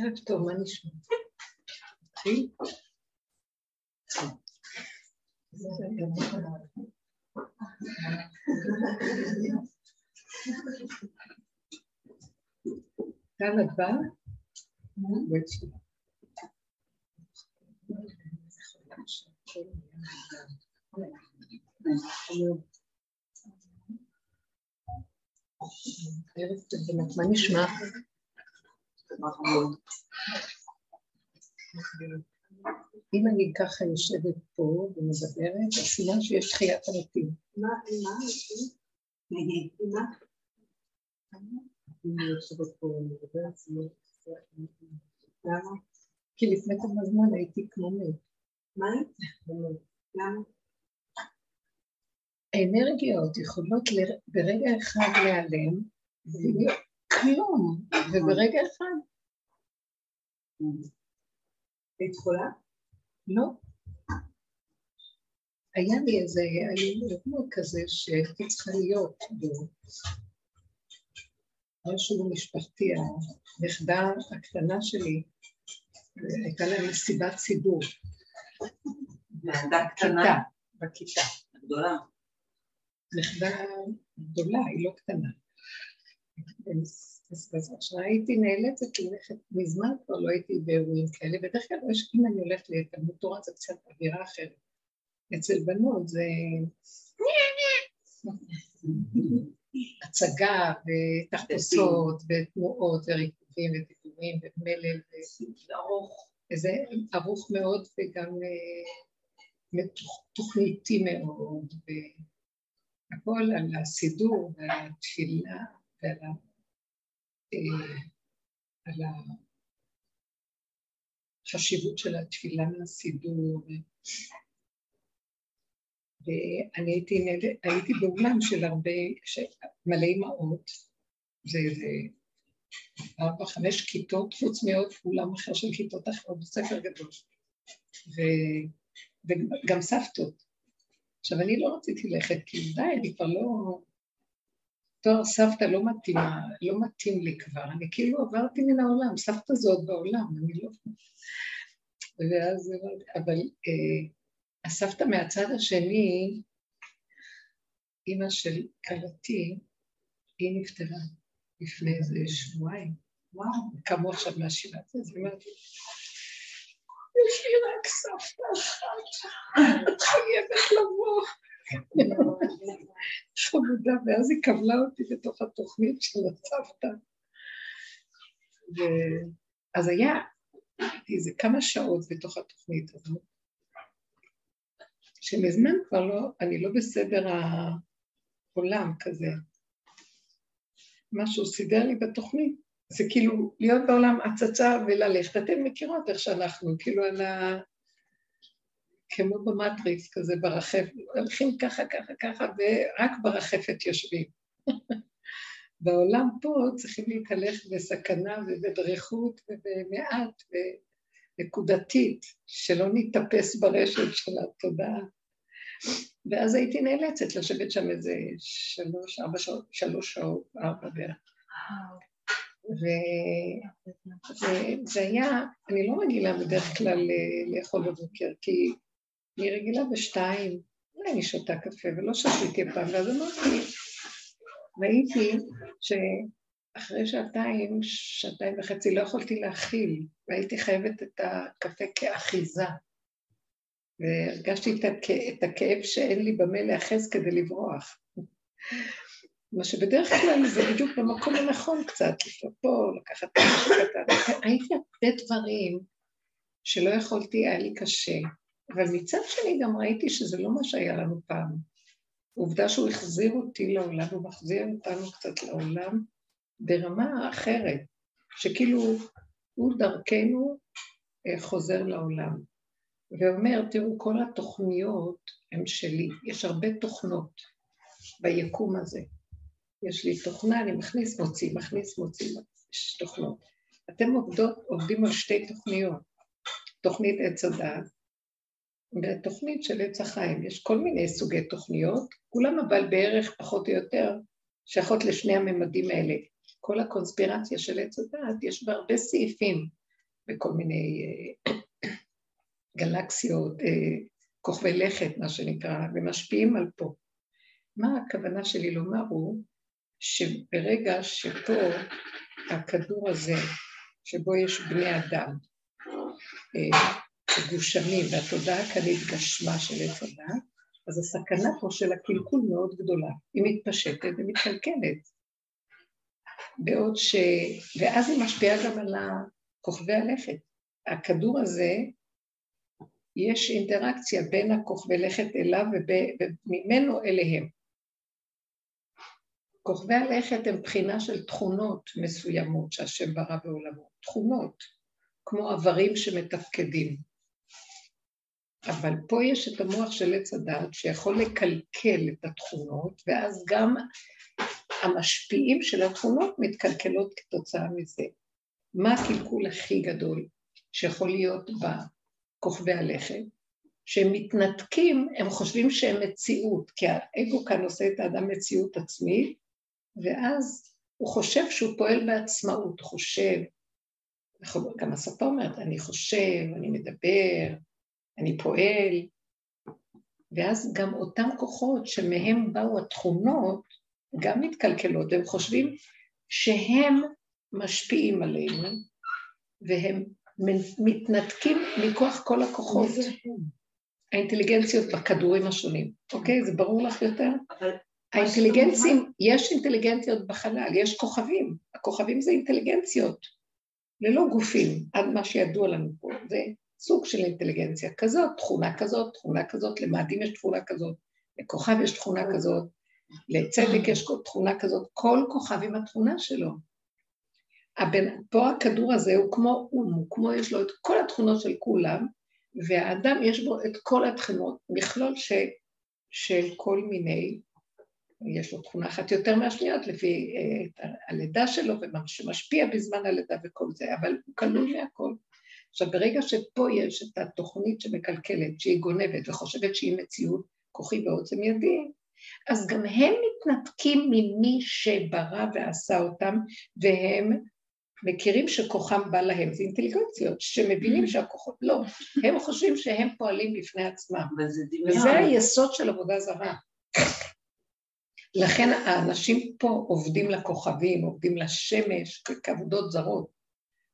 ערב טוב, מה נשמע? תחיל? כאן הבא? ערב טוב, מה נשמע? אם אני ככה יושבת פה ומדברת, הסימן שיש תחיית המתים. אם אני יושבת פה ומדברת, למה? כי לפני כמה זמן הייתי כמו מת. מה? למה? האנרגיות יכולות ברגע אחד להיעלם, כלום, וברגע אחד. היית חולה? לא. היה לי איזה, היה לי אירוע כזה שהייתי צריכה להיות במשהו משפחתי, הנכדה הקטנה שלי, הייתה לה מסיבת סידור. נכדה קטנה? בכיתה. גדולה? נכדה גדולה, היא לא קטנה. אז הייתי נאלצת ללכת מזמן, כבר לא הייתי באירועים כאלה, בדרך כלל אם אני הולכת לתלמוד תורה זה קצת אווירה אחרת, אצל בנות זה הצגה ותחפושות ותנועות וריכובים ותגורים ומלל וארוך, זה ארוך מאוד וגם תוכניתי מאוד, והכל על הסידור והתפילה ועל החשיבות של התפילה מהסידור. ואני הייתי באולם של הרבה, מלא אמהות, זה 4-5 כיתות, חוץ מאות אולם אחר של כיתות אחרות, בספר גדול, וגם סבתות. עכשיו אני לא רציתי ללכת, כי די, אני כבר לא... תואר סבתא לא מתאימה, לא מתאים לי כבר, אני כאילו עברתי מן העולם, סבתא זה עוד בעולם, אני לא... ואז, אבל הסבתא מהצד השני, אמא של קלתי, היא נפטרה לפני איזה שבועיים, כמו עכשיו מהשיבה הזה, אז היא אומרת, יש לי רק סבתא אחת, את חייבת לבוא. חמודה, ואז היא קבלה אותי בתוך התוכנית של הסבתא. אז היה איזה כמה שעות בתוך התוכנית הזאת, שמזמן כבר לא, אני לא בסדר העולם כזה. משהו סידר לי בתוכנית, זה כאילו להיות בעולם הצצה וללכת. אתם מכירות איך שאנחנו, כאילו על ה... כמו במטריץ כזה ברחף, הולכים ככה, ככה, ככה, ורק ברחפת יושבים. בעולם פה צריכים להתהלך בסכנה ובדריכות ובמעט ונקודתית, שלא נתאפס ברשת של התודעה. ואז הייתי נאלצת לשבת שם איזה 3 שעות, 4 בערך. וזה היה, אני לא רגילה בדרך כלל לאכול בבוקר, כי... אני רגילה 2:00, אולי אני שותה קפה, ולא שתיתי פעם, ואז אמרתי, ראיתי שאחרי 2:00, 2:30 לא יכולתי להכיל, והייתי חייבת את הקפה כאחיזה, והרגשתי את הכאב שאין לי במה להאחז כדי לברוח. מה שבדרך כלל זה בדיוק במקום הנכון קצת, לפעול, לקחת משהו קטן, הייתי הרבה דברים שלא יכולתי, היה לי קשה. אבל מצד שני גם ראיתי שזה לא מה שהיה לנו פעם. עובדה שהוא החזיר אותי לעולם, הוא מחזיר אותנו קצת לעולם ברמה אחרת, שכאילו הוא דרכנו חוזר לעולם, ואומר, תראו, כל התוכניות הן שלי, יש הרבה תוכנות ביקום הזה. יש לי תוכנה, אני מכניס מוציא, מכניס מוציא, יש תוכנות. אתם עובדים על 2 תוכניות, תוכנית עץ הדעת, והתוכנית של עץ החיים, יש כל מיני סוגי תוכניות, כולם אבל בערך פחות או יותר שייכות לשני הממדים האלה, כל הקונספירציה של עץ הדעת, יש בה הרבה סעיפים בכל מיני גלקסיות, כוכבי לכת, מה שנקרא, ומשפיעים על פה. מה הכוונה שלי לומר הוא, שברגע שפה הכדור הזה, שבו יש בני אדם, גושמים, והתודעה כאן התגשמה של עץ הדעת, אז הסכנה פה של הקלקול מאוד גדולה, היא מתפשטת ומתקלקלת. ואז היא משפיעה גם על כוכבי הלכת. הכדור הזה, יש אינטראקציה בין הכוכבי לכת אליו וממנו אליהם. כוכבי הלכת הם בחינה של תכונות מסוימות שהשם ברא בעולמו. תכונות, כמו עברים שמתפקדים. אבל פה יש את המוח של עץ הדעת שיכול לקלקל את התכונות, ואז גם המשפיעים של התכונות מתקלקלות כתוצאה מזה. מה הקלקול הכי גדול שיכול להיות בכוכבי הלכת? שהם מתנתקים, הם חושבים שהם מציאות, כי האגו כאן עושה את האדם מציאות עצמית, ואז הוא חושב שהוא פועל בעצמאות, חושב, גם הספה אומרת, אני חושב, אני מדבר, אני פועל, ואז גם אותם כוחות שמהם באו התכונות, גם מתקלקלות, הם חושבים שהם משפיעים עלינו, והם מתנתקים מכוח כל הכוחות. האינטליגנציות בכדורים השונים, אוקיי? זה ברור לך יותר? האינטליגנצים, יש אינטליגנציות בחלל, יש כוכבים, הכוכבים זה אינטליגנציות, ללא גופים, עד מה שידוע לנו פה, זה סוג של אינטליגנציה כזאת, תכונה כזאת, תכונה כזאת, למאדים יש תכונה כזאת, לכוכב יש תכונה כזאת, לצדק יש תכונה כזאת, כל כוכב עם התכונה שלו. פה הכדור הזה הוא כמו יש לו את כל התכונות של כולם, והאדם יש בו את כל התכונות, מכלול של כל מיני, יש לו תכונה אחת יותר מהשניות, לפי הלידה שלו, ומשפיע בזמן הלידה וכל זה, אבל הוא כלול מהכל. עכשיו, ברגע שפה יש את התוכנית שמקלקלת, שהיא גונבת וחושבת שהיא מציאות כוחי בעוצם ידי, אז גם הם מתנתקים ממי שברא ועשה אותם, והם מכירים שכוחם בא להם, זה אינטליגנציות, שמבינים שהכוחות לא, הם חושבים שהם פועלים בפני עצמם, וזה היסוד של עבודה זרה. לכן האנשים פה עובדים לכוכבים, עובדים לשמש, כעבודות זרות,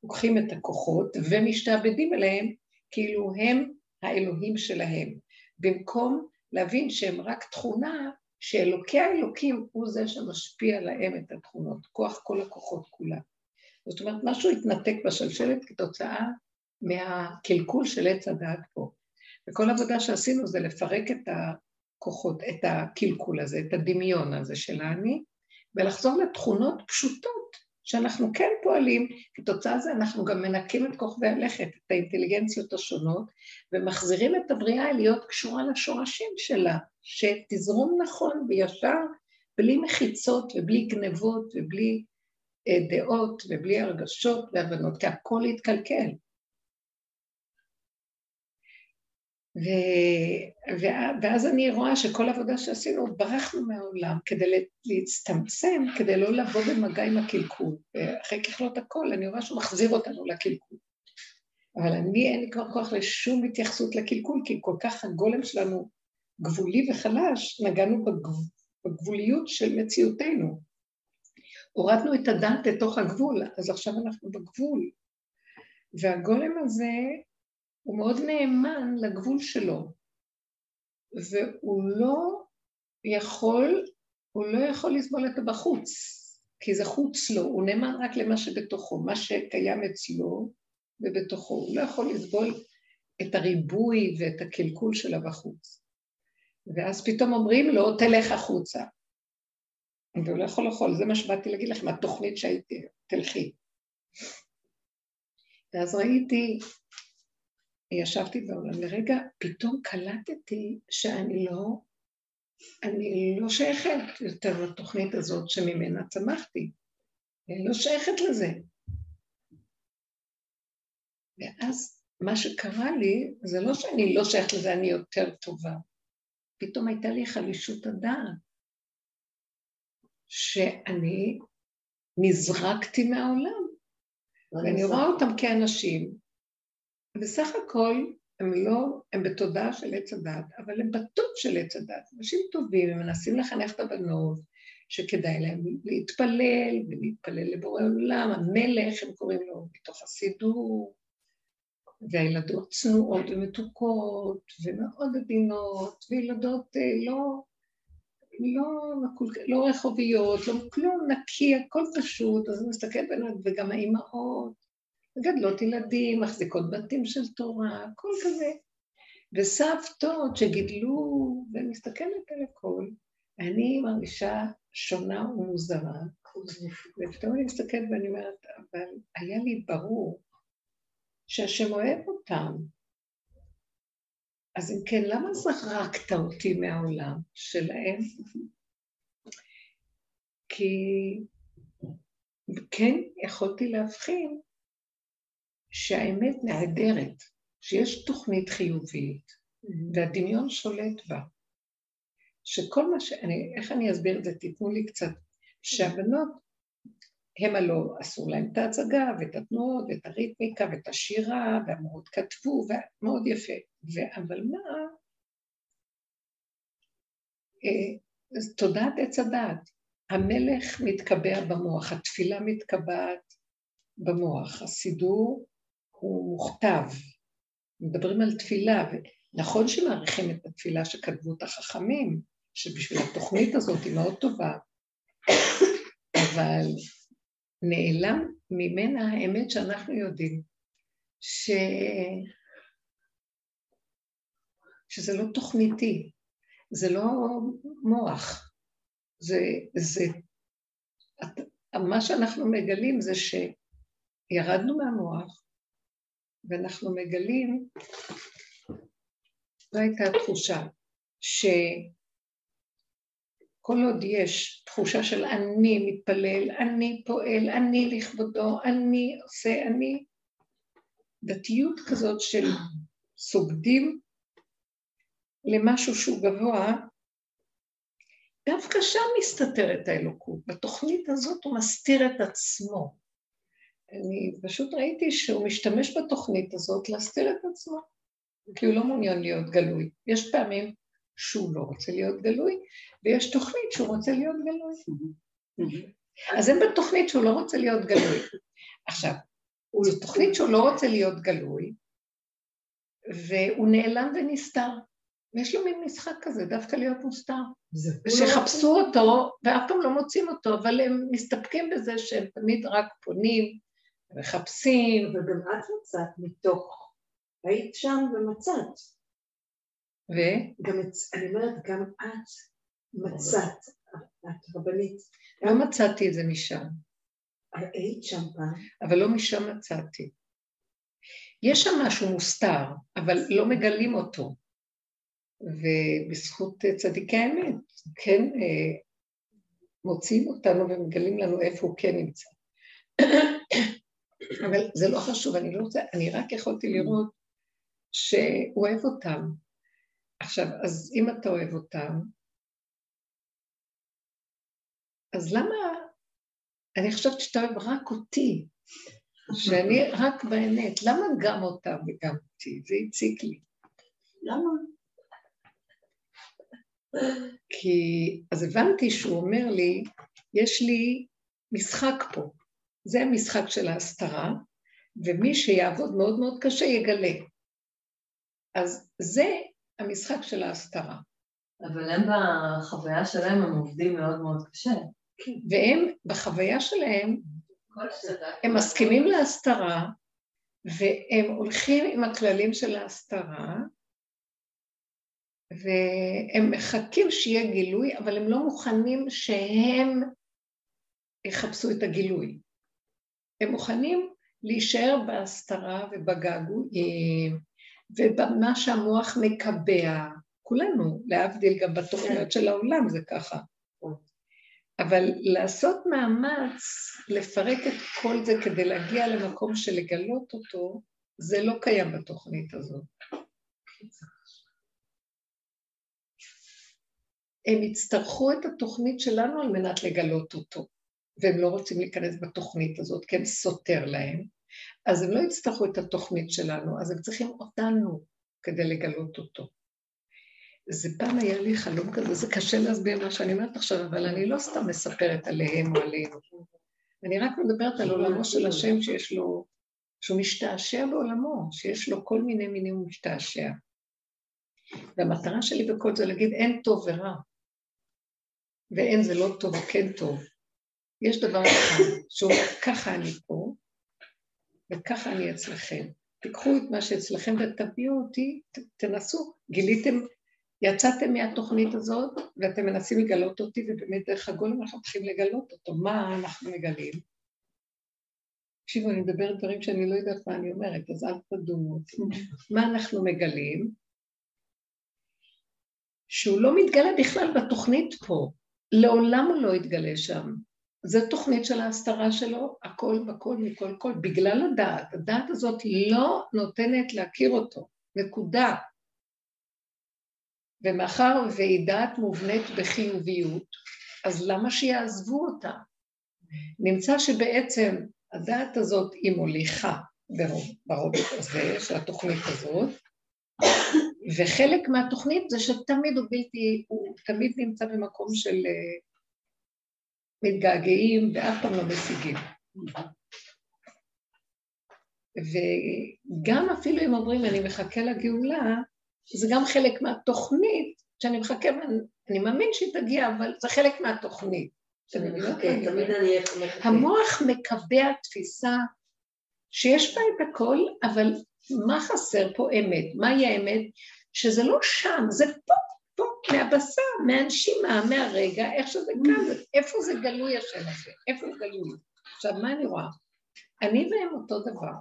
לוקחים את הכוחות ומשתעבדים אליהם, כאילו הם האלוהים שלהם, במקום להבין שהם רק תכונה, שאלוקי האלוקים הוא זה שמשפיע להם את התכונות, כוח כל הכוחות כולם. זאת אומרת, משהו התנתק בשלשלת כתוצאה מהקלקול של עץ הדעת פה. וכל עבודה שעשינו זה לפרק את הכוחות, את הקלקול הזה, את הדמיון הזה של האני, ולחזור לתכונות פשוטות, שאנחנו כן פועלים, כתוצאה זה אנחנו גם מנקים את כוכבי הלכת, את האינטליגנציות השונות, ומחזירים את הבריאה להיות קשורה לשורשים שלה, שתזרום נכון וישר, בלי מחיצות ובלי גנבות ובלי דעות ובלי הרגשות והבנות, כי הכל התקלקל. ואז אני רואה שכל עבודה שעשינו, ברחנו מהעולם כדי להצטמצם, כדי לא לבוא במגע עם הקלקול. אחרי ככלות הכל, אני רואה שהוא מחזיר אותנו לקלקול. אבל אין לי כבר כוח לשום התייחסות לקלקול, כי כל כך הגולם שלנו גבולי וחלש, נגענו בגבוליות של מציאותנו. הורדנו את הדעת לתוך הגבול, אז עכשיו אנחנו בגבול. והגולם הזה הוא מאוד נאמן לגבול שלו, והוא לא יכול לסבול את הבחוץ, כי זה חוץ לו, הוא נאמן רק למה שבתוכו, מה שקיים אצלו ובתוכו, הוא לא יכול לסבול את הריבוי ואת הקלקול של הבחוץ. ואז פתאום אומרים לו, תלך החוצה. והוא לא יכול לאכול, זה מה שבאתי להגיד לכם, התוכנית שהייתי, תלכי. ואז ראיתי, ישבתי בעולם לרגע, פתאום קלטתי שאני לא שייכת יותר לתוכנית הזאת שממנה צמחתי. אני לא שייכת לזה. ואז מה שקרה לי, זה לא שאני לא שייכת לזה, אני יותר טובה. פתאום הייתה לי חלישות הדעת. שאני נזרקתי מהעולם. ואני רואה אותם כאנשים. בסך הכל, הם בתודעה של עץ הדת, אבל הם בטוב של עץ הדת. אנשים טובים, הם מנסים לחנך את הבנות, שכדאי להם להתפלל, ולהתפלל לבורא עולם, המלך הם קוראים לו בתוך הסידור, והילדות צנועות ומתוקות, ומאוד עדינות, וילדות לא רחוביות, לא כלום נקי, הכל פשוט, אז אני מסתכלת עליו, וגם האימהות, גדלות ילדים, מחזיקות בתים של תורה, הכל כזה, וסבתות שגידלו, ומסתכלת על הכל, אני מרגישה שונה ומוזרה, ופתאום אני מסתכלת ואני אומרת, אבל היה לי ברור שהשם אוהב אותם, אז אם כן, למה זרקת אותי מהעולם שלהם? כי כן יכולתי להבחין שהאמת נעדרת, שיש תוכנית חיובית, והדמיון שולט בה. שכל מה שאני, איך אני אסביר את זה? תתנו לי קצת. שהבנות, הם הלא אסור להם את ההצגה, ואת התנועות, ואת הריתמיקה, ואת השירה, והמאוד כתבו, ומאוד יפה. אבל מה? תודעת עץ הדעת. המלך מתקבע במוח, התפילה מתקבעת במוח, הסידור הוא מוכתב. מדברים על תפילה, נכון שמעריכים את התפילה שכתבו את החכמים, שבשביל התוכנית הזאת היא מאוד טובה, אבל נעלם ממנה האמת שאנחנו יודעים, שזה לא תוכניתי, זה לא מוח, זה מה שאנחנו מגלים זה שירדנו מהמוח, ואנחנו מגלים, זו הייתה התחושה, שכל עוד יש תחושה של אני מתפלל, אני פועל, אני לכבודו, אני עושה, אני, דתיות כזאת של סוגדים למשהו שהוא גבוה, דווקא שם מסתתרת האלוקות, בתוכנית הזאת הוא מסתיר את עצמו. אני פשוט ראיתי שהוא משתמש בתוכנית הזאת להסתיר את עצמו, כי הוא לא מעוניין להיות גלוי. יש פעמים שהוא לא רוצה להיות גלוי, ויש תוכנית שהוא רוצה להיות גלוי. אז הם בתוכנית שהוא לא רוצה להיות גלוי. עכשיו, הוא בתוכנית שהוא לא רוצה להיות גלוי, והוא נעלם ונסתר. ויש לו מין משחק כזה, דווקא להיות מוסתר. ושחפשו אותו, ואף פעם לא מוצאים אותו, אבל הם מסתפקים בזה שהם תמיד רק פונים, מחפשים. ובמה את מצאת מתוך? היית שם ומצאת. אני אומרת, גם את מצאת, את רבנית. לא מצאתי את זה משם. היית שם פעם. אבל לא משם מצאתי. יש שם משהו מוסתר, אבל לא מגלים אותו. ובזכות צדיקי האמת, כן מוצאים אותנו ומגלים לנו איפה הוא כן נמצא. אבל זה לא חשוב, אני לא רוצה, אני רק יכולתי לראות שהוא אוהב אותם. עכשיו, אז אם אתה אוהב אותם, אז למה, אני חושבת שאתה אוהב רק אותי, שאני רק באמת, למה גם אותם וגם אותי? זה הציק לי. למה? כי אז הבנתי שהוא אומר לי, יש לי משחק פה, זה המשחק של ההסתרה, ומי שיעבוד מאוד מאוד קשה יגלה. אז זה המשחק של ההסתרה. אבל הם בחוויה שלהם הם עובדים מאוד מאוד קשה. והם בחוויה שלהם, הם מסכימים להסתרה, והם הולכים עם הכללים של ההסתרה, והם מחכים שיהיה גילוי, אבל הם לא מוכנים שהם יחפשו את הגילוי. הם מוכנים להישאר בהסתרה ובגעגועים, ובמה שהמוח מקבע, כולנו, להבדיל גם בתוכניות של העולם, זה ככה. אבל לעשות מאמץ, לפרק את כל זה כדי להגיע למקום של לגלות אותו, זה לא קיים בתוכנית הזאת. הם יצטרכו את התוכנית שלנו על מנת לגלות אותו. והם לא רוצים להיכנס בתוכנית הזאת, כי הם סותר להם, אז הם לא יצטרכו את התוכנית שלנו, אז הם צריכים אותנו כדי לגלות אותו. זה פעם היה לי חלום כזה, זה קשה להסביר מה שאני אומרת עכשיו, אבל אני לא סתם מספרת עליהם או עליהם. אני רק מדברת על עולמו של השם שיש לו, שהוא משתעשע בעולמו, שיש לו כל מיני מינים הוא משתעשע. והמטרה שלי בכל זה להגיד אין טוב ורע, ואין זה לא טוב, כן טוב. יש דבר אחד, שהוא ככה אני פה, וככה אני אצלכם. תיקחו את מה שאצלכם ותביאו אותי, תנסו, גיליתם, יצאתם מהתוכנית הזאת, ואתם מנסים לגלות אותי, ובאמת דרך הגולם אנחנו צריכים לגלות אותו. מה אנחנו מגלים? תקשיבו, אני מדברת דברים שאני לא יודעת מה אני אומרת, אז אל תדומו אותי. מה אנחנו מגלים? שהוא לא מתגלה בכלל בתוכנית פה. לעולם הוא לא יתגלה שם. זו תוכנית של ההסתרה שלו, הכל בכל מכל כל, בגלל הדעת. הדעת הזאת לא נותנת להכיר אותו. נקודה. ומאחר והיא דעת מובנית בחיוביות, אז למה שיעזבו אותה? נמצא שבעצם הדעת הזאת היא מוליכה ברוב הזה של התוכנית הזאת, וחלק מהתוכנית זה שתמיד הוא תמיד נמצא במקום של מתגעגעים ואף פעם לא משיגים. וגם אפילו אם אומרים אני מחכה לגאולה, זה גם חלק מהתוכנית, שאני מחכה, אני מאמין שהיא תגיע, אבל זה חלק מהתוכנית. המוח מקבע תפיסה שיש בה את הכל, אבל מה חסר פה אמת? מהי האמת? שזה לא שם, זה פה, פה, מהבשר, מהנשימה, מהרגע, איך שזה כאן, איפה זה גלוי השם הזה, איפה זה גלוי? עכשיו, מה אני רואה? אני והם אותו דבר.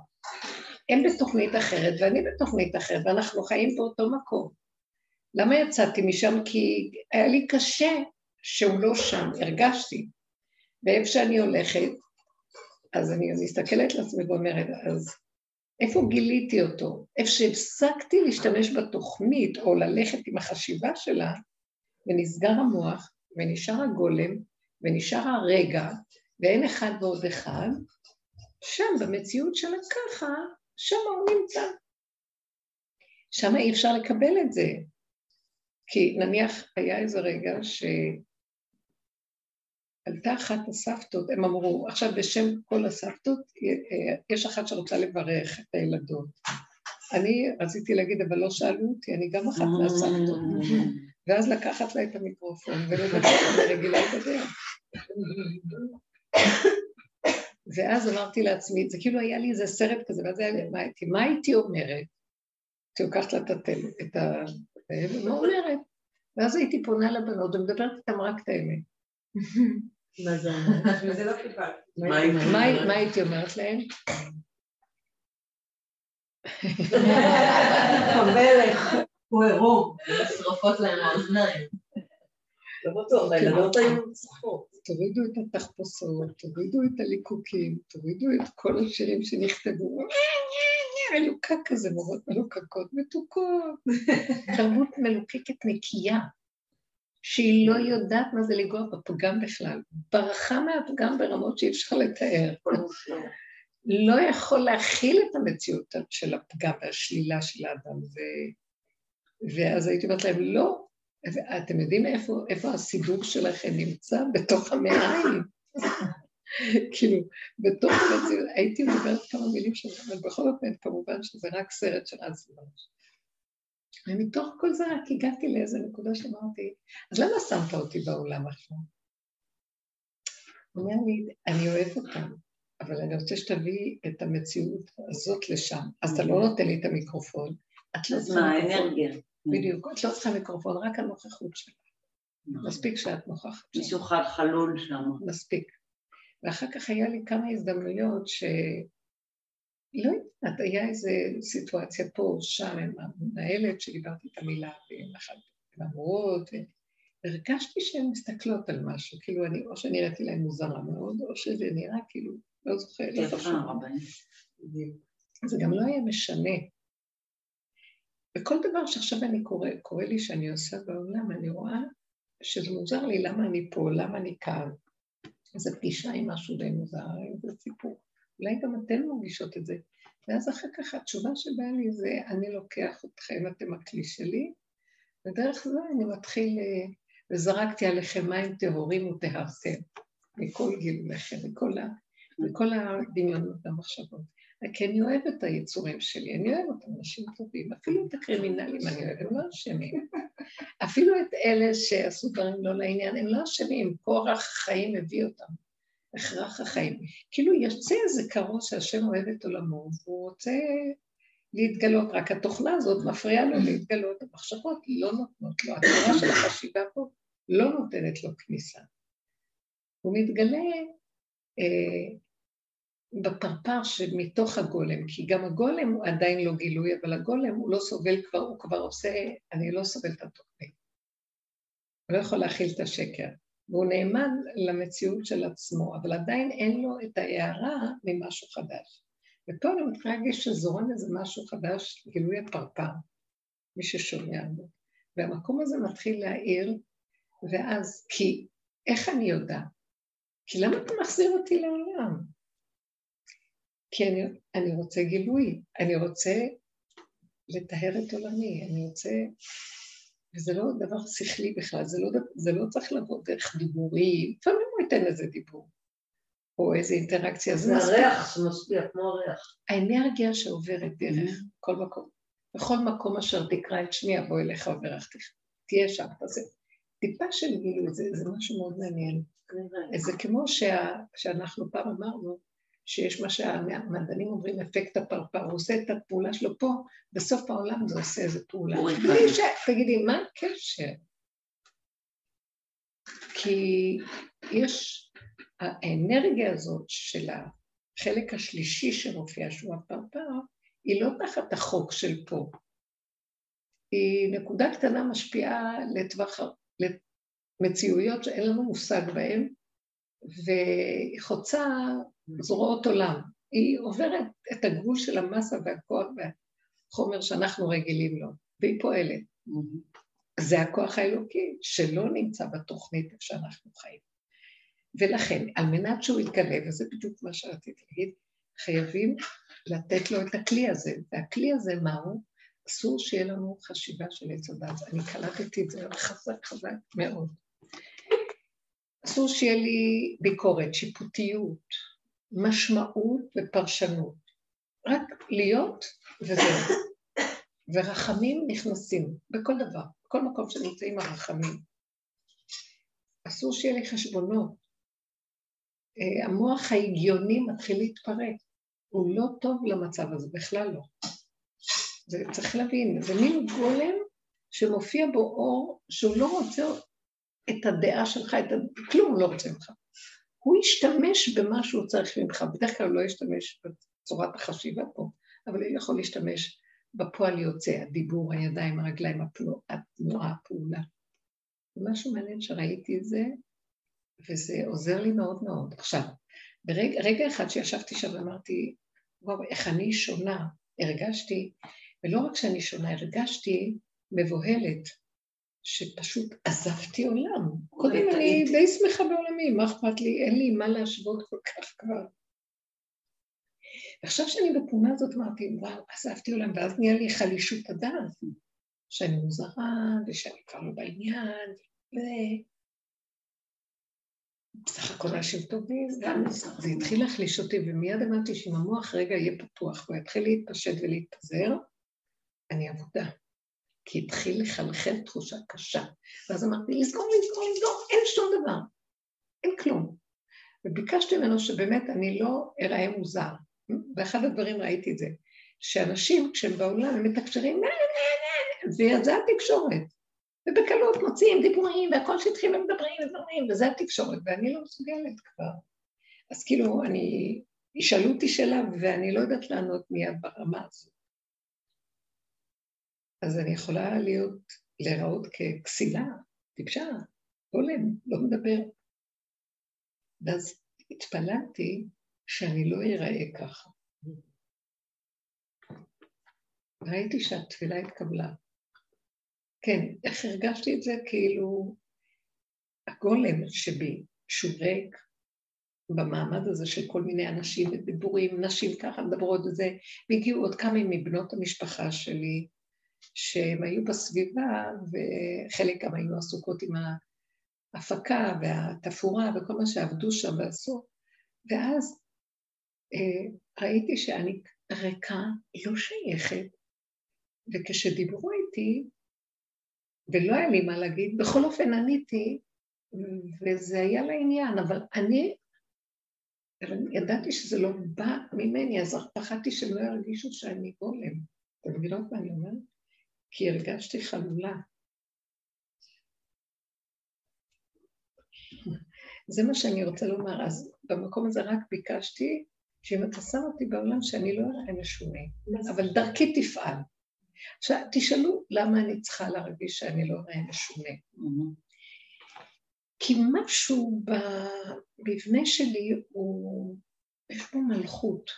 הם בתוכנית אחרת, ואני בתוכנית אחרת, ואנחנו חיים באותו מקום. למה יצאתי משם? כי היה לי קשה שהוא לא שם, הרגשתי. ואיפה שאני הולכת, אז אני מסתכלת לעצמי ואומרת, אז איפה גיליתי אותו? איפה שהפסקתי להשתמש בתוכנית, או ללכת עם החשיבה שלה, ונסגר המוח, ונשאר הגולם, ונשאר הרגע, ואין אחד ועוד אחד, שם במציאות שלה ככה, שם הוא נמצא. שם אי אפשר לקבל את זה. כי נניח היה איזה רגע שעלתה אחת הסבתות, הם אמרו, עכשיו בשם כל הסבתות, יש אחת שרוצה לברך את הילדות. אני רציתי להגיד, אבל לא שאלו אותי, אני גם אחת מהסבתות. ואז לקחת לה את המיקרופון, ולבקשת רגילה את הדרך. ואז אמרתי לעצמי, זה כאילו היה לי איזה סרט כזה, ואז היה לי, מה הייתי אומרת? כשלוקחת לה את הטלפון, מה אומרת? ואז הייתי פונה לבנות, ומדברת איתם רק את האמת. מה זה אומרת? זה לא חיפה. מה הייתי אומרת להם? חבלך, הוא עירום, שרפות להם האוזניים. לא בטוח, לילדות היו צחוק. תורידו את התחפושות, תורידו את הליקוקים, תורידו את כל השירים שנכתבו. מלוקה כזה, מורות מלוקקות מתוקות. תרבות מלוקקת נקייה, שהיא לא יודעת מה זה לגוע בפגם בכלל. ברחה מהפגם ברמות שאי אפשר לתאר. לא יכול להכיל את המציאות של הפגם והשלילה של האדם. ואז הייתי אומרת להם, לא. אתם יודעים איפה הסידור שלכם נמצא? בתוך המעיים. כאילו, בתוך המציאות, הייתי מדברת כמה מילים שלכם, אבל בכל אופן, כמובן שזה רק סרט של אז ממש. ומתוך כל זה רק הגעתי לאיזה נקודה שאמרתי, אז למה שמת אותי בעולם עכשיו? הוא אומר לי, אני אוהב אותם, אבל אני רוצה שתביא את המציאות הזאת לשם, אז אתה לא נותן לי את המיקרופון, את לא זמן האנרגיה. בדיוק, את לא צריכה מיקרופון, רק הנוכחות שלך. מספיק שאת נוכחת. מישהו חלול שלנו. מספיק. ואחר כך היה לי כמה הזדמנויות לא יודעת, היה איזו סיטואציה פה, שם, עם המנהלת שדיברתי את המילה, עם המורות, והרגשתי שהן מסתכלות על משהו, כאילו אני, או שנראיתי להן מוזרה מאוד, או שזה נראה כאילו, לא זוכר, לא חשוב. זה גם לא היה משנה. וכל דבר שעכשיו אני קורא לי שאני עושה בעולם, אני רואה שזה מוזר לי למה אני פה, למה אני כאן, איזו פגישה עם משהו די מוזר, איזה סיפור. אולי גם אתן מרגישות את זה. ואז אחר כך התשובה שבאה לי זה, אני לוקח אתכם, אתם הכלי שלי, ודרך זה אני מתחיל, וזרקתי עליכם מים טהורים וטהרתם, מכל גילולכם, מכל הדמיונות המחשבות. כי אני אוהב את היצורים שלי, אני אוהב אותם, אנשים טובים, אפילו את הקרימינלים, אני אוהב, הם לא אשמים. אפילו את אלה שעשו דברים לא לעניין, הם לא אשמים, כורח החיים הביא אותם, הכרח החיים. כאילו יוצא איזה קרוב שהשם אוהב את עולמו, והוא רוצה להתגלות, רק התוכנה הזאת מפריעה לו להתגלות, המחשבות לא נותנות לו, התורה של החשיבה פה לא נותנת לו כניסה. הוא מתגלה בפרפר שמתוך הגולם, כי גם הגולם הוא עדיין לא גילוי, אבל הגולם הוא לא סובל כבר, הוא כבר עושה, אני לא סובל את התוכנית. הוא לא יכול להכיל את השקר, והוא נאמן למציאות של עצמו, אבל עדיין אין לו את ההערה ממשהו חדש. ופה אני מתחילה להגיש שזורן איזה משהו חדש, גילוי הפרפר, מי ששומע בו. והמקום הזה מתחיל להעיר, ואז כי, איך אני יודע? כי למה אתה מחזיר אותי לעולם? כי אני רוצה גילוי, אני רוצה לטהר את עולמי, אני רוצה, וזה לא דבר שכלי בכלל, זה לא צריך לבוא דרך דיבורים, לפעמים הוא ייתן איזה דיבור, או איזו אינטראקציה. זה הריח, זה משפיע, כמו הריח. האנרגיה שעוברת דרך, כל מקום, בכל מקום אשר תקרא את שמי, בוא אליך וברכתך, תהיה שם, תעשה. טיפה של גילוי, זה משהו מאוד מעניין. זה כמו שאנחנו פעם אמרנו, שיש מה שהמדענים אומרים, אפקט הפרפר, הוא עושה את הפעולה שלו פה, בסוף העולם זה עושה איזו פעולה. תגידי, מה הקשר? כי יש האנרגיה הזאת של החלק השלישי שמופיע, שהוא הפרפר, היא לא תחת החוק של פה. היא נקודה קטנה משפיעה לטווח, למציאויות שאין לנו מושג בהן, והיא חוצה זרועות עולם, היא עוברת את הגבול של המסה והכוח והחומר שאנחנו רגילים לו, והיא פועלת. זה הכוח האלוקי שלא נמצא בתוכנית שאנחנו חיים. ולכן, על מנת שהוא יתגלה, וזה בדיוק מה שרציתי להגיד, חייבים לתת לו את הכלי הזה, והכלי הזה מהו? אסור שיהיה לנו חשיבה של יצדת, אני קלטתי את זה חזק חזק מאוד. אסור שיהיה לי ביקורת, שיפוטיות, משמעות ופרשנות. רק להיות וזהו. ורחמים נכנסים בכל דבר, בכל מקום שנמצאים הרחמים. אסור שיהיה לי חשבונות. המוח ההגיוני מתחיל להתפרק. הוא לא טוב למצב הזה, בכלל לא. זה צריך להבין, זה מין גולם שמופיע בו אור שהוא לא רוצה את הדעה שלך, כלום לא רוצה ממך. הוא ישתמש במה שהוא צריך ממך, בדרך כלל הוא לא ישתמש בצורת החשיבה פה, אבל הוא יכול להשתמש בפועל יוצא, הדיבור, הידיים, הרגליים, התנועה, הפעולה. משהו מעניין שראיתי את זה, וזה עוזר לי מאוד מאוד. עכשיו, ברגע אחד שישבתי שם ואמרתי, וואו, איך אני שונה, הרגשתי, ולא רק שאני שונה, הרגשתי מבוהלת, שפשוט עזבתי עולם. קודם אני די שמחה בעולמי, מה אכפת לי? אין לי מה להשוות כל כך כבר. ועכשיו שאני בפעולה הזאת אמרתי, וואו, עזבתי עולם, ואז נהיה לי חלישות הדעת, שאני מוזרה, ושאני כבר לא בעניין, בסך הכל אנשים טובים, זה התחיל להחליש אותי, ומיד אמרתי שאם המוח רגע יהיה פתוח, והוא יתחיל להתפשט ולהתפזר, אני עבודה. כי התחיל לחלחל תחושה קשה. ואז אמרתי, לסגור, אין שום דבר, אין כלום. וביקשתי ממנו שבאמת אני לא אראה מוזר. ואחד הדברים ראיתי את זה, שאנשים כשהם בעולם הם מתקשרים, וזה התקשורת. ובקלות מוצאים דיבורים, והכל שטחים הם מדברים, וזה התקשורת, ואני לא מסוגלת כבר. אז כאילו, ישאלו אותי שאלה, ואני לא יודעת לענות מיד ברמה הזאת. אז אני יכולה להיראות ככסילה, טיפשה, עולם, לא מדבר. ואז התפללתי שאני לא אראה ככה. ראיתי שהתפילה התקבלה. כן, איך הרגשתי את זה? כאילו, הגולם שבי, שהוא ריק, במעמד הזה של כל מיני אנשים, דיבורים, נשים ככה מדברות את זה, והגיעו עוד כמה מבנות המשפחה שלי, שהם היו בסביבה, וחלק גם היו עסוקות עם ההפקה והתפורה, וכל מה שעבדו שם ועשו, ואז ראיתי שאני ריקה לא שייכת, וכשדיברו איתי, ולא היה לי מה להגיד, בכל אופן עניתי, וזה היה לעניין, אבל אני ידעתי שזה לא בא ממני, אז פחדתי שלא ירגישו שאני גולם. אתם מבינות מה אני אומרת? כי הרגשתי חלולה. זה מה שאני רוצה לומר, אז במקום הזה רק ביקשתי, שאם אתה שם אותי בעולם שאני לא אראה משונה, אבל דרכי תפעל. עכשיו תשאלו למה אני צריכה להרגיש שאני לא אראה משונה. כי משהו במבנה שלי הוא, יש בו מלכות,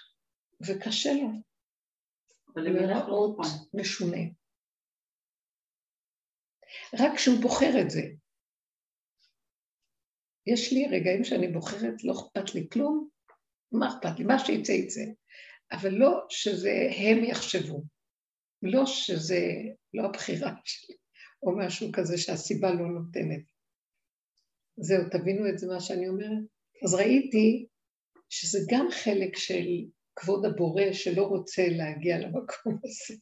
וקשה לו לראות משונה. רק כשהוא בוחר את זה. יש לי רגעים שאני בוחרת, לא אכפת לי כלום, מה אכפת לי? מה שיצא יצא. אבל לא שזה הם יחשבו, לא שזה לא הבחירה שלי, או משהו כזה שהסיבה לא נותנת. זהו, תבינו את זה מה שאני אומרת. אז ראיתי שזה גם חלק של כבוד הבורא שלא רוצה להגיע למקום הזה.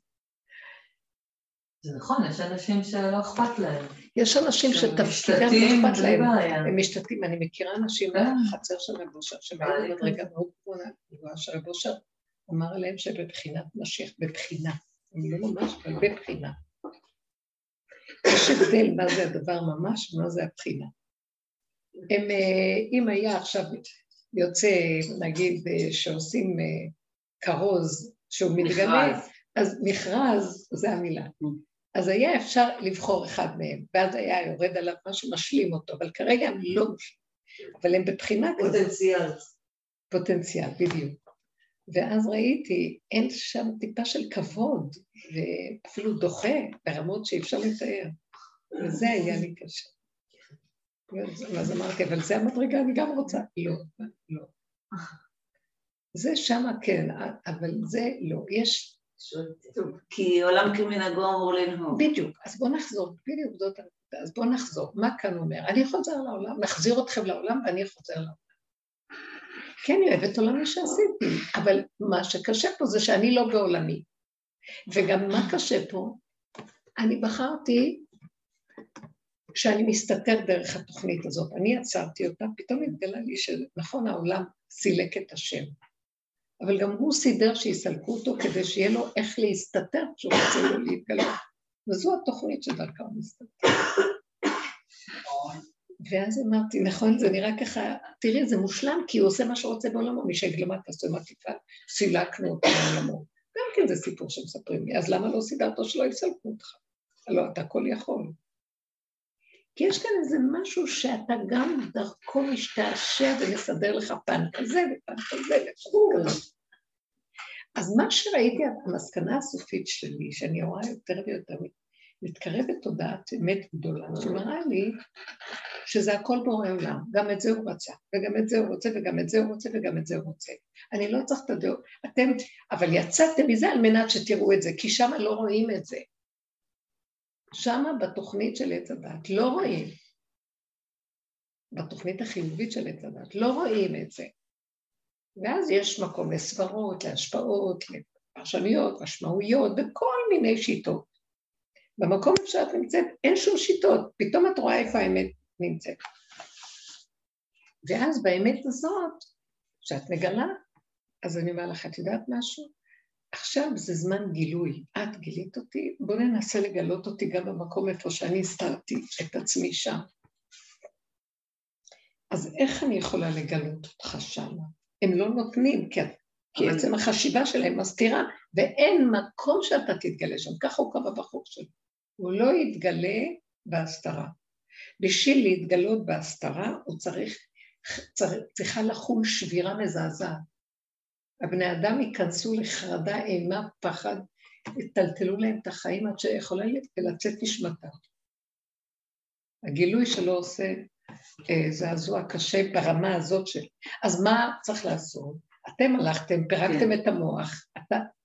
זה נכון, יש אנשים שלא אכפת להם. יש אנשים שתפקידם לא אכפת להם. הם משתתים, אני מכירה אנשים לחצר של רבושר, שבאמת רגע מאוד קרונה, שרבושר אמר להם שבבחינת משיח, בבחינה, הם לא ממש, אבל בבחינה. יש הבדל מה זה הדבר ממש ומה זה הבחינה. הם, אם היה עכשיו יוצא, נגיד, שעושים קרוז שהוא מתגמל, אז מכרז זה המילה. אז היה אפשר לבחור אחד מהם, ואז היה יורד עליו משהו, משלים אותו, אבל כרגע הם לא משלים, אבל הם בבחינה כזאת. פוטנציאל. פוטנציאל, בדיוק. ואז ראיתי, אין שם טיפה של כבוד, ואפילו דוחה ברמות שאפשר לתאר, וזה היה לי קשה. אז אמרתי, אבל זה המדרגה, אני גם רוצה. לא, לא. זה שמה כן, אבל זה לא. יש... כי עולם כמנהגו אמור לנהוג. בדיוק, אז בואו נחזור, בדיוק זאת הנקודה, אז בואו נחזור. מה כאן אומר? אני חוזר לעולם, נחזיר אתכם לעולם ואני חוזר לעולם. כן, אני אוהבת עולמי שעשיתי, אבל מה שקשה פה זה שאני לא בעולמי. וגם מה קשה פה? אני בחרתי... כשאני מסתתר דרך התוכנית הזאת, אני עצרתי אותה, פתאום התגלה לי שנכון העולם סילק את השם, אבל גם הוא סידר שיסלקו אותו כדי שיהיה לו איך להסתתר כשהוא רוצה לו להתגלה, וזו התוכנית שדרכה הוא מסתתר. ואז אמרתי, נכון, זה נראה ככה, תראי, זה מושלם, כי הוא עושה מה שרוצה בעולמו, מי שהגלמת עשו עם עטיפה, סילקנו אותו בעולמו. גם כן זה סיפור שמספרים לי, אז למה לא סידרת או שלא יסלקו אותך? הלא, אתה כל יכול. כי יש כאן איזה משהו שאתה גם דרכו משתעשע ולסדר לך פן כזה ופן כזה וכזה. אז מה שראיתי, המסקנה הסופית שלי, שאני רואה יותר ויותר מתקרבת תודעת אמת גדולה, שמראה לי שזה הכל בורא עולם, גם את זה הוא רצה, וגם את זה הוא רוצה, וגם את זה הוא רוצה, וגם את זה הוא רוצה. אני לא צריך את הדעות, אבל יצאתם מזה על מנת שתראו את זה, כי שם לא רואים את זה. שמה בתוכנית של עץ הדת לא רואים, בתוכנית החיובית של עץ הדת לא רואים את זה, ואז יש מקום לסברות, להשפעות, לפרשניות, משמעויות, בכל מיני שיטות. במקום שאת נמצאת אין שום שיטות, פתאום את רואה איפה האמת נמצאת, ואז באמת הזאת שאת מגלה, אז אני אומר לך, את יודעת משהו? עכשיו זה זמן גילוי, את גילית אותי, בוא ננסה לגלות אותי גם במקום איפה שאני הסתרתי את עצמי שם. אז איך אני יכולה לגלות אותך שם? הם לא נותנים, כי עצם החשיבה שלהם מסתירה, ואין מקום שאתה תתגלה שם, ככה הוא קבע בחוק שלו. הוא לא יתגלה בהסתרה. בשביל להתגלות בהסתרה, הוא צריכה לחול שבירה מזעזעת. הבני אדם ייכנסו לחרדה, אימה, פחד, יטלטלו להם את החיים עד שיכולה לצאת נשמתה. הגילוי שלו עושה זעזוע קשה ברמה הזאת של... אז מה צריך לעשות? אתם הלכתם, פירקתם את המוח,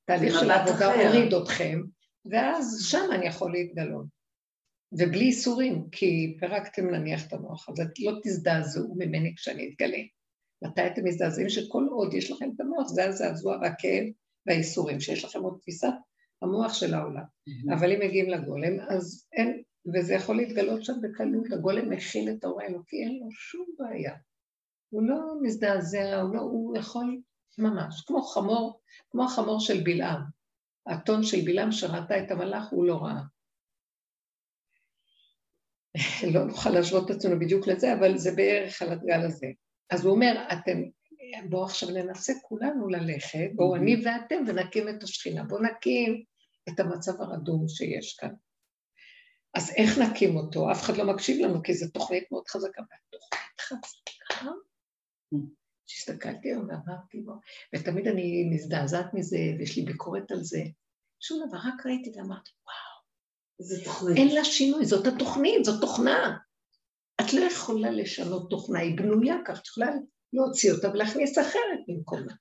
תהליך של העבודה הוריד אתכם, ואז שם אני יכול להתגלות. ובלי איסורים, כי פירקתם נניח את המוח, אז לא תזדעזעו ממני כשאני אתגלה. מתי אתם מזדעזעים שכל עוד יש לכם את המוח, זה הזעזוע והכאב והאיסורים, שיש לכם עוד תפיסת המוח של העולם. אבל אם מגיעים לגולם, אז אין... וזה יכול להתגלות שם בקלות, הגולם מכיל את האור האלוקי, אין לו שום בעיה. הוא לא מזדעזע, הוא יכול ממש, כמו החמור של בלעם. הטון של בלעם שראתה את המלאך, הוא לא ראה. לא נוכל להשוות את עצמנו בדיוק לזה, אבל זה בערך על הדגל הזה. אז הוא אומר, בואו עכשיו ננסה כולנו ללכת, בואו אני ואתם ונקים את השכינה, בואו נקים את המצב הרדום שיש כאן. אז איך נקים אותו? אף אחד לא מקשיב לנו, כי זו תוכנית מאוד חזקה. תוכנית חזקה? שהסתכלתי ואמרתי בו, ותמיד אני מזדעזעת מזה, ויש לי ביקורת על זה. שום דבר, רק ראיתי ואמרתי, וואו, אין לה שינוי, זאת התוכנית, זאת תוכנה. את לא יכולה לשנות תוכנה, היא בנויה כך, את יכולה להוציא אותה ולהכניס אחרת במקומה.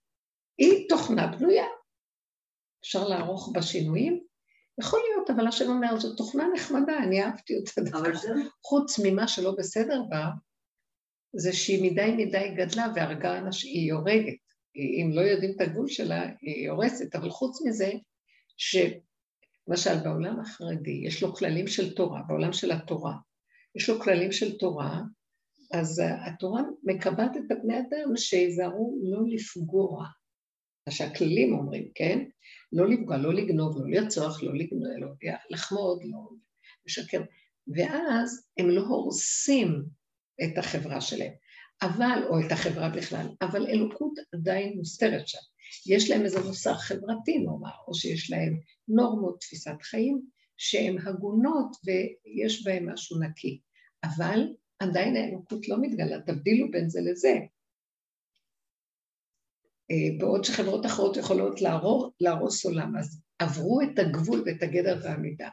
היא תוכנה בנויה. אפשר לערוך בשינויים? יכול להיות, אבל השם אומר, זו תוכנה נחמדה, אני אהבתי אותה דווקא. חוץ ממה שלא בסדר בה, זה שהיא מדי גדלה והרגה אנשים, היא יורגת. אם לא יודעים את הגבול שלה, היא יורסת. אבל חוץ מזה, למשל בעולם החרדי, יש לו כללים של תורה, בעולם של התורה. יש לו כללים של תורה, אז התורה מקבעת את הבני אדם שיזהרו לא לפגוע. מה שהכללים אומרים, כן? לא לפגוע, לא לגנוב, לא לרצוח, לא לחמוד, לא לשקר. ואז הם לא הורסים את החברה שלהם, אבל, או את החברה בכלל, אבל אלוקות עדיין מוסתרת שם. יש להם איזה מוסר חברתי, נאמר, או שיש להם נורמות, תפיסת חיים, שהן הגונות ויש בהם משהו נקי. אבל עדיין האלוקות לא מתגלה, תבדילו בין זה לזה. בעוד שחברות אחרות יכולות להרוס עולם, אז עברו את הגבול ואת הגדר והמידה.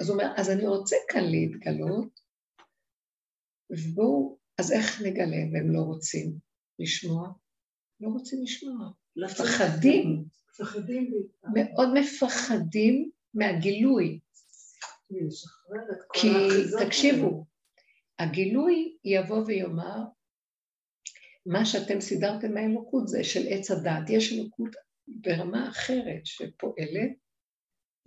אז הוא אומר, אז אני רוצה כאן להתגלות, ובואו, אז איך נגלה? והם לא רוצים לשמוע? לא רוצים לשמוע. מפחדים. מפחדים. מאוד מפחדים מהגילוי. כי תקשיבו, הגילוי יבוא ויאמר, מה שאתם סידרתם מהאלוקות זה של עץ הדעת, יש אלוקות ברמה אחרת שפועלת,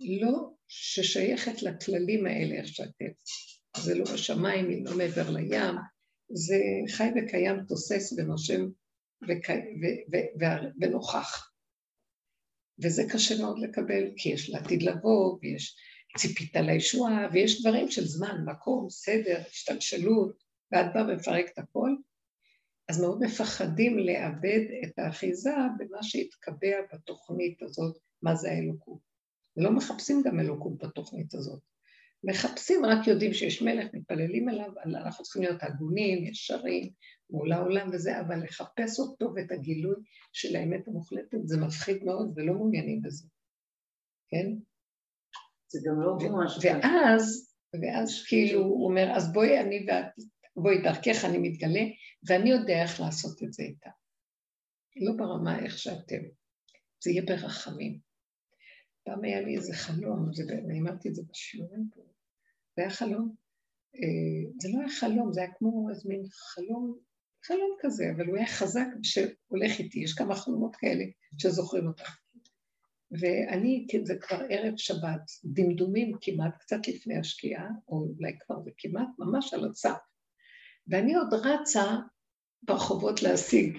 לא ששייכת לכללים האלה איך שאתם, זה לא בשמיים, היא לא מעבר לים, זה חי וקיים, תוסס ונושם ונוכח. וזה קשה מאוד לקבל, כי יש לעתיד לבוא, ויש ציפית על הישועה, ויש דברים של זמן, מקום, סדר, השתלשלות, ועד בה מפרק את הכל, אז מאוד מפחדים לאבד את האחיזה במה שהתקבע בתוכנית הזאת, מה זה האלוקות. ולא מחפשים גם אלוקות בתוכנית הזאת. מחפשים, רק יודעים שיש מלך, מתפללים אליו, אנחנו צריכים להיות הגונים, ישרים, מול העולם וזה, אבל לחפש אותו ואת הגילוי של האמת המוחלטת, זה מפחיד מאוד ולא מעוניינים בזה. כן? זה גם לא ממש. ואז כאילו הוא אומר, אז בואי אני ואת, בואי דרכך אני מתגלה, ואני יודע איך לעשות את זה איתה. לא ברמה איך שאתם. זה יהיה ברחמים. פעם היה לי איזה חלום, אני אמרתי את זה בשיעורים פה. זה היה חלום? זה לא היה חלום, זה היה כמו איזה מין חלום כזה, אבל הוא היה חזק שהולך איתי, יש כמה חלומות כאלה שזוכרים אותם. ואני, זה כבר ערב שבת, דמדומים כמעט, קצת לפני השקיעה, או אולי כבר זה כמעט, ממש על הצד. ואני עוד רצה ברחובות להשיג.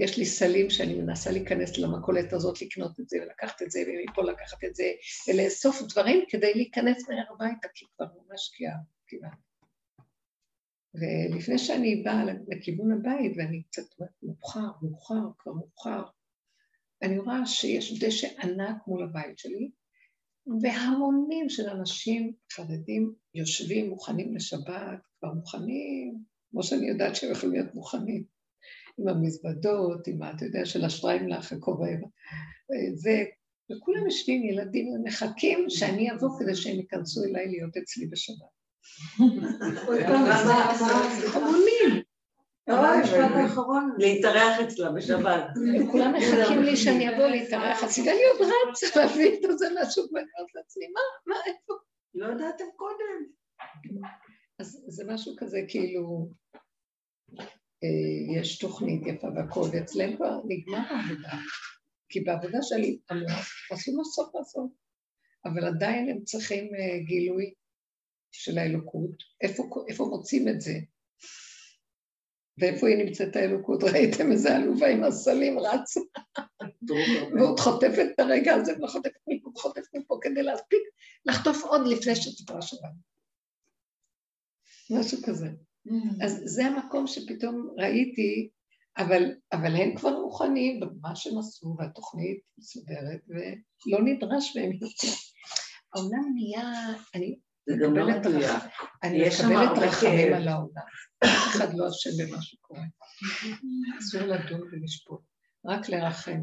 יש לי סלים שאני מנסה להיכנס למכולת הזאת, לקנות את זה ולקחת את זה, ומפה לקחת את זה, ולאסוף דברים כדי להיכנס מהר הביתה, כי כבר ממש כמעט. ולפני שאני באה לכיוון הבית, ואני קצת מוכר, אני רואה שיש דשא ענק מול הבית שלי, והמונים של אנשים חרדים יושבים מוכנים לשבת, כבר מוכנים, כמו שאני יודעת שהם יכולים להיות מוכנים, עם המזוודות, עם אתה יודע, של השטריים לאחר קוראים, וכולם יושבים ילדים ומחכים שאני אבוא כדי שהם ייכנסו אליי להיות אצלי בשבת. חמונים. להתארח אצלה בשבת. כולם מחכים לי שאני אבוא להתארח, אז גם להיות רצה להביא את זה לשוק ולהיות לעצמי, מה, איפה? לא יודעתם קודם. אז זה משהו כזה כאילו, יש תוכנית יפה והכל, ואצלם כבר נגמר העבודה, כי בעבודה שלי עשו לו סוף לעשות, אבל עדיין הם צריכים גילוי של האלוקות, איפה מוצאים את זה? ואיפה היא נמצאת האלוקות? ראיתם איזה עלובה עם הסלים רצה, ועוד חוטפת את הרגע הזה, וחוטפת מפה, חוטפת מפה, כדי להספיק, לחטוף עוד לפני שתתראה שלנו. משהו כזה. אז זה המקום שפתאום ראיתי, אבל הם כבר מוכנים במה שהם עשו, והתוכנית מסודרת, ולא נדרש מהם יותר. העולם נהיה, אני מקבלת רחמים על העולם. אף אחד לא אשם במה שקורה. אסור לדון ולשפוט, רק לרחם.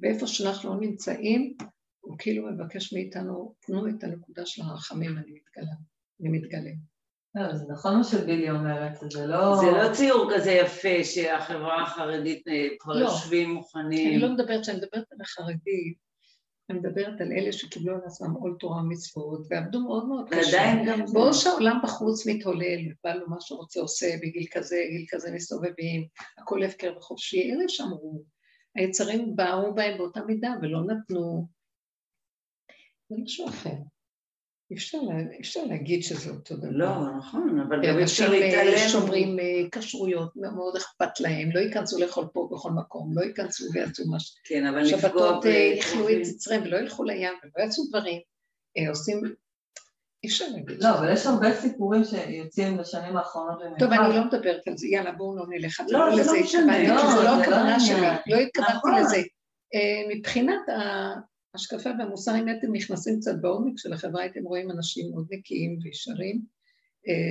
ואיפה שאנחנו לא נמצאים, הוא כאילו מבקש מאיתנו, תנו את הנקודה של הרחמים, אני מתגלה. זה נכון מה שבילי אומרת, זה לא... זה לא ציור כזה יפה שהחברה החרדית כבר יושבים מוכנים. אני לא מדברת, כשאני מדברת על החרדים, אני מדברת על אלה שקיבלו על עצמם עול תורה מצוות, ועבדו מאוד מאוד קשה. בואו שהעולם בחוץ מתהולל, בא לו מה שרוצה עושה, בגיל כזה, גיל כזה מסובבים, הכל הפקר וחופשי, אלה שאמרו, היצרים באו בהם באותה מידה ולא נתנו. זה משהו אחר. אפשר להגיד שזה אותו דבר. לא, נכון, אבל גם אפשר להתעלם. אנשים שומרים כשרויות, מאוד אכפת להם, לא ייכנסו לכל פה, בכל מקום, לא ייכנסו ויעשו משהו. כן, אבל נפגוע... שבתות יחלו את יצרם, ולא ילכו לים, ולא יעשו דברים, עושים... אפשר להגיד. לא, אבל יש הרבה סיפורים שיוצאים בשנים האחרונות. טוב, אני לא מדברת על זה, יאללה, בואו לא נלך. לא, זה לא משנה. זה לא הכוונה שלי, לא התכוונתי לזה. מבחינת השקפה והמוסר, אם אתם נכנסים קצת בעומק של החברה, אתם רואים אנשים מאוד נקיים וישרים,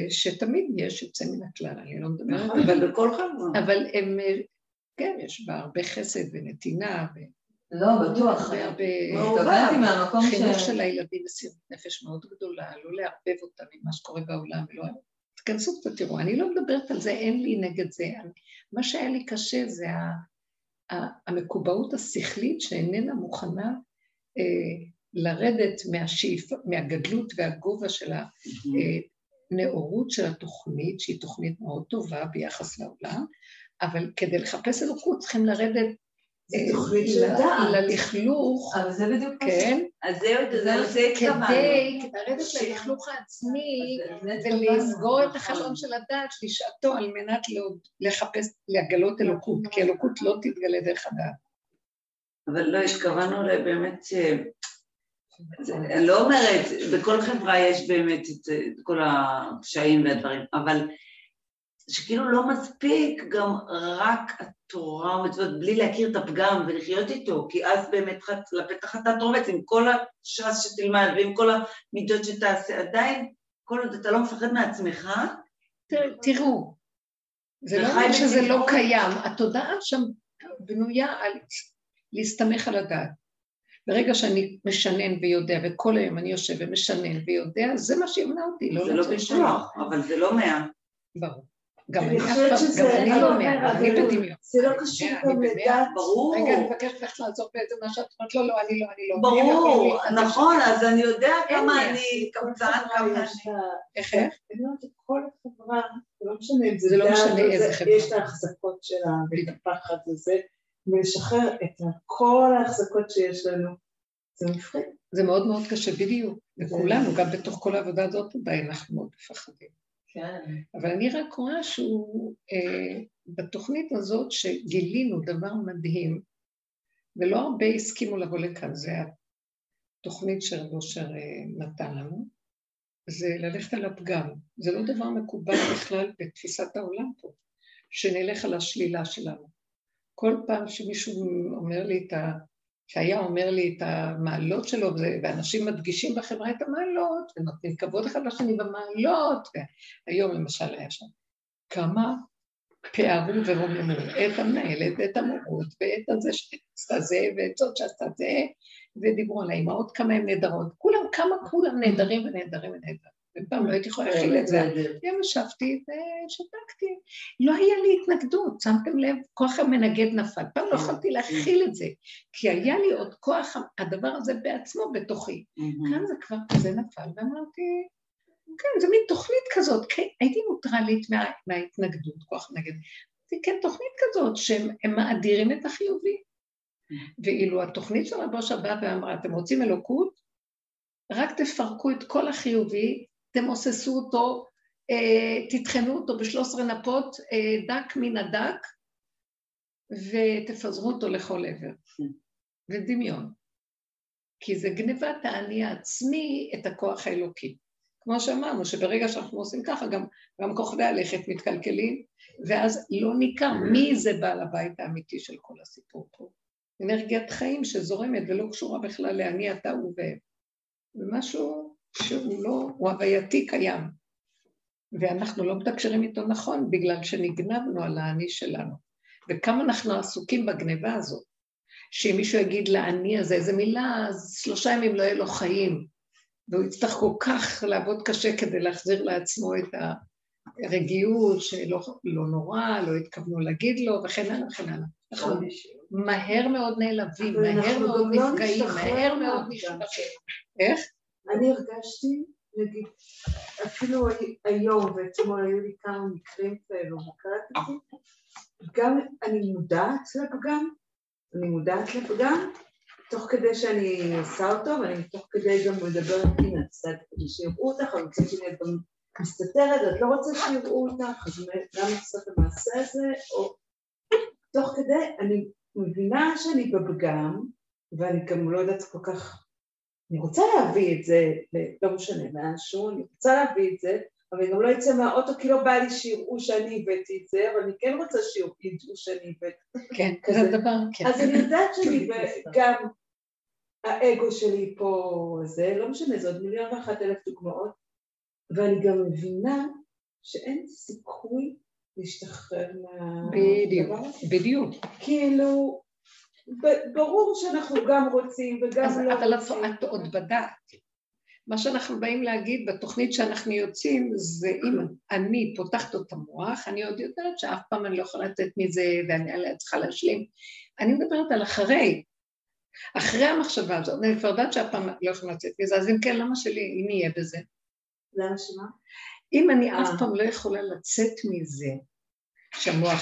שתמיד יש יוצא מן הכלל, אני לא מדברת. אבל בכל חברה. אבל הם, כן, יש בה הרבה חסד ונתינה. לא, בטוח. התעבדתי מהמקום של... חינוך של הילדים בסיר נפש מאוד גדולה, לא להרבב אותם ממה שקורה בעולם. תכנסו קצת, תראו, אני לא מדברת על זה, אין לי נגד זה. מה שהיה לי קשה זה המקובעות השכלית שאיננה מוכנה לרדת מהגדלות והגובה של הנאורות של התוכנית, שהיא תוכנית מאוד טובה ביחס לעולם, אבל כדי לחפש אלוקות צריכים לרדת ללכלוך, כדי לרדת ללכלוך העצמי ולסגור את החלום של הדעת, לשעתו על מנת לחפש, להגלות אלוקות, כי אלוקות לא תתגלה דרך הדעת. אבל לא, השכוונו אולי באמת ש... אני לא אומרת, בכל חברה יש באמת את כל הפשעים והדברים, אבל שכאילו לא מספיק גם רק התורה המצוות, בלי להכיר את הפגם ולחיות איתו, כי אז באמת לפתח אתה תרובץ עם כל הש"ס שתלמד ועם כל המידות שתעשה, עדיין כל עוד אתה לא מפחד מעצמך. תראו, זה לא אומר שזה לא קיים, התודעה שם בנויה על... להסתמך על הדעת. ברגע שאני משנן ויודע, וכל היום אני יושב ומשנן ויודע, זה מה שימנע אותי. זה לא בשלוח, אבל זה לא 100. ברור. גם אני לא 100, אני בדמיון. זה לא קשור גם לדעת. ברור. רגע, אני מבקשת לך לעזור באיזה מה שאת אומרת, לא, לא, אני לא, אני לא. ברור, נכון, אז אני יודע כמה אני, כמה אני. איך? אני אומרת, כל החברה, זה לא משנה אם זה דעת, יש את ההחזקות שלה, ואת הפחד הזה, ולשחרר את כל ההחזקות שיש לנו. זה מפחיד. זה מאוד מאוד קשה בדיוק. וכולנו, גם בתוך כל העבודה הזאת, עדיין אנחנו מאוד מפחדים. כן. אבל אני רק רואה שהוא, בתוכנית הזאת שגילינו דבר מדהים, ולא הרבה הסכימו לבוא לכאן, זה התוכנית שרבושר נתן לנו, זה ללכת על הפגם. זה לא דבר מקובל בכלל בתפיסת העולם פה, שנלך על השלילה שלנו. כל פעם שמישהו אומר לי שהיה אומר לי את המעלות שלו, ואנשים מדגישים בחברה את המעלות, ונותנים כבוד אחד לשני במעלות, והיום למשל היה שם כמה פערים ורוממות, את המנהלת, את המורות, ואת הזה שעשתה זה, ואת זאת שעשתה זה, ודיברו עליהם, עוד כמה הם נהדרות, כולם נהדרים ונהדרים ונהדרים, ופעם לא הייתי יכולה להכיל את זה. יום ישבתי ושתקתי. לא היה לי התנגדות, שמתם לב, כוח המנגד נפל. פעם לא יכולתי להכיל את זה, כי היה לי עוד כוח, הדבר הזה בעצמו בתוכי. כאן זה כבר כזה נפל, ואמרתי, כן, זה מין תוכנית כזאת, הייתי נוטרלית מההתנגדות, כוח נגד. זה כן תוכנית כזאת, שהם מאדירים את החיובי. ואילו התוכנית של רבו שבא ואמרה, אתם רוצים אלוקות? רק תפרקו את כל החיובי, תמוססו אותו, תתחנו אותו ב13 נפות, דק מן הדק, ותפזרו אותו לכל עבר. ודמיון. כי זה גניבת האני העצמי את הכוח האלוקי. כמו שאמרנו, שברגע שאנחנו עושים ככה, גם כוכבי הלכת מתקלקלים, ואז לא ניכר מי זה בעל הבית האמיתי של כל הסיפור פה. אנרגיית חיים שזורמת ולא קשורה בכלל לאני אתה ובהם. ומשהו שהוא לא, הוא הווייתי קיים. ואנחנו לא מתקשרים איתו נכון, בגלל שנגנבנו על האני שלנו. וכמה אנחנו עסוקים בגניבה הזאת, שאם מישהו יגיד לאני הזה, איזה מילה, אז 3 ימים לא יהיה לו חיים, והוא יצטרך כל כך לעבוד קשה כדי להחזיר לעצמו את הרגיעות, שלא נורא, לא התכוונו להגיד לו, וכן הלאה וכן הלאה. אנחנו מהר מאוד נעלבים, מהר מאוד נפגעים, מהר מאוד נשתפים. איך? אני הרגשתי, נגיד, אפילו היום ואתמול היו לי כמה מקרים כאלו, גם אני מודעת לפגם, תוך כדי שאני עושה אותו, ואני תוך כדי גם מדברת, הנה, שיראו אותך, אני חושבת שאני מסתתרת, את לא רוצה שיראו אותך, אז גם לעשות את המעשה הזה, או תוך כדי, אני מבינה שאני בפגם, ואני גם לא יודעת כל כך, אני רוצה להביא את זה, לא משנה משהו, אני רוצה להביא את זה, אבל אני גם לא יצא מהאוטו, כי לא בא לי שיראו שאני הבאתי את זה, אבל אני כן רוצה שיראו שאני הבאתי. כן, כזה דבר, כן. אז אני יודעת שאני גם האגו שלי פה, זה לא משנה, זה עוד 1,000,001 דוגמאות, ואני גם מבינה שאין סיכוי להשתחרר מהדבר הזה. בדיוק. כאילו, ברור שאנחנו גם רוצים וגם לא רוצים. אבל את עוד בדעת. מה שאנחנו באים להגיד בתוכנית שאנחנו יוצאים, זה אם אני פותחת את המוח, אני עוד יודעת שאף פעם אני לא יכולה לתת מזה, ואני צריכה להשלים. אני מדברת על אחרי המחשבה הזאת, אני כבר יודעת שאף פעם לא יכולה לתת מזה, אז אם כן, למה שלי, אם יהיה בזה? למה שמה? אם אני אף פעם לא יכולה לצאת מזה, שהמוח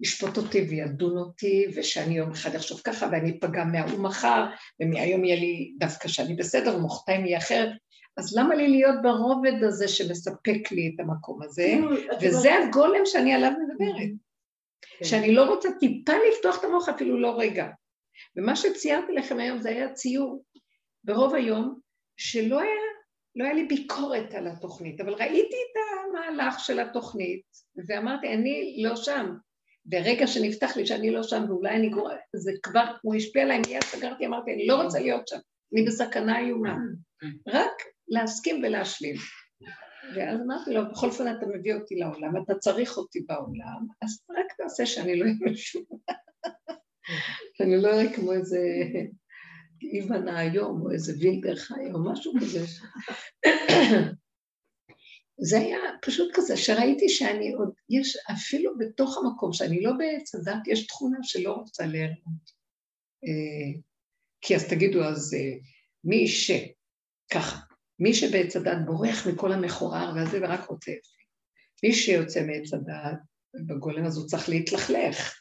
ישפוט אותי וידון אותי, ושאני יום אחד אחשוב ככה, ואני אפגע מהאום מחר, ומהיום יהיה לי דווקא שאני בסדר, ומחרתיים יהיה אחרת, אז למה לי להיות ברובד הזה שמספק לי את המקום הזה? וזה הגולם שאני עליו מדברת. שאני לא רוצה טיפה לפתוח את המוח, אפילו לא רגע. ומה שציירתי לכם היום, זה היה ציור ברוב היום, שלא היה, לא היה לי ביקורת על התוכנית, אבל ראיתי את המהלך של התוכנית, ואמרתי, אני לא שם. ברגע שנפתח לי שאני לא שם, ואולי אני גורם, זה כבר, הוא השפיע עליי, מיד סגרתי, אמרתי, אני לא רוצה להיות שם, אני בסכנה איומה. רק להסכים ולהשלים. ואז אמרתי לו, בכל פעם אתה מביא אותי לעולם, אתה צריך אותי בעולם, אז רק תעשה שאני לא אהיה משום. שאני לא אראה כמו איזה... איבנה היום, או איזה וילדר חי, או משהו כזה. זה היה פשוט כזה, שראיתי שאני עוד, יש אפילו בתוך המקום, שאני לא בצדת, יש תכונה שלא רוצה להראות. כי אז תגידו, אז מי שככה, מי שבצדת בורח מכל המכוער, ואז זה רק רוצה יפה. מי שיוצא מהצדת, בגולם הזה הוא צריך להתלכלך,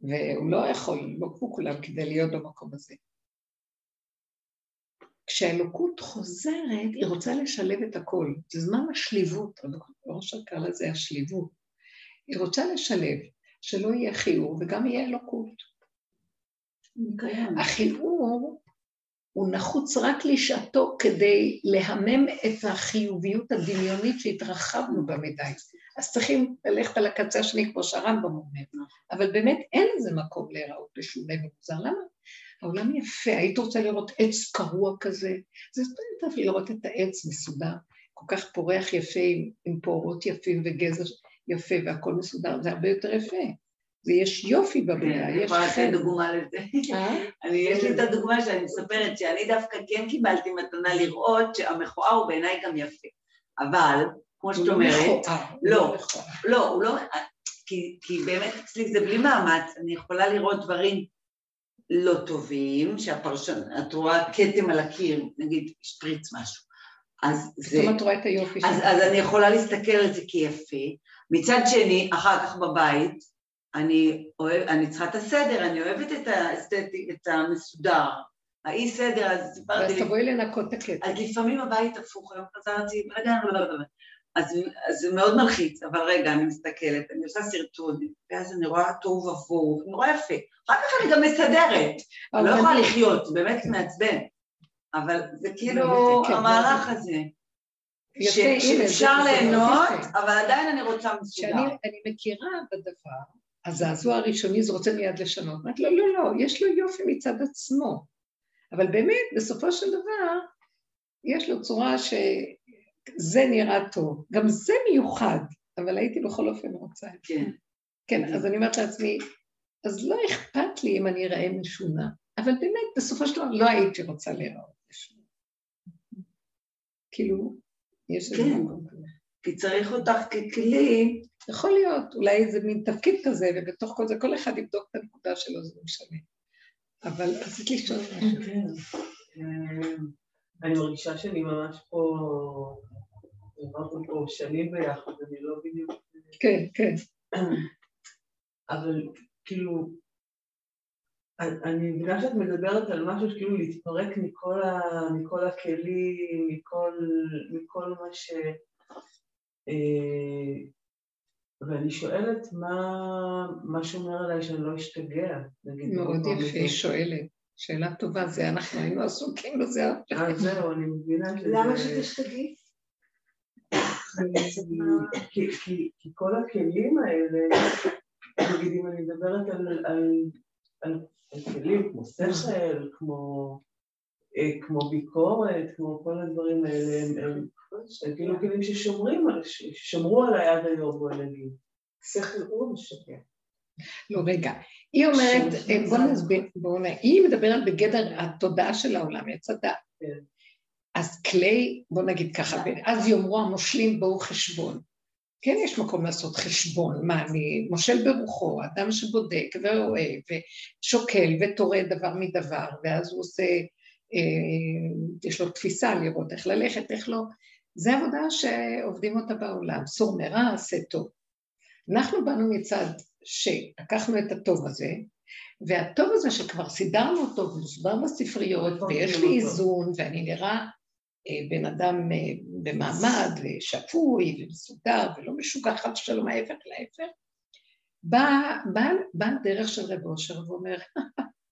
והוא לא יכול, לא כמו כולם, כדי להיות במקום הזה. כשהאלוקות חוזרת, היא רוצה לשלב את הכל. זה זמן השליבות, ראש הקהל הזה, השליבות. היא רוצה לשלב, שלא יהיה חיור, וגם יהיה אלוקות. החיור הוא נחוץ רק לשעתו, כדי להמם את החיוביות הדמיונית שהתרחבנו במדי. אז צריכים ללכת על הקצה השני, כמו שהרמב"ם אומר. אבל באמת אין איזה מקום להיראות בשונה ומוזר. למה? העולם יפה, היית רוצה לראות עץ קרוע כזה, זה סתם טוב לראות את העץ מסודר, כל כך פורח יפה עם פורות יפים וגזר יפה והכל מסודר, זה הרבה יותר יפה, ויש יופי בבריאה, יש חן. אני דוגמה לזה, יש לי את הדוגמה שאני מספרת, שאני דווקא כן קיבלתי מתנה לראות שהמכוער הוא בעיניי גם יפה, אבל, כמו שאת אומרת, לא, כי באמת אצלי זה בלי מאמץ, אני יכולה לראות דברים לא טובים, את רואה כתם על הקיר, נגיד, שפריץ משהו. אז אני יכולה להסתכל על זה כיפי. מצד שני, אחר כך בבית, אני צריכה את הסדר, אני אוהבת את האסתטי, את המסודר, האי סדר, אז סיפרתי... ואז תבואי לנקות את הקטע. אז לפעמים הבית הפוך, היום חזרתי, אז זה מאוד מלחיץ, אבל רגע, אני מסתכלת, אני עושה סרטון, ואז אני רואה טוב עבור, אני רואה יפה, אחר כך אני גם מסדרת, אני לא יכולה לחיות, באמת מעצבן, אבל זה כאילו המערך הזה. שאפשר ליהנות, אבל עדיין אני רוצה מסודר. שאני מכירה בדבר, הזעזוע הראשוני, זה רוצה מיד לשנות. אמרת, לא, לא, לא, יש לו יופי מצד עצמו. אבל באמת, בסופו של דבר, יש לו צורה שזה נראה טוב. גם זה מיוחד, אבל הייתי בכל אופן רוצה. כן. כן, אז אני אומרת לעצמי, אז לא אכפת לי אם אני אראה משונה, אבל באמת, בסופו של דבר, לא הייתי רוצה לראות משונה. כאילו, יש איזה מקום כזה. כי צריך אותך ככלי, יכול להיות, אולי איזה מין תפקיד כזה, ובתוך כל זה, כל אחד יבדוק את הנקודה שלו, זה משנה. אבל עשית לי שונה. אני מרגישה שאני ממש פה שנים ביחד, אני לא בדיוק... כן, כן. אבל כאילו, אני מבינה שאת מדברת על משהו שכאילו להתפרק מכל הכלים, מכל מה ש... ואני שואלת מה שומר עליי שאני לא אשתגע. מאוד יפה, שואלת. שאלה טובה, זה אנחנו היינו עסוקים בזה. אז זהו, אני מבינה שזה... למה שתשתגעי? כי כל הכלים האלה, נגיד אם אני מדברת על כלים כמו שכל, כמו ביקורת, כמו כל הדברים האלה, הם כאילו כלים ששומרו עליי עד היום, בוא נגיד. שכל הוא משגע. לא, רגע. היא אומרת, בוא נסביר, היא מדברת בגדר התודעה של העולם, יצדה. אז כלי, בוא נגיד ככה, אז יאמרו המושלים בואו חשבון. כן, יש מקום לעשות חשבון, מה, אני מושל ברוחו, אדם שבודק ורואה ושוקל ותורא דבר מדבר, ואז הוא עושה, יש לו תפיסה לראות איך ללכת, איך לא, זה עבודה שעובדים אותה בעולם, סור מרע עשה טוב. אנחנו באנו מצד שלקחנו את הטוב הזה, והטוב הזה שכבר סידרנו אותו, הוא מוסבר בספריות, ויש לי איזון, ואני נראה בן אדם במעמד, ושפוי, ומסודר, ולא משוגע חד שלום, ההפך להפך, בא דרך של רב אושר ואומר,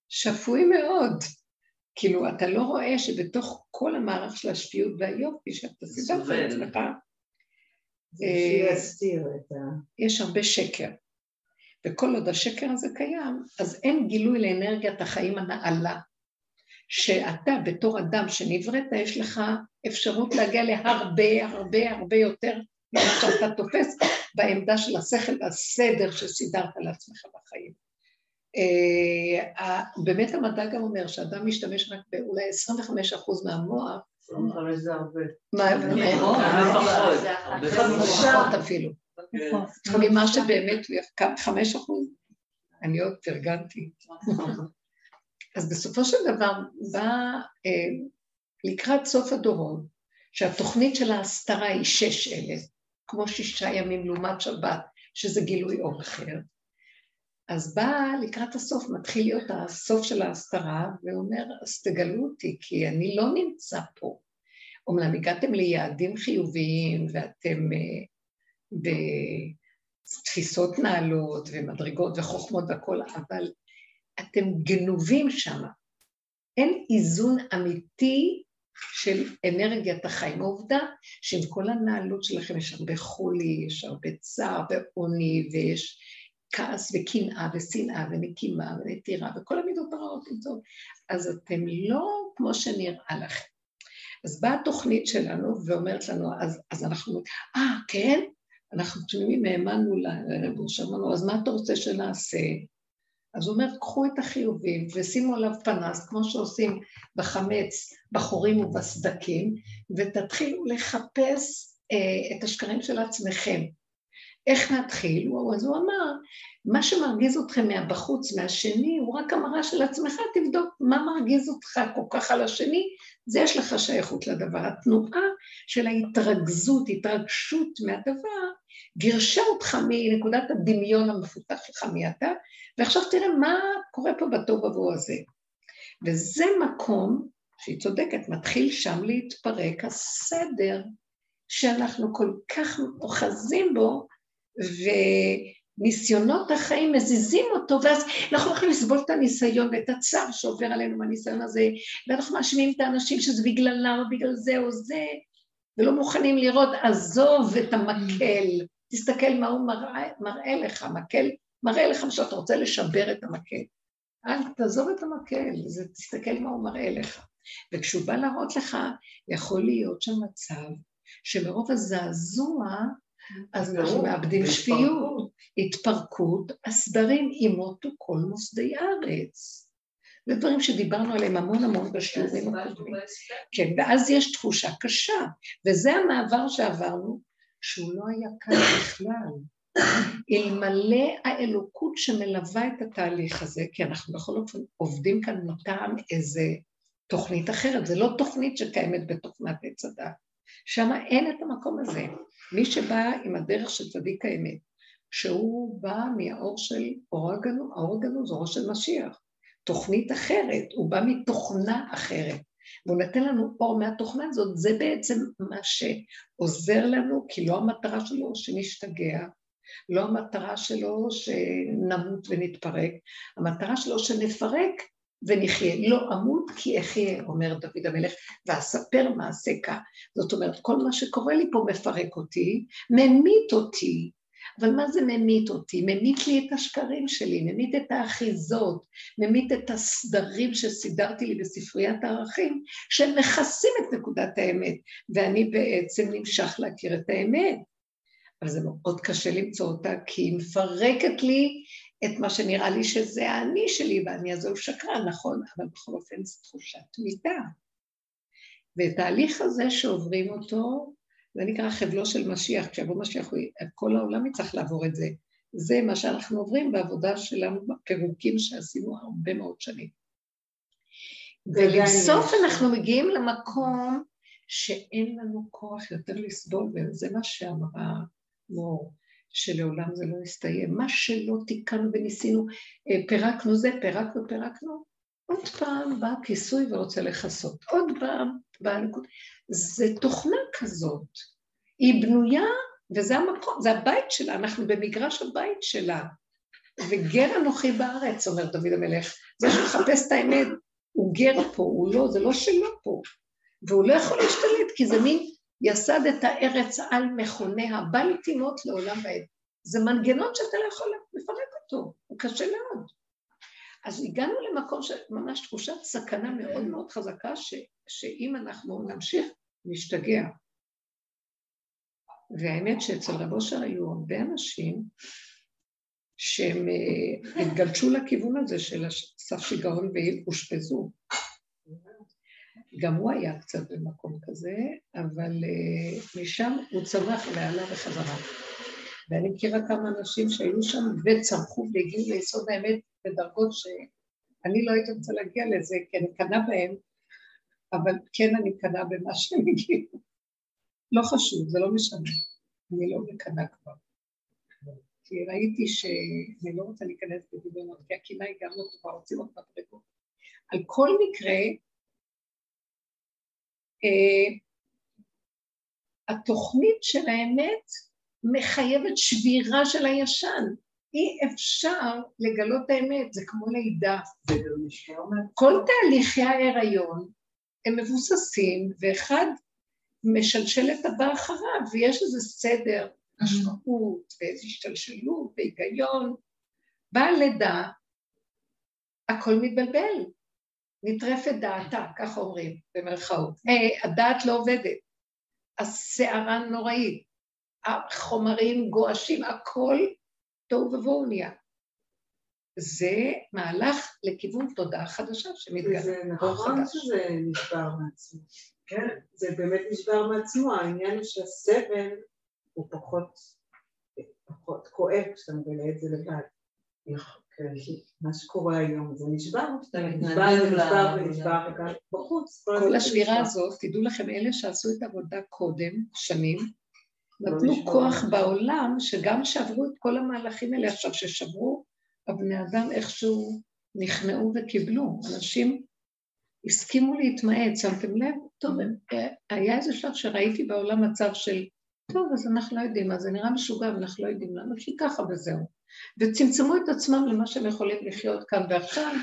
שפוי מאוד, כאילו אתה לא רואה שבתוך כל המערך של השפיות והיופי, שאתה סידרת את עצמך, יש הרבה שקר, וכל עוד השקר הזה קיים, אז אין גילוי לאנרגיית החיים הנעלה, שאתה בתור אדם שנבראת, יש לך אפשרות להגיע להרבה, הרבה, הרבה יותר, ממה שאתה תופס בעמדה של השכל והסדר שסידרת לעצמך בחיים. באמת המדע גם אומר שאדם משתמש רק באולי 25% מהמוח, 25 זה הרבה. מה? אפילו. ממה שבאמת הוא יפקד 5%, אני עוד תרגנתי. אז בסופו של דבר בא לקראת סוף הדורון, שהתוכנית של ההסתרה היא 6,000, כמו 6 ימים לעומת שבת, שזה גילוי אור אחר. אז בא לקראת הסוף, מתחיל להיות הסוף של ההסתרה, ואומר, אז תגלו אותי, כי אני לא נמצא פה. אומנם הגעתם ליעדים חיוביים, ואתם בתפיסות נעלות, ומדרגות וחוכמות וכל, אבל... אתם גנובים שם, אין איזון אמיתי של אנרגיית החיים. העובדה שעם כל הנעלות שלכם יש הרבה חולי, יש הרבה צער ועוני, ויש כעס וקנאה ושנאה ונקימה ונתירה, וכל המידות הרעות איתו, אז אתם לא כמו שנראה לכם. אז באה התוכנית שלנו ואומרת לנו, אז אנחנו, כן, אנחנו תמימים מאמנו לרבו, שמענו, אז מה אתה רוצה שנעשה? אז הוא אומר, קחו את החיובים ושימו עליו פנס, כמו שעושים בחמץ, בחורים ובסדקים, ותתחילו לחפש את השקרים של עצמכם. איך נתחיל? אז הוא אמר, מה שמרגיז אתכם מהבחוץ, מהשני, הוא רק המראה של עצמך, תבדוק מה מרגיז אותך כל כך על השני, זה יש לך שייכות לדבר. התנועה של ההתרגזות, התרגשות מהדבר, גירשה אותך מנקודת הדמיון המפותח שלך מידה, ועכשיו תראה מה קורה פה בתוהו ובוהו הזה. וזה מקום שהיא צודקת, מתחיל שם להתפרק הסדר שאנחנו כל כך אוחזים בו, וניסיונות החיים מזיזים אותו, ואז אנחנו יכולים לסבול את הניסיון ואת הצער שעובר עלינו מהניסיון הזה, ואנחנו מאשמים את האנשים שזה בגללם או בגלל זה או זה, ולא מוכנים לראות, עזוב את המקל, תסתכל מה הוא מראה לך, המקל מראה לך שאתה רוצה לשבר את המקל, אל תעזוב את המקל, זה, תסתכל מה הוא מראה לך, וכשהוא בא להראות לך, יכול להיות שם מצב, שמרוב הזעזוע, אז אנחנו מאבדים שפיות, התפרקות, הסדרים אימותו כל מוסדי ארץ. זה דברים שדיברנו עליהם המון המון בשיעורים. כן, ואז יש תחושה קשה, וזה המעבר שעברנו, שהוא לא היה קל בכלל. אלמלא האלוקות שמלווה את התהליך הזה, כי אנחנו בכל אופן עובדים כאן מטעם איזה תוכנית אחרת, זה לא תוכנית שקיימת בתוכנת הצדה. שם אין את המקום הזה. מי שבא עם הדרך של צדיק האמת, שהוא בא מהאור של האור הגנוז, אור של משיח, תוכנית אחרת, הוא בא מתוכנה אחרת, והוא נתן לנו אור מהתוכנה הזאת, זה בעצם מה שעוזר לנו, כי לא המטרה שלו שנשתגע, לא המטרה שלו שנמות ונתפרק, המטרה שלו שנפרק ונחיה, לא אמות כי אחיה, אומר דוד המלך, ואספר מעשה כך. זאת אומרת, כל מה שקורה לי פה מפרק אותי, ממית אותי, אבל מה זה ממית אותי? ממית לי את השקרים שלי, ממית את האחיזות, ממית את הסדרים שסידרתי לי בספריית הערכים, שהם מכסים את נקודת האמת, ואני בעצם נמשך להכיר את האמת. אבל זה מאוד קשה למצוא אותה, כי היא מפרקת לי, את מה שנראה לי שזה האני שלי, ואני הזה הוא שקרן, נכון, אבל בכל אופן זו תחושת מידה. והתהליך הזה שעוברים אותו, זה נקרא חבלו של משיח, כשיבוא משיח, כל העולם יצטרך לעבור את זה. זה מה שאנחנו עוברים בעבודה שלנו, בפירוקים שעשינו הרבה מאוד שנים. ולבסוף אנחנו מגיעים למקום שאין לנו כוח יותר לסבול, וזה מה שאמרה מור. שלעולם זה לא יסתיים, מה שלא תיקנו וניסינו, פירקנו זה, פירקנו, עוד פעם בא כיסוי ורוצה לחסות, עוד פעם בא נקודה, זה תוכנה כזאת, היא בנויה, וזה המקום, זה הבית שלה, אנחנו במגרש הבית שלה, וגר אנוכי בארץ, אומר דוד המלך, זה שמחפש את האמת, הוא גר פה, הוא לא, זה לא שלא פה, והוא לא יכול להשתלט, כי זה מין, יסד את הארץ על מכונה, הבית תימות לעולם ועד. זה מנגנות שאתה לא יכול לפרק אותו, הוא קשה מאוד. אז הגענו למקום שממש תחושת סכנה מאוד מאוד חזקה, שאם אנחנו נמשיך, נשתגע. והאמת שאצל רב אושר היו הרבה אנשים, שהם התגלשו לכיוון הזה של סף שיגעון והושפזו. גם הוא היה קצת במקום כזה, אבל משם הוא צמח ועלה וחזרה. ואני מכירה כמה אנשים שהיו שם וצמחו והגיעו ליסוד האמת בדרגות שאני לא הייתי רוצה להגיע לזה, כי אני קנה בהם, אבל כן אני קנה במה שהם הגיעו. לא חשוב, זה לא משנה. אני לא מקנה כבר. כי ראיתי שאני לא רוצה להיכנס בדיבונות, כי הקינה היא גם לא טובה, רוצים אותה ברגות. על כל מקרה, התוכנית של האמת מחייבת שבירה של הישן, אי אפשר לגלות האמת, זה כמו לידה, כל תהליכי ההיריון הם מבוססים ואחד משלשל את הבא אחריו ויש איזה סדר, משמעות ואיזו השתלשלות והיגיון, באה לידה, הכל מתבלבל. נטרפת דעתה, כך אומרים, במרכאות. הדעת לא עובדת, השערה נוראית, החומרים גועשים, הכל טוב ובואו נהיה. זה מהלך לכיוון תודעה חדשה שמתגלה. זה נכון שזה נשבר מעצמו. כן, זה באמת נשבר מעצמו. העניין הוא שהסבל הוא פחות כואב כשאתה מגלה את זה לבד. נכון. מה שקורה היום זה נשבר, נשבר בחוץ. כל השבירה הזאת, תדעו לכם, אלה שעשו את העבודה קודם, שנים, נתנו כוח בעולם שגם שעברו את כל המהלכים האלה, עכשיו ששברו, הבני אדם איכשהו נכנעו וקיבלו. אנשים הסכימו להתמעט, שמתם לב? טוב, היה איזה שלב שראיתי בעולם מצב של, טוב, אז אנחנו לא יודעים, אז זה נראה משוגע, אנחנו לא יודעים למה, כי ככה וזהו. וצמצמו את עצמם למה שהם יכולים לחיות כאן ועכשיו,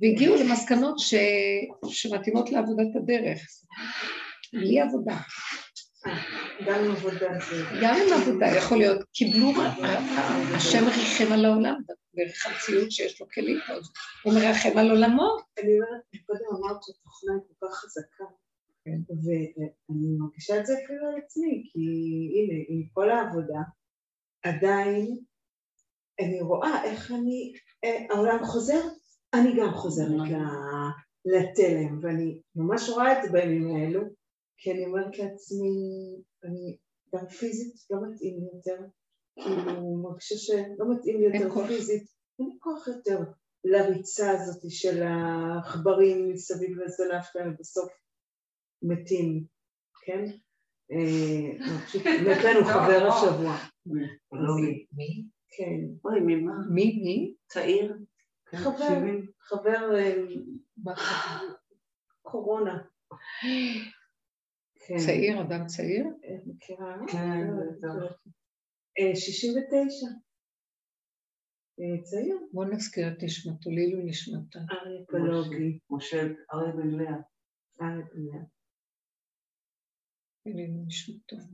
והגיעו למסקנות שמתאימות לעבודת הדרך. בלי עבודה. גם עם עבודה. גם עם עבודה, יכול להיות. קיבלו, השם ריחם על העולם, דרך המציאות שיש לו כלים, הוא מרחם על עולמו. אני אומרת, קודם אמרת שהתוכנה היא כל כך חזקה, ואני מרגישה את זה כאילו על עצמי, כי הנה, עם כל העבודה, עדיין, אני רואה איך העולם חוזר, אני גם חוזרת לתלם, ואני ממש רואה את זה בימים האלו, כי אני אומרת לעצמי, אני גם פיזית לא מתאים לי יותר, כאילו מרגישה שלא מתאים לי יותר פיזית, אין כוח יותר לריצה הזאת של העכברים מסביב לזנב שלהם, בסוף מתים, כן? מת לנו חבר השבוע. מי? כן. אוי, ממה? מי? צעיר? חבר קורונה. צעיר, אדם צעיר? מכירה? כן, טוב. 69. צעיר. בוא נזכיר את נשמתו, לילו נשמתה. אריה פלוגי. משה, אריה בן לאה. אריה בן לאה.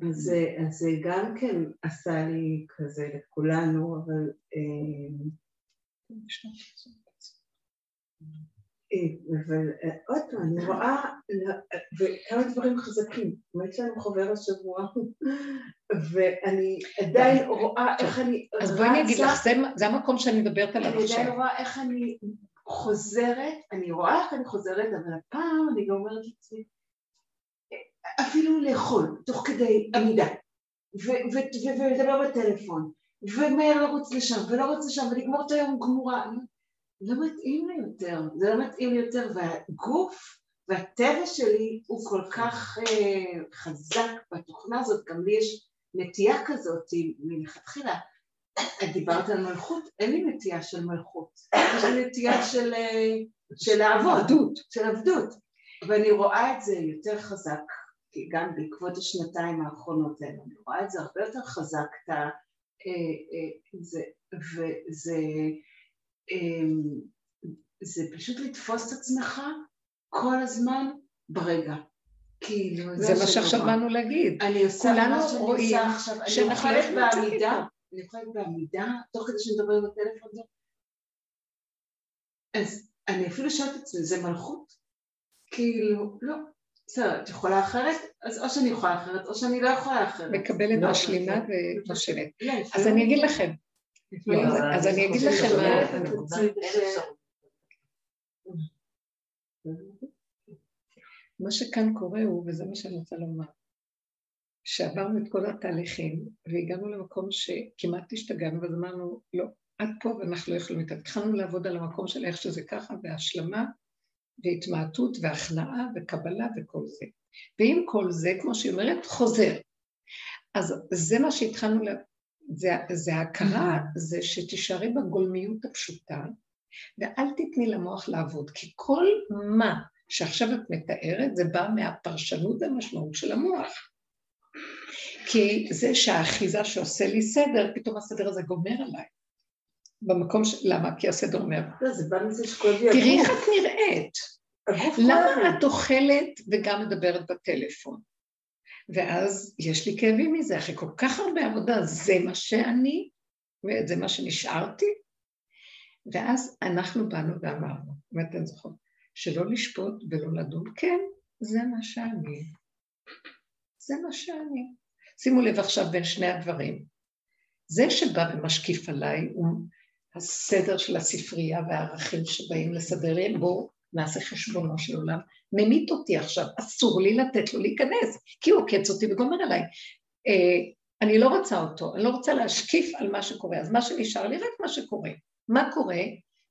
אז זה גם כן עשה לי כזה לכולנו, אבל עוד פעם, אני רואה וכמה דברים חזקים, באמת שאני חובר השבוע, ואני עדיין רואה איך אני... אז בואי אני אגיד לך, זה המקום שאני מדברת עליו עכשיו. אני עדיין רואה איך אני חוזרת, אבל הפעם אני גם אומרת לצבי, אפילו לאכול, תוך כדי עמידה, ולדבר בטלפון, ומהר לרוץ לשם, ולגמור את היום גמורה, לא מתאים לי יותר, זה לא מתאים לי יותר, והגוף והטבע שלי הוא כל כך חזק בתוכנה הזאת, גם לי יש נטייה כזאת מלכתחילה, את דיברת על מלכות, אין לי נטייה של מלכות, יש לי נטייה של עבדות, ואני רואה את זה יותר חזק, כי גם בעקבות השנתיים האחרונות האלה, אני רואה את זה הרבה יותר חזק, זה פשוט לתפוס את עצמך כל הזמן ברגע. זה מה שעכשיו באנו להגיד. אני עושה מה שאני עושה עכשיו, אני אוכלת בעמידה, תוך כדי שנדבר בטלפון הזה. אז אני אפילו שואלת את עצמי, זה מלכות? כאילו, לא. בסדר, את יכולה אחרת? אז או שאני יכולה אחרת, או שאני לא יכולה אחרת. מקבלת משלימה ונושבת. אז אני אגיד לכם. מה שכאן קורה הוא, וזה מה שאני רוצה לומר, שעברנו את כל התהליכים, והגענו למקום שכמעט השתגענו, ואז אמרנו, לא, עד פה ואנחנו לא יכולים. התחלנו לעבוד על המקום של איך שזה ככה, וההשלמה, והתמעטות והכנעה וקבלה וכל זה. ועם כל זה, כמו שהיא אומרת, חוזר. אז זה מה שהתחלנו, זה ההכרה, זה שתישארי בגולמיות הפשוטה, ואל תתני למוח לעבוד, כי כל מה שעכשיו את מתארת, זה בא מהפרשנות והמשמעות של המוח. כי זה שהאחיזה שעושה לי סדר, פתאום הסדר הזה גומר עליי. במקום של... למה? כי הסדר אומר. זה בא מזה שכואבי הגוף. תראי איך את נראית. למה את אוכלת וגם מדברת בטלפון? ואז יש לי כאבים מזה, אחרי כל כך הרבה עבודה, זה מה שאני, וזה מה שנשארתי. ואז אנחנו באנו ואמרנו, ואתם זוכרים, שלא לשפוט ולא לדון, כן, זה מה שאני. שימו לב עכשיו בין שני הדברים. זה שבא ומשקיף עליי, הסדר של הספרייה והערכים שבאים לסדר לי, בואו נעשה חשבונו של עולם, ממית אותי עכשיו, אסור לי לתת לו להיכנס, כי הוא עוקץ אותי וגומר עליי, אני לא רוצה אותו, אני לא רוצה להשקיף על מה שקורה, אז מה שנשאר לי, רק מה שקורה, מה קורה?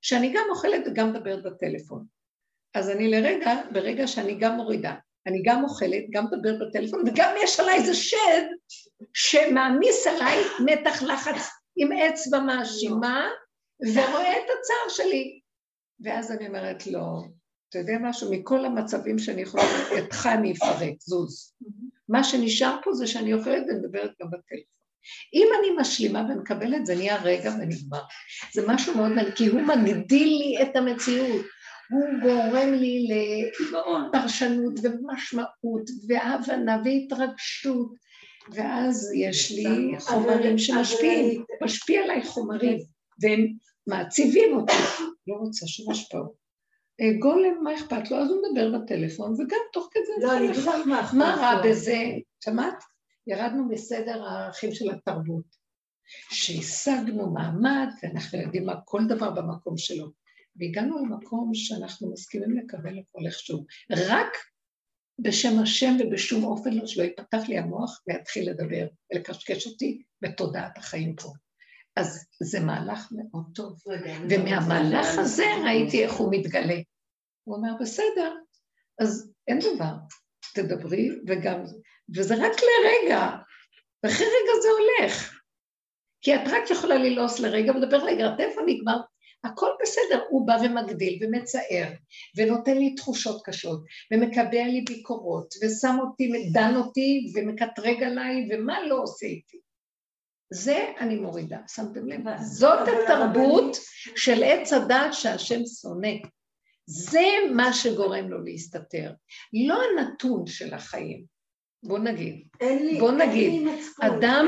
שאני גם אוכלת וגם מדברת בטלפון, אז אני לרגע, ברגע שאני גם מורידה, אני גם אוכלת, גם מדברת בטלפון, וגם יש עליי איזה שד, שמעמיס עליי מתח לחץ עם אצבע מאשימה, ורואה את הצער שלי. ואז אני אומרת לו, אתה יודע משהו, מכל המצבים שאני יכולה, אתך אני אפרק, זוז. מה שנשאר פה זה שאני אוכלת ומדברת גם בטלפון. אם אני משלימה ומקבלת, זה נהיה רגע ונגמר. זה משהו מאוד נדיר, כי הוא מגדיל לי את המציאות. הוא גורם לי לפרשנות ומשמעות והבנה והתרגשות, ואז יש לי חומרים שמשפיעים, משפיע עליי חומרים, והם מעציבים אותי, לא רוצה שמשפעו. גולם, מה אכפת לו? אז הוא מדבר בטלפון, וגם תוך כזה... לא, אני כבר מאכפת. מה רע בזה? שמעת? ירדנו בסדר הערכים של התרבות, שהשגנו מעמד, ואנחנו יודעים מה כל דבר במקום שלו. והגענו למקום שאנחנו מסכימים לקבל הכל איכשהו, רק בשם השם ובשום אופן לא שלא ייפתח לי המוח ויתחיל לדבר ולקשקש אותי בתודעת החיים פה. אז זה מהלך מאוד טוב, ומהמהלך הזה ראיתי איך הוא מתגלה. הוא אומר, בסדר, אז אין דבר, תדברי וגם, וזה רק לרגע, ואחרי רגע זה הולך, כי את רק יכולה ללעוס לרגע ולדבר לגרטף ונגמר, הכל בסדר, הוא בא ומגדיל ומצער, ונותן לי תחושות קשות, ומקבע לי ביקורות, ושם אותי, מדן אותי, ומקטרג עליי, ומה לא עושה איתי. זה אני מורידה, שמתם לב. זאת התרבות של עץ הדעת שהשם שונא. זה מה שגורם לו להסתתר. לא הנתון של החיים. בוא נגיד, אדם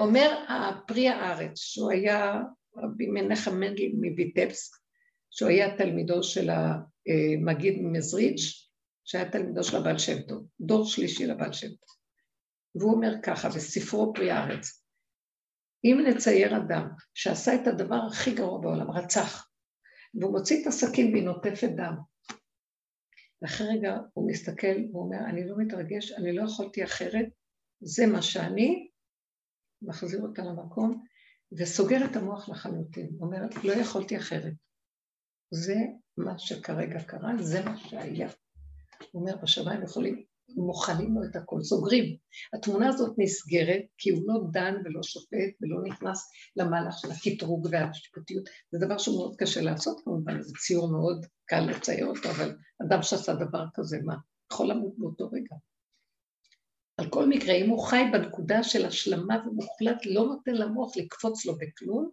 אומר הפרי הארץ, שהוא היה... רבי מנחם מנדל מביטפסק, שהוא היה תלמידו של המגיד ממזריץ', שהיה תלמידו של הבעל שם טוב, דור שלישי לבעל שם טוב. והוא אומר ככה, בספרו פרי הארץ, אם נצייר אדם שעשה את הדבר הכי גרוע בעולם, רצח, והוא מוציא את הסכין והיא נוטפת דם, ואחרי רגע הוא מסתכל, הוא אומר, אני לא מתרגש, אני לא יכולתי אחרת, זה מה שאני, מחזיר אותה למקום, וסוגר את המוח לחלוטין, אומרת, לא יכולתי אחרת. זה מה שכרגע קרה, זה מה שהיה. הוא אומר, בשמיים יכולים, מוכנים לו את הכל, סוגרים. התמונה הזאת נסגרת, כי הוא לא דן ולא שופט, ולא נכנס למהלך של הקטרוג והשיפוטיות. זה דבר שהוא מאוד קשה לעשות, כמובן, זה ציור מאוד קל לצייר אותו, אבל אדם שעשה דבר כזה, מה? יכול למות באותו רגע. על כל מקרה, אם הוא חי בנקודה של השלמה ומוחלט, לא נותן למוח לקפוץ לו בכלום,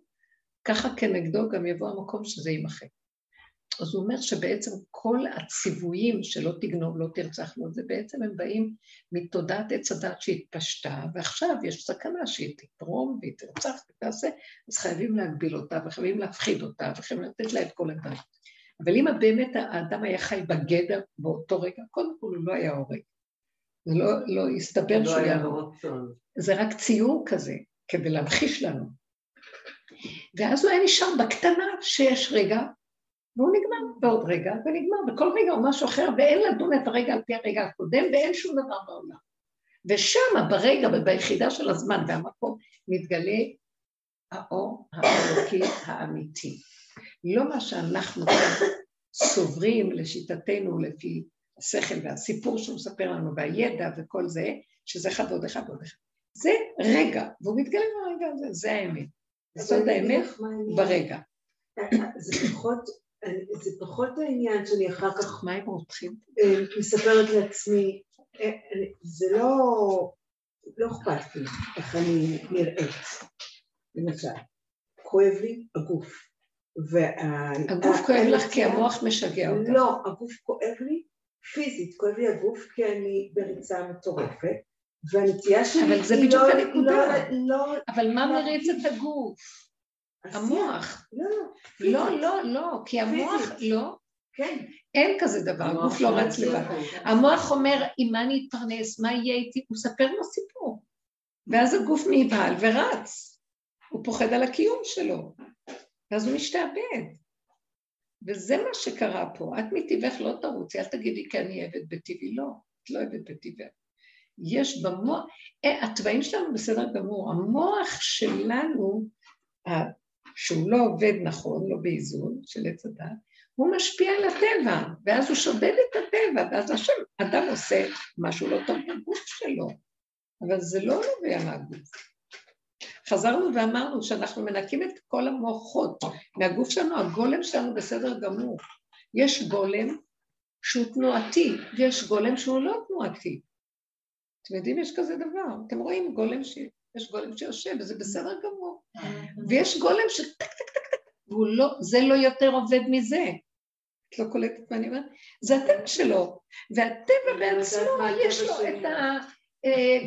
ככה כנגדו גם יבוא המקום שזה יימחק. אז הוא אומר שבעצם כל הציוויים שלא תגנוב, לא תרצח לו, זה בעצם הם באים מתודעת עץ הדעת שהתפשטה, ועכשיו יש סכנה שהיא תתרום והיא תרצח ותעשה, אז חייבים להגביל אותה וחייבים להפחיד אותה וחייבים לתת לה את כל הדעת. אבל אם באמת האדם היה חי בגדר באותו רגע, קודם כל הוא לא היה הורג. זה לא הסתבר שהוא היה רצון. זה רק ציור כזה, כדי להמחיש לנו. ואז הוא היה נשאר בקטנה שיש רגע, והוא נגמר בעוד רגע, ונגמר, וכל רגע הוא משהו אחר, ואין לדון את הרגע על פי הרגע הקודם, ואין שום דבר בעולם. ושם, ברגע וביחידה של הזמן והמקום, מתגלה האור האלוקי האמיתי. לא מה שאנחנו סוברים לשיטתנו לפי השכל והסיפור שהוא מספר לנו, והידע וכל זה, שזה אחד ועוד אחד ועוד אחד. זה רגע, והוא מתגלה מהרגע הזה, זה האמת. זאת האמת ברגע. זה פחות העניין שאני אחר כך... מה הם רותחים? מספרת לעצמי, זה לא אכפת לי איך אני נראית. למשל, כואב לי הגוף. הגוף כואב לך כי המוח משגע אותך. לא, הגוף כואב לי, פיזית, כואב לי הגוף כי אני בריצה מטורפת, והנטייה שלי... אבל זה בדיוק הנקודה. אבל מה מריץ את הגוף? המוח. לא, כי המוח לא... כן. אין כזה דבר, הגוף לא רץ לבד. המוח אומר, אם מה אני אתפרנס, מה יהיה איתי? הוא ספר לו סיפור. ואז הגוף נבהל ורץ. הוא פוחד על הקיום שלו. ואז הוא משתעבד. וזה מה שקרה פה, את מטבעך לא תרוצי, אל תגידי כי אני עבד בטבעי, לא, את לא עבד בטבעך. יש במוח, התוואים שלנו בסדר גמור, המוח שלנו, שהוא לא עובד נכון, לא באיזון של הצדה, הוא משפיע על הטבע, ואז הוא שודד את הטבע, ואז אדם עושה משהו לא טוב בגוף שלו, אבל זה לא נובע מהגוף. חזרנו ואמרנו שאנחנו מנקים את כל המוחות, מהגוף שלנו, הגולם שלנו בסדר גמור. יש גולם שהוא תנועתי, ויש גולם שהוא לא תנועתי. אתם יודעים, יש כזה דבר, אתם רואים גולם שיש גולם שיושב, וזה בסדר גמור. ויש גולם שטק טק טק טק, זה לא יותר עובד מזה. את לא קולטת מה אני אומרת? זה הטבע שלו, והטבע בעצמו יש לו את ה...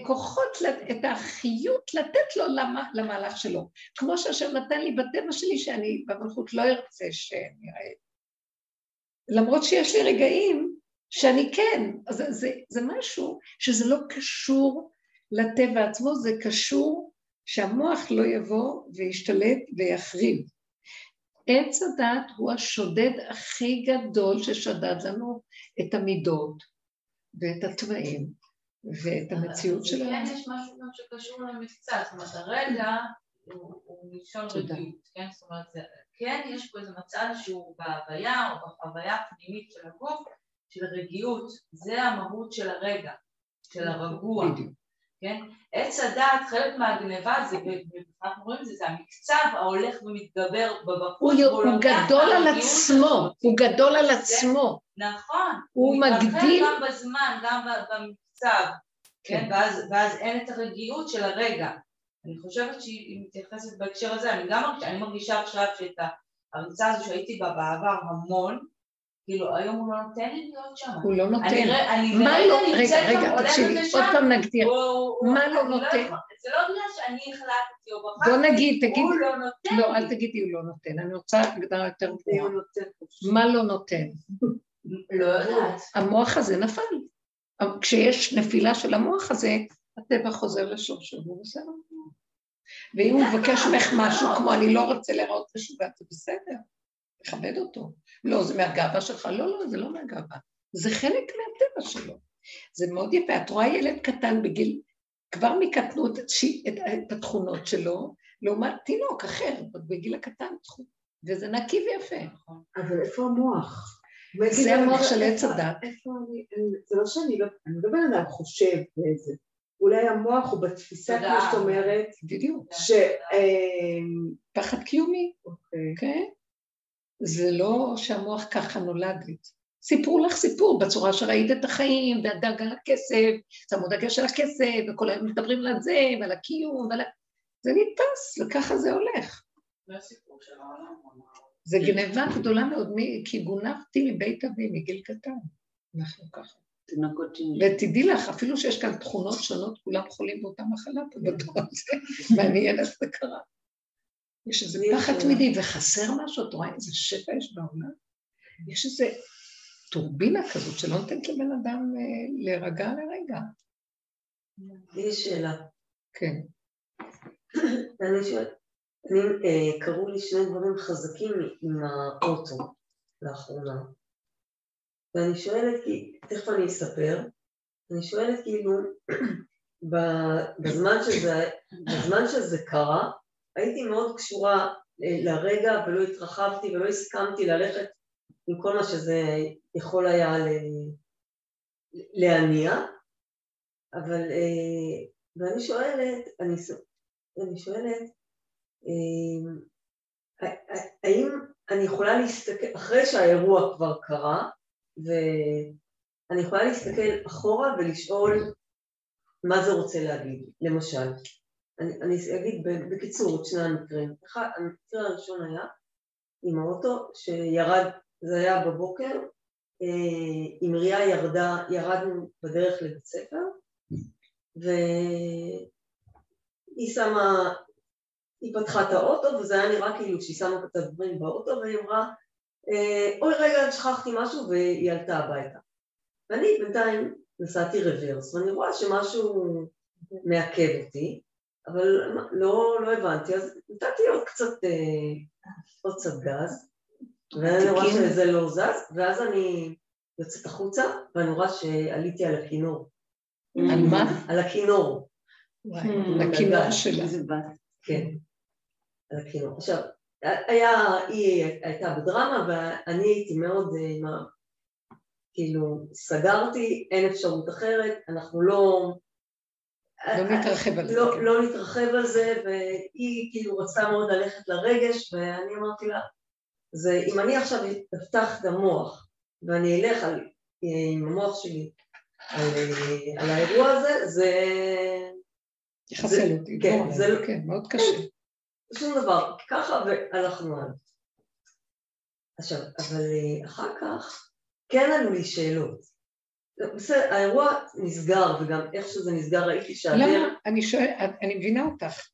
כוחות, את החיות לתת לו למהלך שלו. כמו שהשם נתן לי בטבע שלי, שאני במלכות לא ארצה שנראה. למרות שיש לי רגעים שאני כן, זה משהו שזה לא קשור לטבע עצמו, זה קשור שהמוח לא יבוא וישתלט ויחריב. עץ הדעת הוא השודד הכי גדול ששדד לנו את המידות ואת התוואים. ואת המציאות שלנו. כן, יש משהו גם שקשור למבצע, זאת אומרת, הרגע הוא נשאר רגיעות, כן? זאת אומרת, כן, יש פה איזה מצב שהוא בהוויה או בחוויה הפנימית של הגוף, של רגיעות, זה המהות של הרגע, של הרגוע, כן? עץ הדעת, חלק מהגניבה, אנחנו רואים את זה, זה המקצב ההולך ומתגבר בבחוץ. הוא גדול על עצמו, הוא גדול על עצמו. נכון. הוא מגדיל. גם בזמן, גם במקצב. כן, ואז אין את הרגיעות של הרגע. אני חושבת שהיא מתייחסת בהקשר הזה, אני גם מרגישה עכשיו שאת ההרצאה הזו שהייתי בה בעבר המון, כאילו היום הוא לא נותן לי להיות שם. הוא לא נותן. רגע, עוד פעם נגדיר. מה לא נותן? זה לא בגלל שאני החלטתי או בחרתי. בוא נגיד, תגיד. הוא לא נותן. לא, אל תגידי הוא לא נותן. אני רוצה להגדרה יותר ברורה. מה לא נותן? לא יודעת. המוח הזה נפל. אבל כשיש נפילה של המוח הזה, הטבע חוזר לשורשו, הוא בסדר. ואם הוא מבקש ממך משהו, כמו אני לא רוצה לראות משהו, ואתה בסדר, תכבד אותו. לא, זה מהגאווה שלך, לא, זה לא מהגאווה. זה חלק מהטבע שלו. זה מאוד יפה, את רואה ילד קטן בגיל, כבר מקטנות את התכונות שלו, לעומת תינוק אחר, בגיל הקטן, וזה נקי ויפה. אבל איפה המוח? זה המוח של עץ הדת. זה לא שאני לא בן אדם חושב באיזה. אולי המוח הוא בתפיסה, כמו שאת אומרת, בדיוק. פחד קיומי. אוקיי. זה לא שהמוח ככה נולדת. סיפרו לך סיפור בצורה שראית את החיים, והדאגה לכסף, המודאגה של הכסף, וכל היום מדברים על זה, ועל הקיום, זה נתפס, וככה זה הולך. זה הסיפור של העולם. זה גניבה גדולה מאוד, כי גונבתי מבית אבי מגיל קטן. אנחנו ככה. ותדעי לך, אפילו שיש כאן תכונות שונות, כולם חולים באותה מחלה, בדור הזה, מעניין אז זה קרה. יש איזה פחד תמידי, וחסר משהו, אתה רואה איזה שפע יש בעולם? יש איזה טורבינה כזאת, שלא נותנת לבן אדם להירגע לרגע. יש שאלה. כן. אני שואלת. קראו לי שני דברים חזקים עם האוטו לאחרונה, ואני שואלת, תכף אני אספר, אני שואלת כאילו, בזמן שזה קרה, הייתי מאוד קשורה לרגע, ולא התרחבתי ולא הסכמתי ללכת עם כל מה שזה יכול היה להניע, אבל ואני שואלת, האם אני יכולה להסתכל, אחרי שהאירוע כבר קרה, ואני יכולה להסתכל אחורה ולשאול מה זה רוצה להגיד, למשל. אני אגיד בקיצור את שני המקרים. המקרה הראשון היה עם האוטו שירד, זה היה בבוקר, עם ריאה ירדה, ירדנו בדרך לבית ספר, והיא שמה... היא פתחה את האוטו, וזה היה נראה כאילו שהיא שמה את הדברים באוטו, והיא אמרה, אוי רגע, שכחתי משהו, והיא עלתה הביתה. ואני בינתיים נסעתי רוורס, ואני רואה שמשהו מעכב אותי, אבל לא הבנתי, אז נתתי עוד קצת עוד קצת גז, ואני רואה שזה לא זז, ואז אני יוצאת החוצה, ואני רואה שעליתי על הכינור. על מה? על הכינור. על הכינור שלה. כן, על הכינור. עכשיו, היא הייתה בדרמה, ואני הייתי מאוד, כאילו, סגרתי, אין אפשרות אחרת, אנחנו לא נתרחב על זה, והיא כאילו רצתה מאוד ללכת לרגש, ואני אמרתי לה, זה אם אני עכשיו אפתח את המוח, ואני אלך עם המוח שלי על האירוע הזה, זה יחסל אותי, כן, מאוד קשה. שום דבר, ככה והלכנו על. עכשיו, אבל אחר כך, כן עלו לי שאלות. בסדר, האירוע נסגר, וגם איך שזה נסגר ראיתי שעבר. למה? אני מבינה אותך.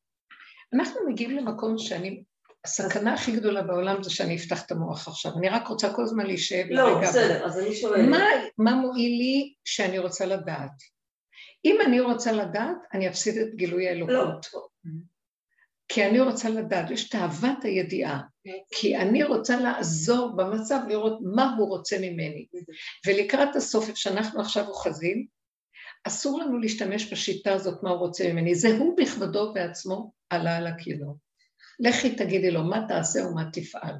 אנחנו מגיעים למקום שאני, הסכנה הכי גדולה בעולם זה שאני אפתח את המוח עכשיו. אני רק רוצה כל הזמן להישאב לרגע. לא, בסדר, אז אני שואלת. מה מועיל לי שאני רוצה לדעת? אם אני רוצה לדעת, אני אפסיד את גילוי האלוקות. לא. כי אני רוצה לדעת, יש תאוות הידיעה, כי אני רוצה לעזור במצב לראות מה הוא רוצה ממני. ולקראת הסוף, שאנחנו עכשיו אוחזים, אסור לנו להשתמש בשיטה הזאת מה הוא רוצה ממני, זה הוא בכבודו בעצמו עלה על הכינור. לכי תגידי לו מה תעשה ומה תפעל.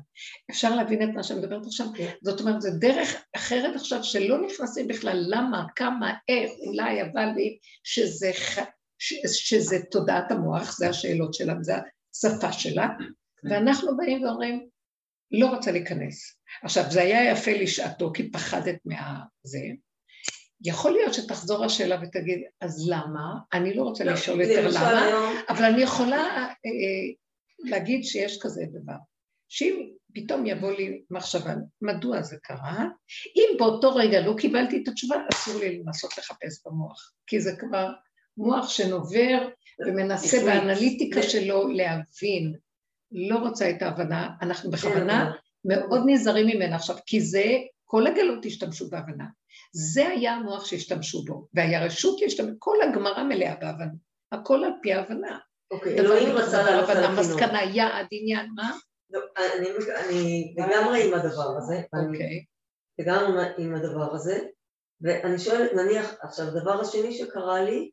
אפשר להבין את מה שמדברת עכשיו? זאת אומרת, זה דרך אחרת עכשיו שלא נכנסים בכלל למה, כמה, איך, אולי, אבל לי, שזה חיים. שזה תודעת המוח, זה השאלות שלה, זה השפה שלה, ואנחנו באים ואומרים, לא רוצה להיכנס. עכשיו, זה היה יפה לשעתו, כי פחדת מהזה. יכול להיות שתחזור השאלה ותגיד, אז למה? אני לא רוצה לשאול יותר למה, אבל אני יכולה להגיד שיש כזה דבר. שאם פתאום יבוא לי מחשבה, מדוע זה קרה? אם באותו רגע לא קיבלתי את התשובה, אסור לי לנסות לחפש במוח, כי זה כבר מוח שנובר ומנסה באנליטיקה שלו להבין, לא רוצה את ההבנה, אנחנו בכוונה מאוד נזהרים ממנה עכשיו, כי זה, כל הגלות השתמשו בהבנה, זה היה המוח שהשתמשו בו, והירשות השתמשו, כל הגמרה מלאה בהבנה, הכל על פי ההבנה. אוקיי, אלוהים רצה להלך על הכינור. מסקנה, יעד, עניין, מה? אני לגמרי עם הדבר הזה, לגמרי עם הדבר הזה, ואני שואלת, נניח, עכשיו, הדבר השני שקרה לי,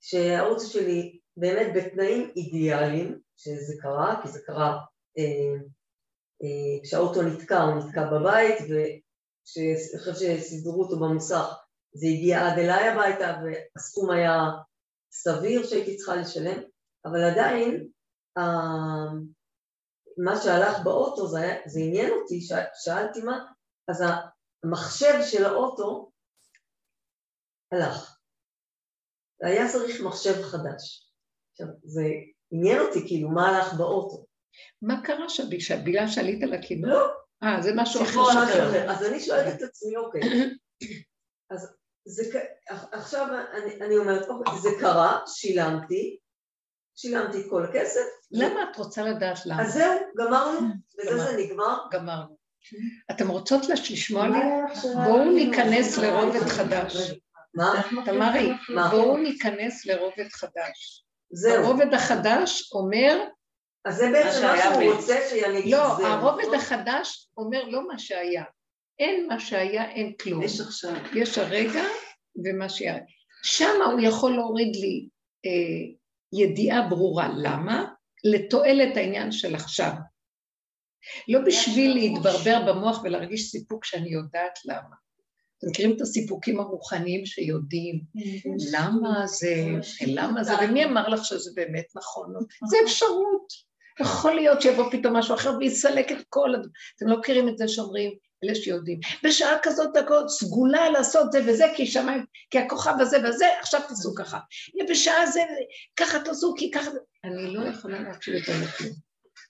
שהערוץ שלי באמת בתנאים אידיאליים, שזה קרה, כי זה קרה כשהאוטו נתקע, הוא נתקע בבית, ואחרי שסידרו אותו במוסך, זה הגיע עד אליי הביתה, והסכום היה סביר שהייתי צריכה לשלם, אבל עדיין, מה שהלך באוטו, זה עניין אותי, שאלתי מה, אז המחשב של האוטו הלך. היה צריך מחשב חדש. עכשיו, זה עניין אותי, כאילו, מה הלך באוטו. מה קרה שהבילה שעלית על הכינור? לא. זה משהו אחר. אז אני שואלת את עצמי, אוקיי. אז עכשיו אני אומרת, אוקיי, זה קרה, שילמתי את כל הכסף. למה את רוצה לדעת למה? אז זהו, גמרנו, וזה זה נגמר. גמרנו. אתם רוצות לשמוע לי? בואו ניכנס לרובד חדש. מה? תמרי, בואו ניכנס לרובד חדש. הרובד החדש אומר... אז זה בעצם מה שהוא רוצה שאני אגיד. לא, הרובד החדש אומר לא מה שהיה. אין מה שהיה, אין כלום. יש עכשיו. יש הרגע ומה שהיה. שם הוא יכול להוריד לי ידיעה ברורה. למה? לתועלת העניין של עכשיו. לא בשביל להתברבר במוח ולהרגיש סיפוק שאני יודעת למה. אתם מכירים את הסיפוקים הרוחניים שיודעים למה זה, ומי אמר לך שזה באמת נכון? זה אפשרות. יכול להיות שיבוא פתאום משהו אחר ויסלק את כל הדבר. אתם לא מכירים את זה שאומרים, אלה שיודעים. בשעה כזאת סגולה לעשות זה וזה, כי שמיים, כי הכוכב הזה וזה, עכשיו תעשו ככה. בשעה זה, ככה תעשו, כי ככה... אני לא יכולה להקשיב את הלכים.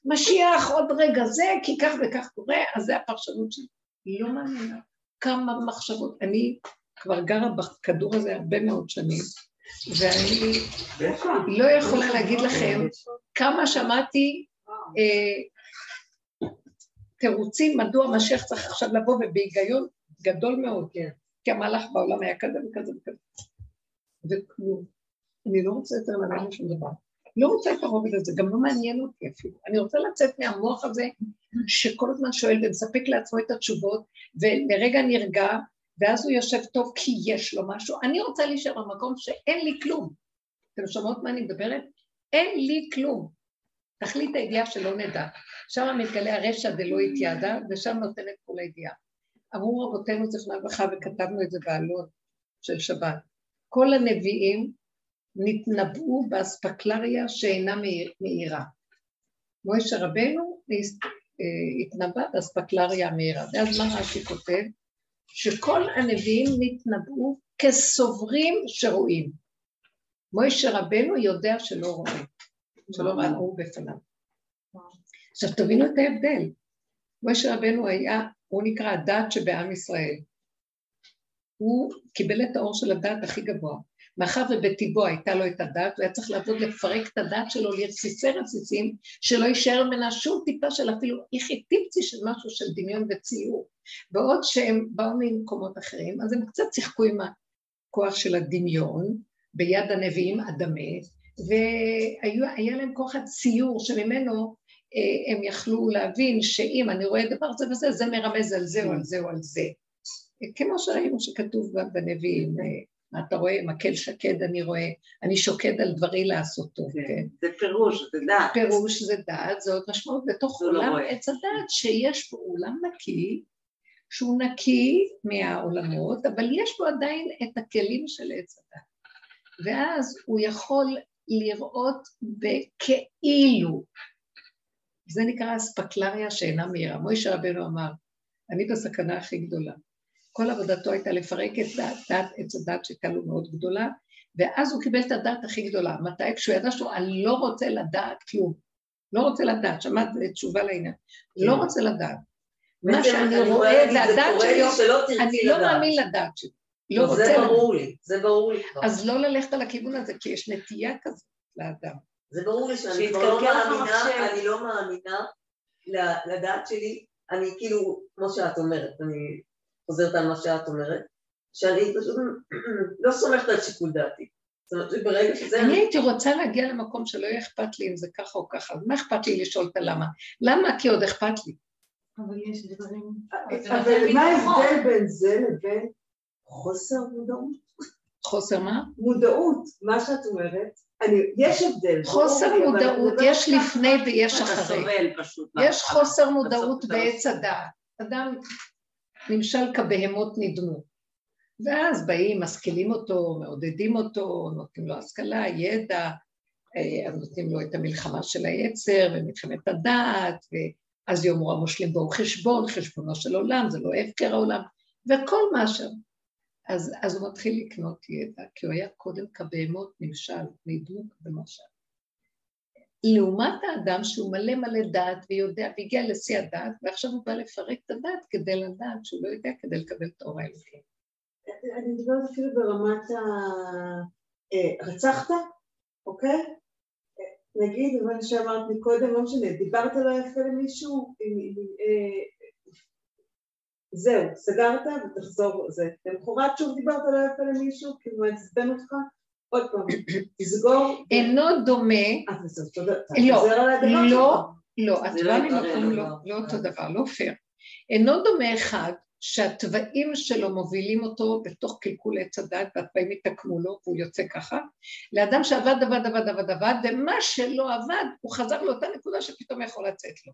משיח עוד רגע זה, כי כך וכך קורה, אז זה הפרשנות שלי. לא מעניין. כמה מחשבות, אני כבר גרה בכדור הזה הרבה מאוד שנים, ואני לא יכולה להגיד לכם כמה שמעתי תירוצים מדוע משיח צריך עכשיו לבוא ובהיגיון גדול מאוד, כי המהלך בעולם היה כזה וכזה וכזה, וכלום, אני לא רוצה יותר לדעת משום דבר, לא רוצה את הרובד הזה, גם לא מעניין אותי אפילו. אני רוצה לצאת מהמוח הזה, שכל הזמן שואל ומספק לעצמו את התשובות, ולרגע נרגע, ואז הוא יושב טוב כי יש לו משהו. אני רוצה להישאר במקום שאין לי כלום. אתם שומעות מה אני מדברת? אין לי כלום. תחליט הידיעה שלא נדע. שם מתגלה הרשע דלא התייעדה, ושם נותנת כל הידיעה. אמרו רבותינו זכרונם לברכה, וכתבנו את זה בעלון של שבת. כל הנביאים נתנבאו באספקלריה שאינה מהירה. משה רבנו התנבא באספקלריה המהירה. ואז מה רש"י כותב? שכל הנביאים נתנבאו כסוברים שרואים. משה רבנו יודע שלא רואה, שלא ראו בפניו. עכשיו תבינו את ההבדל. משה רבנו היה, הוא נקרא הדת שבעם ישראל. הוא קיבל את האור של הדת הכי גבוה. מאחר ובטיבו הייתה לו את הדת, והיה צריך לעבוד לפרק את הדת שלו לרסיסי רסיסים, שלא יישאר ממנה שום טיפה של אפילו איכי טיפצי של משהו של דמיון וציור. בעוד שהם באו ממקומות אחרים, אז הם קצת שיחקו עם הכוח של הדמיון, ביד הנביאים אדמה, והיה להם כוח הציור שממנו הם יכלו להבין שאם אני רואה דבר זה וזה, זה מרמז על זה או על זה או על זה. כמו שראינו שכתוב בנביאים, אתה רואה, מקל שקד, אני רואה, אני שוקד על דברי לעשותו. זה פירוש, זה דעת. פירוש זה דעת, זה עוד משמעות בתוך עולם עץ הדעת, שיש בו עולם נקי, שהוא נקי מהעולמות, אבל יש בו עדיין את הכלים של עץ הדעת. ואז הוא יכול לראות בכאילו. זה נקרא אספקלריה שאינה מהירה. משה רבנו אמר, אני בסכנה הכי גדולה. כל עבודתו הייתה לפרק את הדת, את הדת שהייתה לו מאוד גדולה, ואז הוא קיבל את הדת הכי גדולה. מתי? כשהוא ידע שהוא, אני לא רוצה לדעת כלום. לא רוצה לדעת, שמעת תשובה לעניין. לא רוצה לדעת. מה שאני רואה לדעת שלי, אני לא מאמין לדעת שלי. זה ברור לי, זה ברור לי. אז לא ללכת על הכיוון הזה, כי יש נטייה כזאת לאדם. זה ברור לי שאני לא מאמינה לדעת שלי, אני כאילו, כמו שאת אומרת, אני חוזרת על מה שאת אומרת, שאני פשוט לא סומכת על שיקול דעתי. זאת אומרת, ברגע שזה... אני הייתי רוצה להגיע למקום שלא יהיה אכפת לי אם זה ככה או ככה, מה אכפת לי לשאול אותה למה? למה? כי עוד אכפת לי. אבל יש דברים... אבל מה ההבדל בין זה לבין חוסר מודעות? חוסר מה? מודעות, מה שאת אומרת. יש הבדל. חוסר מודעות, יש לפני ויש אחרי. יש חוסר מודעות בעץ הדעת. אדם נמשל כבהמות נדמו. ואז באים, משכילים אותו, מעודדים אותו, נותנים לו השכלה, ידע, נותנים לו את המלחמה של היצר, ומלחמת הדעת, ואז יאמרו המושלים בו חשבון, חשבונו של עולם, זה לא הפקר העולם, וכל מה שם. אז הוא מתחיל לקנות ידע, כי הוא היה קודם כבהמות נמשל, נדוק במשל. לעומת האדם שהוא מלא מלא דעת ויודע, והגיע לשיא הדעת, ועכשיו הוא בא לפרק את הדעת כדי לדעת, שהוא לא יודע כדי לקבל את אור האלוהים. אני מדברת אפילו ברמת הרצחת, אוקיי? נגיד, מה שאמרת מקודם, לא משנה, דיברת לא יפה למישהו, זהו, סגרת ותחזור, זה למחרת שוב דיברת על היפה למישהו, כאילו מעצבן אותך, עוד פעם, תסגור. אינו דומה, לא, את באה ממקום לא אותו דבר, לא פייר. אינו דומה אחד שהטבעים שלו מובילים אותו בתוך קלקול עץ הדעת, והטבעים התעקמו לו והוא יוצא ככה, לאדם שעבד, עבד, עבד, עבד, עבד, ומה שלא עבד, הוא חזר לאותה נקודה שפתאום יכול לצאת לו.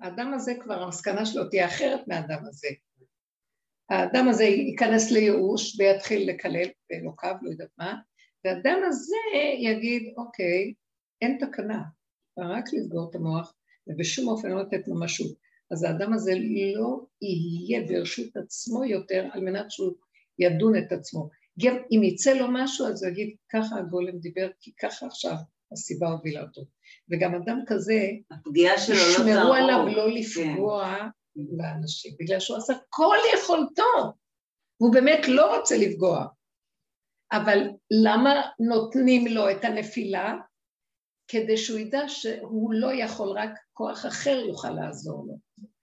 האדם הזה כבר, המסקנה שלו תהיה אחרת מהאדם הזה. האדם הזה ייכנס לייאוש ויתחיל לקלל באלוקיו, לא יודעת מה, והאדם הזה יגיד, אוקיי, אין תקנה, רק לסגור את המוח, ובשום אופן לא לתת ממשות. אז האדם הזה לא יהיה ברשות עצמו יותר, על מנת שהוא ידון את עצמו. גם אם יצא לו משהו, אז הוא יגיד, ככה הגולם דיבר, כי ככה עכשיו. הסיבה הובילה אותו. וגם אדם כזה, ישמרו עליו לא לפגוע באנשים, בגלל שהוא עשה כל יכולתו, והוא באמת לא רוצה לפגוע. אבל למה נותנים לו את הנפילה? כדי שהוא ידע שהוא לא יכול, רק כוח אחר יוכל לעזור לו.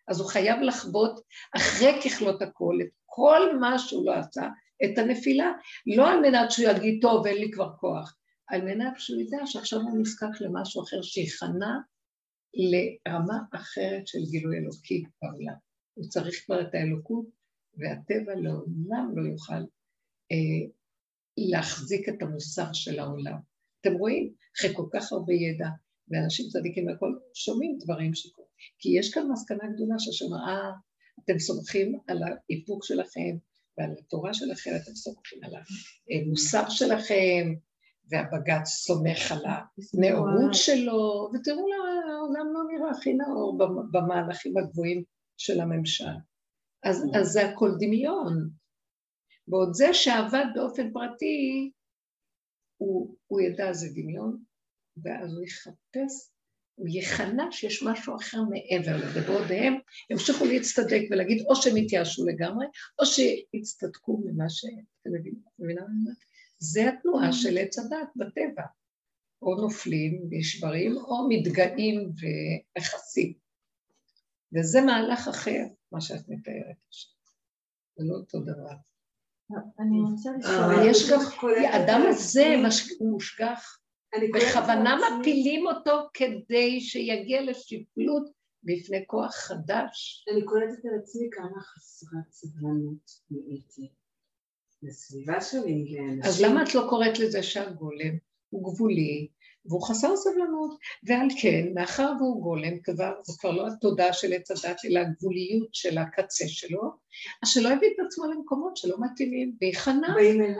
אז הוא חייב לחבוט אחרי ככלות הכל, את כל מה שהוא לא עשה, את הנפילה, לא על מנת שהוא יגיד, טוב, אין לי כבר כוח. על מנת שהוא ידע שעכשיו הוא נזקק למשהו אחר שיכנה לרמה אחרת של גילוי אלוקי בעולם. הוא צריך כבר את האלוקות, והטבע לעולם לא יוכל להחזיק את המוסר של העולם. אתם רואים? אחרי כל כך הרבה ידע, ואנשים צדיקים הכל שומעים דברים שקורים. כי יש כאן מסקנה גדולה ששמעה, אתם סומכים על האיפוק שלכם, ועל התורה שלכם, אתם סומכים על המוסר שלכם, והבג"ץ סומך על הנאורות שלו, ותראו לה, העולם לא נראה הכי נאור במהלכים הגבוהים של הממשל. אז זה הכל דמיון. בעוד זה שעבד באופן פרטי, הוא ידע זה דמיון, ואז הוא יחפש, הוא יחנה שיש משהו אחר מעבר לזה, בעוד הם ימשיכו להצטדק ולהגיד, או שהם התייאשו לגמרי, או שהצטדקו ממה שאתם מבינה ממה. זה התנועה של עץ הדת בטבע, או נופלים ונשברים, או מתגאים ונכסים. וזה מהלך אחר, מה שאת מתארת עכשיו. זה לא אותו דבר. אני רוצה לשאול. האדם הזה הוא משגח, בכוונה מפילים אותו כדי שיגיע לשפלות בפני כוח חדש. אני קולטת על עצמי כמה חסרת סבלנות מאיתי. לסביבה שלי. אז למה את לא קוראת לזה שהגולם הוא גבולי, והוא חסר סבלנות? ועל כן, מאחר והוא גולם, זה כבר לא התודעה של עץ הדת, אלא הגבוליות של הקצה שלו, אז שלא הביא את עצמו למקומות שלא מתאימים, ויחנה. באים אליי.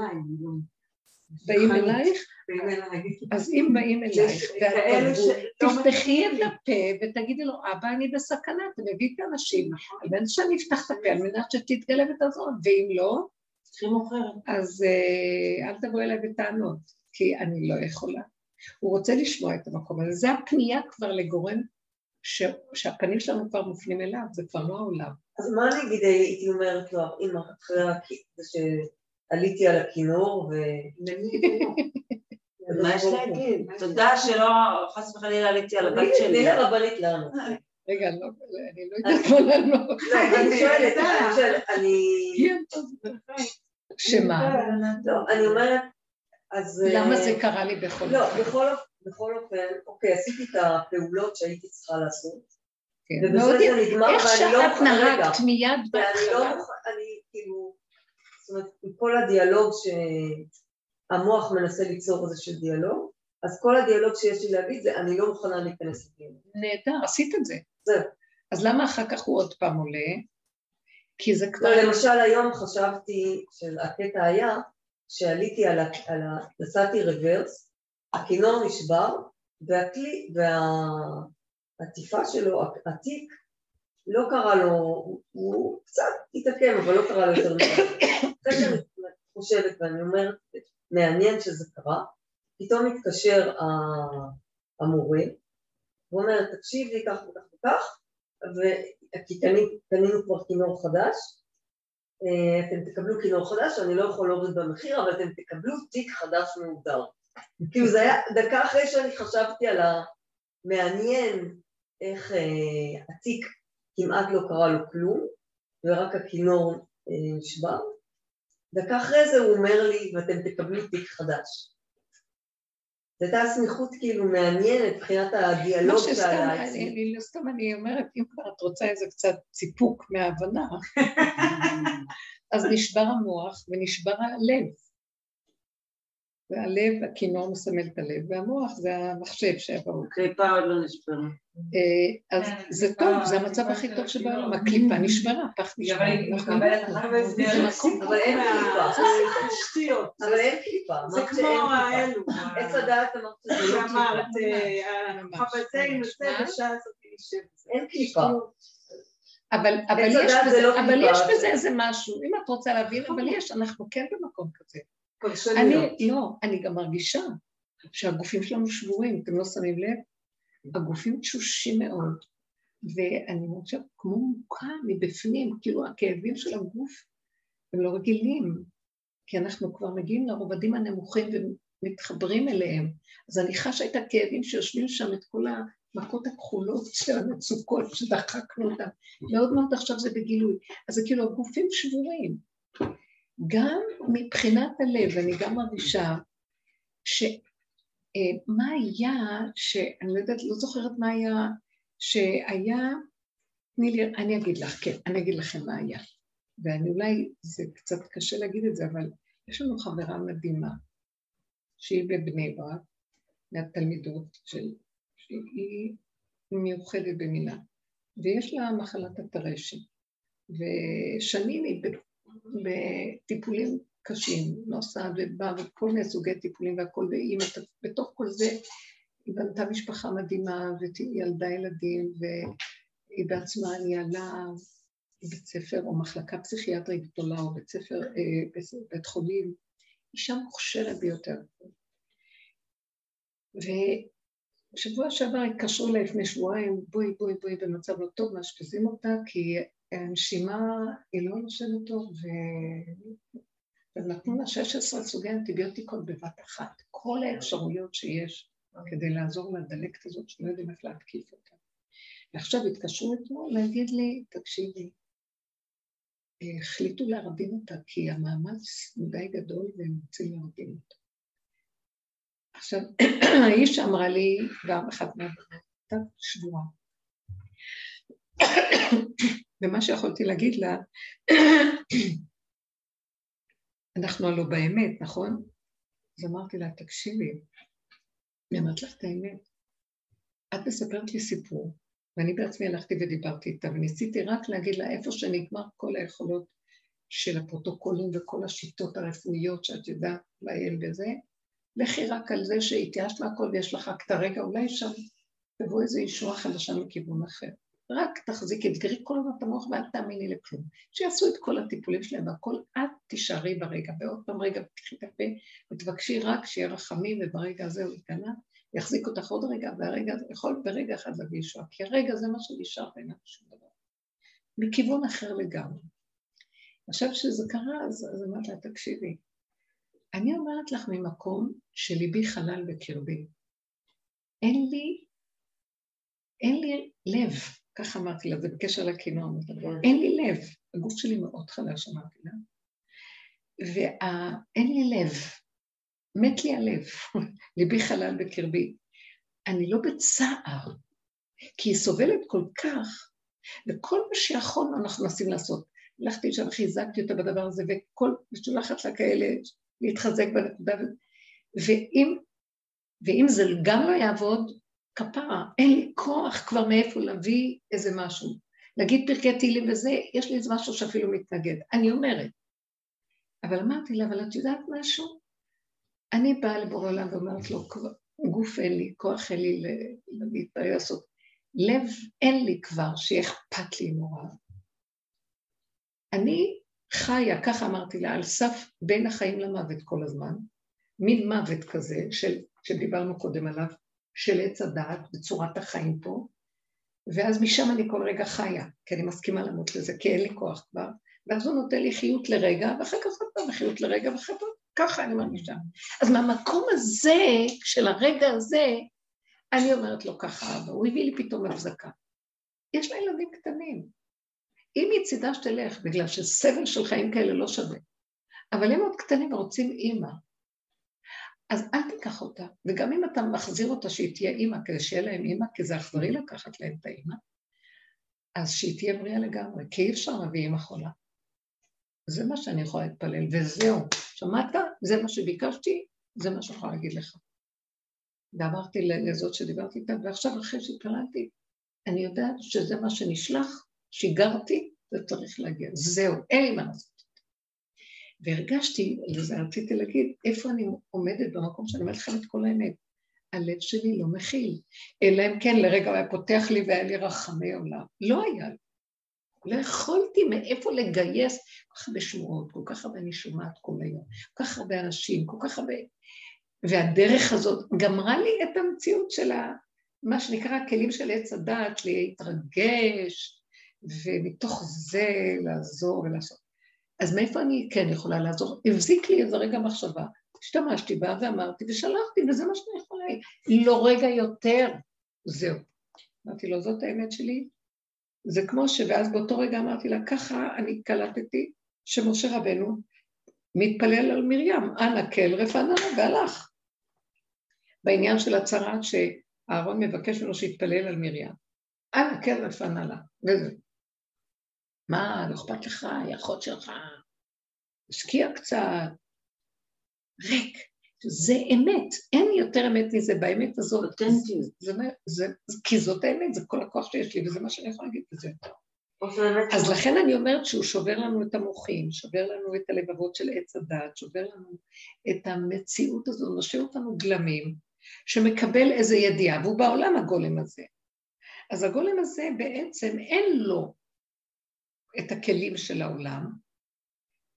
באים אלייך? באים אליי. אז אם באים אלייך, תפתחי את הפה ותגידי לו, אבא, אני בסכנה, אתה מביא את האנשים, על מנת שאני אפתח את הפה, על מנת שתתגלה ותעזור, ואם לא, אז אל תבוא אליי בטענות, כי אני לא יכולה. הוא רוצה לשמוע את המקום הזה, זה הפנייה כבר לגורם שהפנים שלנו כבר מופנים אליו, זה כבר לא העולם. אז מה אני אגיד, הייתי אומרת לו, אמא, אחרי שעליתי על הכינור ו... מה יש להגיד? תודה שלא חס וחלילה עליתי על הבית שלי. נהיה רבנית לנו. רגע, אני לא יודעת מה לענות. אני שואלת, שמה? לא, אני אומרת, אז... למה זה קרה לי בכל אופן? לא, בכל אופן, אוקיי, עשיתי את הפעולות שהייתי צריכה לעשות, ובסופו של נגמר, ואני לא... איך שאת נהגת מיד בהתחלה? אני כאילו, זאת אומרת, כל הדיאלוג שהמוח מנסה ליצור איזה של דיאלוג, אז כל הדיאלוג שיש לי להביא זה, אני לא מוכנה להיכנס לדיאלוג. נהדר, עשית את זה. זהו. אז למה אחר כך הוא עוד פעם עולה? כי זה כבר... לא, למשל היום חשבתי שהקטע היה, שעליתי על נסעתי ריברס, הכינור נשבר, והעטיפה שלו, התיק, לא קרה לו, הוא קצת התעקם, אבל לא קרה לו יותר מזה. זה שאני חושבת, ואני אומרת, מעניין שזה קרה, פתאום מתקשר המורה, הוא אומר, תקשיבי כך וכך וכך, כי קנינו כבר כינור חדש, אתם תקבלו כינור חדש, אני לא יכול להוריד במחיר, אבל אתם תקבלו תיק חדש מאודר. כאילו זה היה דקה אחרי שאני חשבתי על המעניין, איך התיק כמעט לא קרה לו כלום, ורק הכינור נשבר. דקה אחרי זה הוא אומר לי, ואתם תקבלו תיק חדש. זו הייתה סמיכות כאילו מעניינת, מבחינת הדיאלוג שעלה עצמי. לא סתם אני אומרת, אם כבר את רוצה איזה קצת ציפוק מההבנה, אז נשבר המוח ונשבר הלב. והלב, הכינור מסמל את הלב, והמוח זה המחשב שעברו. הקליפה עוד לא נשברה. אז זה טוב, זה המצב הכי טוב שבעולם, הקליפה נשברה, פח נשברה. אבל אין קליפה. אבל אין קליפה. זה כמו האלו. עץ הדעת אמרת שזה לא קליפה. חפצי נושא בשעה הזאת נשב. אין קליפה. אבל יש בזה איזה משהו, אם את רוצה להבין, אבל יש, אנחנו כן במקום כזה. אני גם מרגישה שהגופים שלנו שבורים, אתם לא שמים לב, הגופים תשושים מאוד, ואני מרגישה כמו מוכה מבפנים, כאילו הכאבים של הגוף הם לא רגילים, כי אנחנו כבר מגיעים לרובדים הנמוכים ומתחברים אליהם, אז אני חשה את הכאבים שיושבים שם את כל המכות הכחולות של המצוקות שדחקנו אותם, מאוד מאוד עכשיו זה בגילוי, אז זה כאילו הגופים שבורים, גם מבחינת הלב, אני גם מרגישה, מה היה, שאני לא יודעת, לא זוכרת מה היה, שהיה, אני אגיד לך, כן, אני אגיד לכם מה היה, ואני אולי, זה קצת קשה להגיד את זה, אבל יש לנו חברה מדהימה, שהיא בבני ברק, מהתלמידות של, שהיא מיוחדת במינה, ויש לה מחלת הטרשת, ושנים היא בטיפולים קשים, נוסעת ובאה וכל מיני סוגי טיפולים והכל, והיא בתוך כל זה, היא בנתה משפחה מדהימה, וילדה ילדים, והיא בעצמה ניהלה בית ספר, או מחלקה פסיכיאטרית גדולה, או בית ספר, בית חולים, אישה מוכשרת ביותר. ושבוע שעבר התקשרו לה לפני שבועיים, בואי, במצב לא טוב, מאשפזים אותה, כי הנשימה היא לא נושבת טוב, ונתנו לה 16 סוגי אנטיביוטיקות בבת אחת, כל האפשרויות שיש כדי לעזור לדלקת הזאת, שלא יודעים איך להתקיף אותה. ועכשיו התקשרו אתמול להגיד לי, תקשיבי, החליטו להרדים אותה, כי המאמץ מדי גדול והם רוצים להרדים אותה. עכשיו, האיש אמרה לי, גם אחת מהבנות, שבועה. ומה שיכולתי להגיד לה, אנחנו עלו באמת, נכון? אז אמרתי לה, תקשיבי, אמרת לך את האמת, את מספרת לי סיפור, ואני בעצמי הלכתי ודיברתי איתה, וניסיתי רק להגיד לה איפה שנגמר כל היכולות של הפרוטוקולים וכל השיטות הרפואיות שאת יודעת להיעל בזה, לכי רק על זה שהתייאשת מהכל ויש לך רק את הרגע, אולי שם תבוא איזו ישועה חדשה מכיוון אחר. רק תחזיק את גרי כל הזמן את המוח ואל תאמיני לכלום. שיעשו את כל הטיפולים שלהם והכל, את תישארי ברגע, ועוד פעם רגע תקחי את הפה, ותבקשי רק שיהיה רחמים, וברגע הזה הוא יתנה, יחזיק אותך עוד רגע, והרגע הזה יכול ברגע אחד להביא ישועה, כי הרגע זה מה שנשאר בעיניו שום דבר. מכיוון אחר לגמרי. עכשיו שזה קרה, אז אמרת לה, תקשיבי, אני אומרת לך ממקום שליבי חלל בקרבי. אין לי לב, כך אמרתי לה, זה בקשר לכינום, אין לי לב, הגוף שלי מאוד חלש, אמרתי לה, ואין לי לב, מת לי הלב, ליבי חלל בקרבי, אני לא בצער, כי היא סובלת כל כך, וכל מה שיכולנו אנחנו נסים לעשות, הלכתי שם, חיזקתי אותה בדבר הזה, וכל משולחת לה כאלה, להתחזק בנקודה, ואם זה גם לא יעבוד, כפרה, אין לי כוח כבר מאיפה להביא איזה משהו. להגיד פרקי תהילים וזה, יש לי איזה משהו שאפילו מתנגד. אני אומרת. אבל אמרתי לה, אבל את יודעת משהו? אני באה לבורא עולם ואומרת לו, גוף אין לי, כוח אין לי להתפעל לעשות. לב אין לי כבר שאכפת לי מורה. אני חיה, ככה אמרתי לה, על סף בין החיים למוות כל הזמן, מין מוות כזה, שדיברנו קודם עליו, של עץ הדעת בצורת החיים פה, ואז משם אני כל רגע חיה, כי אני מסכימה למות לזה, כי אין לי כוח כבר, ואז הוא נותן לי חיות לרגע, ואחר כך עוד פעם חיות לרגע, ואחר כך ככה אני מרגישה. אז מהמקום הזה, של הרגע הזה, אני אומרת לו ככה, אבל הוא הביא לי פתאום מבזקה. יש לה ילדים קטנים. אם היא צידה שתלך, בגלל שסבל של חיים כאלה לא שווה, אבל הם עוד קטנים ורוצים אימא, אז אל תיקח אותה, וגם אם אתה מחזיר אותה שהיא תהיה אימא, כדי שיהיה להם אימא, כי זה אכזרי לקחת להם את האימא, אז שהיא תהיה בריאה לגמרי, כי אי אפשר להביא אימא חולה. זה מה שאני יכולה להתפלל, וזהו, שמעת? זה מה שביקשתי, זה מה שיכולה להגיד לך. ואמרתי לזאת שדיברתי איתה, ועכשיו אחרי שהתפללתי, אני יודעת שזה מה שנשלח, שיגרתי, זה צריך להגיע, זהו, אין לי מה לעשות. והרגשתי, לזה רציתי להגיד, איפה אני עומדת במקום שאני אומרת לכם את כל האמת. הלב שלי לא מכיל, אלא אם כן לרגע הוא היה פותח לי והיה לי רחמי עולם. לא היה לי. לא יכולתי מאיפה לגייס כל כך הרבה שמועות, כל כך הרבה אני שומעת כל היום, כל כך הרבה אנשים, כל כך הרבה... והדרך הזאת גמרה לי את המציאות של מה שנקרא הכלים של עץ הדעת, להתרגש, ומתוך זה לעזור ולעשות. אז מאיפה אני כן יכולה לעזור? הבזיק לי איזה רגע מחשבה, השתמשתי בה ואמרתי ושלחתי, וזה מה שאני יכולה, לא רגע יותר, זהו. אמרתי לו, זאת האמת שלי? זה כמו ואז באותו רגע אמרתי לה, ככה אני קלטתי שמשה רבנו מתפלל על מרים, אנא כל רפאנה והלך. בעניין של הצהרת שאהרון מבקש לנו שיתפלל על מרים. אנא כן לפנה לה. מה, לא אכפת לך, היא אחות שלך, השקיע קצת, ריק, זה אמת, אין יותר אמת מזה, באמת הזאת, כי זאת האמת, זה כל הכוח שיש לי, וזה מה שאני יכולה להגיד בזה. אז לכן אני אומרת שהוא שובר לנו את המוחים, שובר לנו את הלבבות של עץ הדעת, שובר לנו את המציאות הזו, נושא אותנו גלמים, שמקבל איזה ידיעה, והוא בעולם הגולם הזה. אז הגולם הזה בעצם אין לו את הכלים של העולם,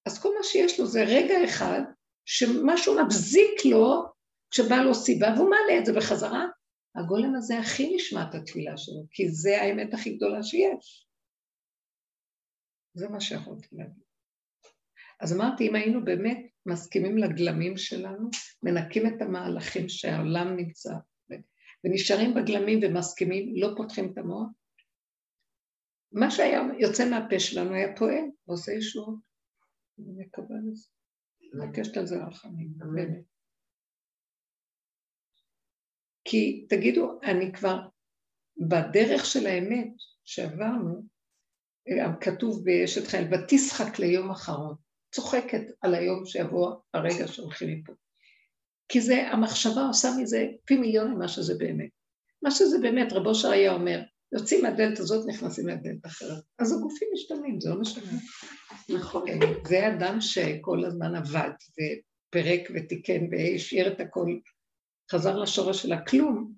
אז כל מה שיש לו זה רגע אחד, שמשהו מבזיק לו, כשבא לו סיבה, והוא מעלה את זה בחזרה, הגולם הזה הכי נשמע את התפילה שלו, כי זה האמת הכי גדולה שיש. זה מה שיכולתי להגיד. אז אמרתי, אם היינו באמת מסכימים לגלמים שלנו, מנקים את המהלכים שהעולם נמצא, ונשארים בגלמים ומסכימים, לא פותחים את המוח, מה שהיה יוצא מהפה שלנו היה פועל, ועושה ישור, ונקבל לזה. נקשת על זה רחמים, באמת. כי תגידו, אני כבר, בדרך של האמת שעברנו, כתוב באשת חיל, ותשחק ליום אחרון, צוחקת על היום שיבוא הרגע שהולכים מפה. כי זה, המחשבה עושה מזה פי מיליון ממה שזה באמת. מה שזה באמת, רב אושר היה אומר, יוצאים מהדלת הזאת, נכנסים מהדלת אחרת. אז הגופים משתנים, זה לא משנה. נכון. זה אדם שכל הזמן עבד, ופרק ותיקן, והשאיר את הכל, חזר לשורש של הכלום,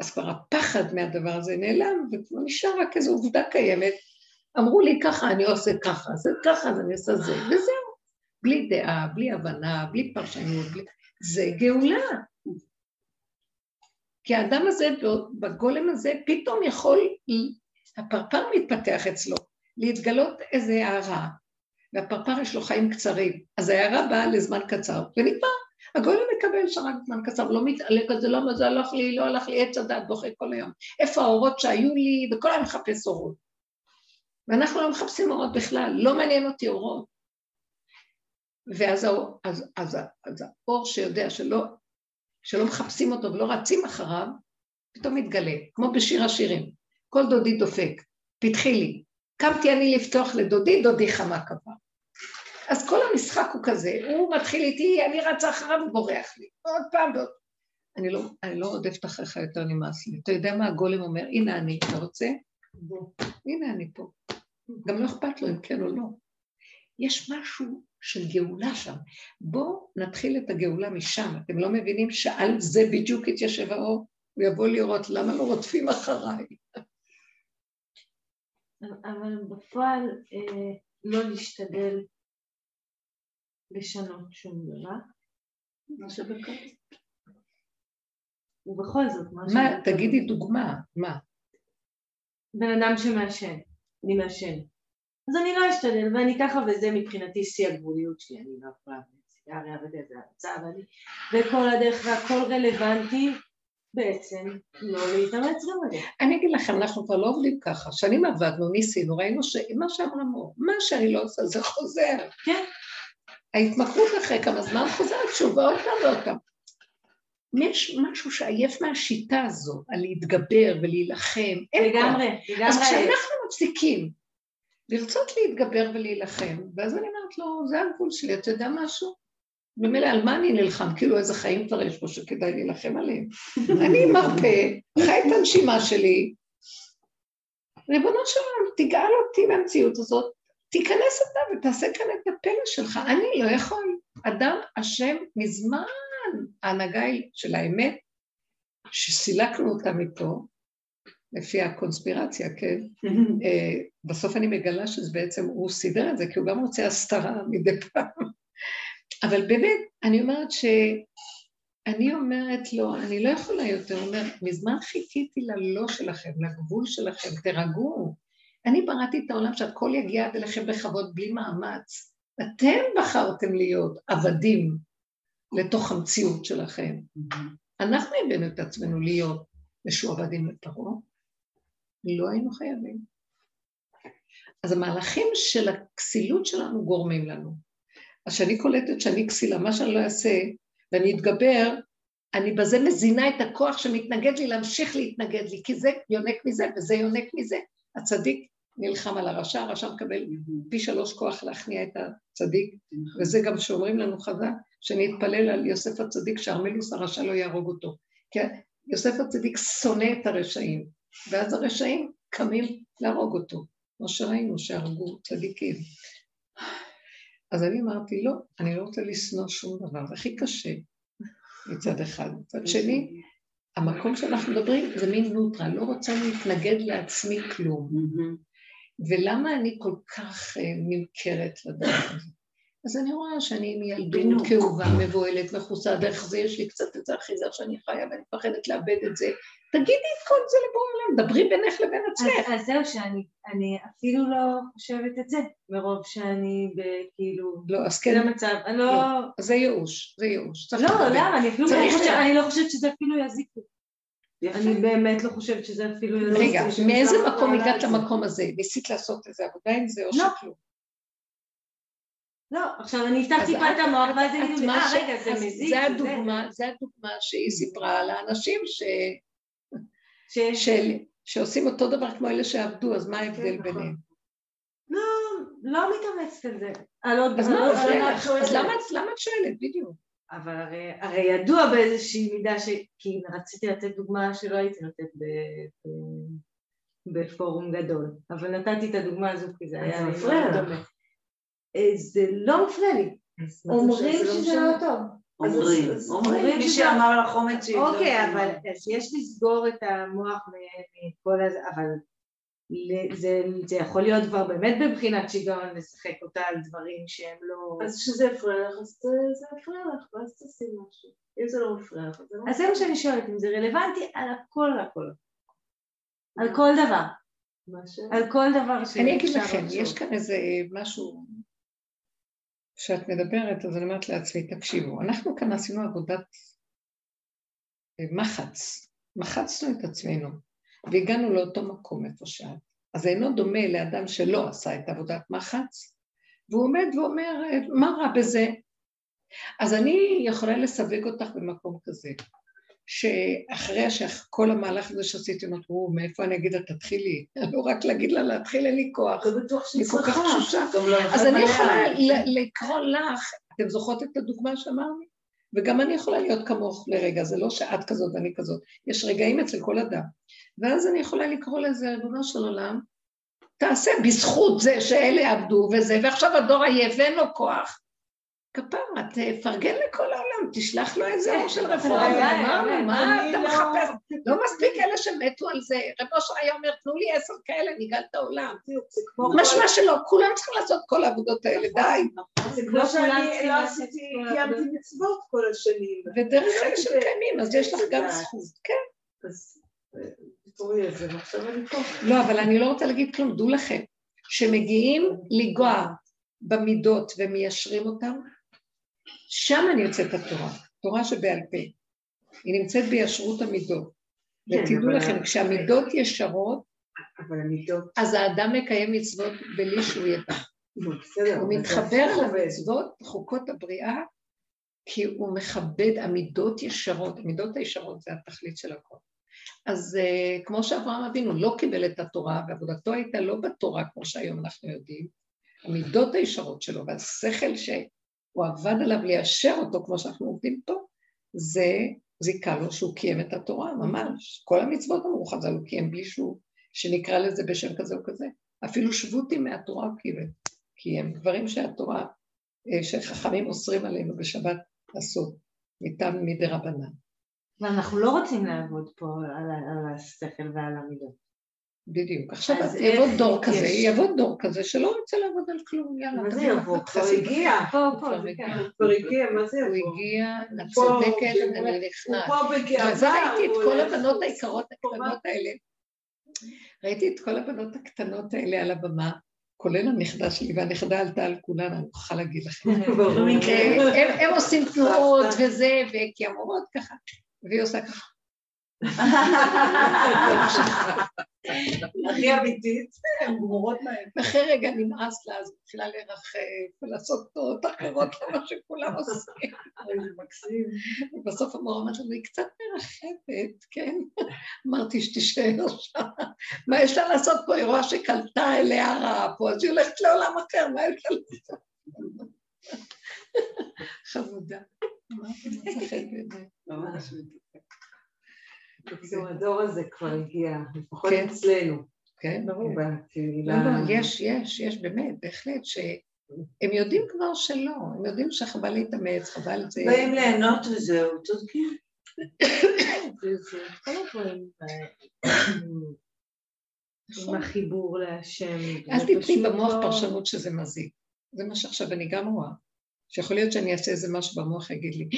אז כבר הפחד מהדבר הזה נעלם, וכבר נשאר רק איזו עובדה קיימת, אמרו לי ככה, אני עושה ככה, זה ככה, אני עושה זה, וזהו. בלי דעה, בלי הבנה, בלי פרשנות, בלי... זה גאולה. כי האדם הזה, בגולם הזה, פתאום יכול, הפרפר מתפתח אצלו, להתגלות איזה הערה, והפרפר יש לו חיים קצרים, אז הערה באה לזמן קצר, ונגמר. הגולם מקבל שרק זמן קצר, לא מתעלק, זה לא מזה, לא הלך לי, לא הלך לי, עץ הדעת בוכה כל היום. איפה האורות שהיו לי, וכל היום מחפש אורות. ואנחנו לא מחפשים אורות בכלל, לא מעניין אותי אורות. ואז האור שיודע שלא מחפשים אותו ולא רצים אחריו, פתאום מתגלה, כמו בשיר השירים. כל דודי דופק, פתחי לי. קמתי אני לפתוח לדודי, דודי חמה כבר. אז כל המשחק הוא כזה, הוא מתחיל איתי, אני רצה אחריו ובורח לי. עוד פעם, ועוד. אני לא עודפת אחריך יותר נמאס לי. אתה יודע מה הגולם אומר? הנה אני, אתה רוצה? הנה אני פה. גם לא אכפת לו אם כן או לא. יש משהו של גאולה שם. בואו נתחיל את הגאולה משם. אתם לא מבינים שעל זה בדיוק התיישב האור? הוא יבוא לראות למה לא רודפים אחריי. אבל בפועל לא להשתדל לשנות שום דבר. מה שבכל זאת? ובכל זאת, מה? תגידי דוגמה, מה? בן אדם שמאשן, אני מאשן. אז אני לא אשתדל, ואני ככה, וזה מבחינתי שיא הגבוליות שלי, אני לא אוהב את סיגריה, וזה הרצה, וכל הדרך והכל רלוונטי, בעצם לא להתאמץ גם על זה. אני אגיד לכם, אנחנו כבר לא עובדים ככה, שנים עבדנו, ניסינו, ראינו שמה שאמרנו, מה שאני לא עושה, זה חוזר. כן. ההתמכרות אחרי כמה זמן חוזרת, שוב, עוד פעם ועוד פעם. יש משהו שעייף מהשיטה הזו, על להתגבר ולהילחם. לגמרי. אז כשאנחנו מפסיקים לרצות להתגבר ולהילחם, ואז אני אומרת לו, זה הגבול שלי, אתה יודע משהו? במילא, על מה אני נלחם? כאילו איזה חיים כבר יש פה שכדאי להילחם עליהם. אני מרפא, חי את הנשימה שלי. ריבונו שלנו, תגאל אותי מהמציאות הזאת, תיכנס אותה ותעשה כאן את הפלא שלך. אני לא יכול. אדם השם מזמן. ההנהגה של האמת, שסילקנו אותה מפה, לפי הקונספירציה, כן? בסוף אני מגלה שזה בעצם, הוא סידר את זה, כי הוא גם רוצה הסתרה מדי פעם. אבל באמת, אני אומרת לו, אני לא יכולה יותר, אומר, מזמן חיכיתי ללא שלכם, לגבול שלכם, תרגעו. אני בראתי את העולם שהכל יגיע עד אליכם בכבוד בלי מאמץ. אתם בחרתם להיות עבדים, לתוך המציאות שלכם. אנחנו הבאנו את עצמנו להיות משועבדים לפרעה, לא היינו חייבים. אז המהלכים של הכסילות שלנו גורמים לנו. אז שאני קולטת שאני כסילה, מה שאני לא אעשה, ואני אתגבר, אני בזה מזינה את הכוח שמתנגד לי להמשיך להתנגד לי, כי זה יונק מזה וזה יונק מזה. הצדיק נלחם על הרשע, הרשע מקבל פי 3 כוח להכניע את הצדיק, וזה גם שאומרים לנו חז"ל, שנתפלל על יוסף הצדיק, שארמילוס הרשע לא יהרוג אותו. כי יוסף הצדיק שונא את הרשעים, ואז הרשעים קמים להרוג אותו. כמו שראינו שהרגו צדיקים. אז אני אמרתי, לא, אני לא רוצה לסנוע שום דבר, זה הכי קשה. מצד אחד. מצד שני, המקום שאנחנו מדברים זה מין נוטרה, לא רוצה להתנגד לעצמי כלום. ולמה אני כל כך נמכרת לדבר הזה? אז אני רואה שאני עם ילדות כאובה, מבועלת, מחוסה, דרך זה יש לי קצת את זה אחיזה שאני חיה, ואני מפחדת לאבד את זה. תגידי את כל זה לבוא עולם, דברי בינך לבין עצמך. אז זהו שאני אפילו לא חושבת את זה, מרוב שאני כאילו... לא, אז כן. זה מצב, אני לא... זה ייאוש, זה ייאוש. לא, למה? אני לא חושבת שזה אפילו יזיק לי. אני באמת לא חושבת שזה אפילו יזיק לי. רגע, מאיזה מקום הגעת למקום הזה? ניסית לעשות איזה עבודה עם זה או שכלום? לא, עכשיו אני אפתח טיפה את המוח, ואז אני יודעת, רגע, זה מזיק. זה הדוגמה שהיא סיפרה על האנשים שעושים אותו דבר כמו אלה שעבדו, אז מה ההבדל ביניהם? לא, לא מתאמצת על זה. אז למה את שואלת, בדיוק? אבל הרי ידוע באיזושהי מידה, כי רציתי לתת דוגמה שלא הייתי לתת בפורום גדול, אבל נתתי את הדוגמה הזו, כי זה היה דומה. זה לא מפנה לי. אומרים שזה לא טוב. אומרים מי שאמר לך אומץ שהיא לא... אוקיי, אבל יש לסגור את המוח מכל הזה, אבל זה יכול להיות כבר באמת בבחינת שיגעון לשחק אותה על דברים שהם לא... אז שזה יפריע לך, אז זה יפריע לך, ואז תעשי משהו. אם זה לא מפריע לך, זה לא... אז זה מה שאני שואלת, אם זה רלוונטי על הכל, על כל דבר. על כל דבר ש... אני אגיד לכם, יש כאן איזה משהו שאת מדברת, אז אני אומרת לעצמי, תקשיבו, אנחנו כאן עשינו עבודת מחץ, מחצנו את עצמנו, והגענו לאותו מקום איפה שאת, אז אינו דומה לאדם שלא עשה את עבודת מחץ, והוא עומד ואומר, מה רע בזה? אז אני יכולה לסווג אותך במקום כזה, שאחרי שכל המהלך הזה שעשיתי, נותרו, מאיפה אני אגיד לה, תתחילי, לא רק להגיד לה, להתחיל, אין לי כוח, היא כל כך תשושה, אז אני יכולה לקרוא לך, אתם זוכרות את הדוגמה שאמרנו? וגם אני יכולה להיות כמוך לרגע, זה לא שאת כזאת ואני כזאת, יש רגעים אצל כל אדם, ואז אני יכולה לקרוא לזה, ריבונו של עולם, תעשה בזכות זה שאלה עבדו וזה, ועכשיו הדור עייף, ואין לו כוח, כפרה, תפרגן לכל העולם, תשלח לו איזה יום של רפואה, מה אתה מחפש? לא מספיק אלה שמתו על זה, רבו שהיה אומר, תנו לי 10 כאלה, ניגל את העולם. משמע שלא, כולם צריכים לעשות כל העבודות האלה, די. זה כמו שאני לא עשיתי, קיימתי מצוות כל השנים. ודרך כלל שקיימים, אז יש לך גם זכות, כן? אז תוריד את זה, עכשיו אני פה. לא, אבל אני לא רוצה להגיד כלום, דעו לכם, שמגיעים לגוע במידות ומיישרים אותם, שם אני יוצאת התורה, תורה שבעל פה, היא נמצאת בישרות המידות, ותדעו לכם, כשהמידות ישרות, אז האדם מקיים מצוות בלי שהוא ידע, הוא מתחבר למצוות, חוקות הבריאה, כי הוא מכבד המידות ישרות, המידות הישרות זה התכלית של הכל, אז כמו שאברהם אבינו לא קיבל את התורה, ועבודתו הייתה לא בתורה כמו שהיום אנחנו יודעים, המידות הישרות שלו, והשכל שהוא עבד עליו ליישר אותו, כמו שאנחנו עובדים פה, זה זיקה לו שהוא קיים את התורה, ממש. כל המצוות המרוחד זה לא קיים בלי שהוא, שנקרא לזה בשם כזה או כזה. אפילו שבותי מהתורה קיים. דברים שהתורה, שחכמים אוסרים עלינו בשבת עשו, מטעם מדי רבנן. ואנחנו לא רוצים לעבוד פה על השכל ועל המידות. בדיוק, עכשיו יבוא דור כזה, יבוא דור כזה שלא רוצה לעבוד על כלום, יאללה. מה זה יבוא? כבר הגיע. כבר הגיע, מה זה יבוא? הוא הגיע, הצדקת, אני נכנס. אז ראיתי את כל הבנות היקרות הקטנות האלה, ראיתי את כל הבנות הקטנות האלה על הבמה, כולל הנכדה שלי, והנכדה עלתה על כולן, אני אוכל להגיד לכם. הם עושים תנועות וזה, וכי אמורות ככה, והיא עושה ככה. הכי אמיתית, הן גמורות מהן. אחרי רגע נמאס לה, אז מתחילה לרחב ולעשות תורות אחרות למה שכולם עושים. זה מקסים. ובסוף המורה אמרת לנו, היא קצת מרחבת, כן? אמרתי שתישאר שם. מה יש לה לעשות פה? היא רואה שקלטה אליה הרעה פה, אז היא הולכת לעולם אחר, מה יש לה לעשות? חבודה. מה אתה מצחק בזה? ממש מתחק. הדור הזה כבר הגיע, לפחות אצלנו. כן, ברור. יש באמת, בהחלט, שהם יודעים כבר שלא, הם יודעים שחבל להתאמץ, חבל זה... באים ליהנות וזהו, צודקים. זה כל הדברים. מהחיבור להשם. אל תתני במוח פרשנות שזה מזיק. זה מה שעכשיו אני גם רואה. שיכול להיות שאני אעשה איזה משהו במוח, יגיד לי,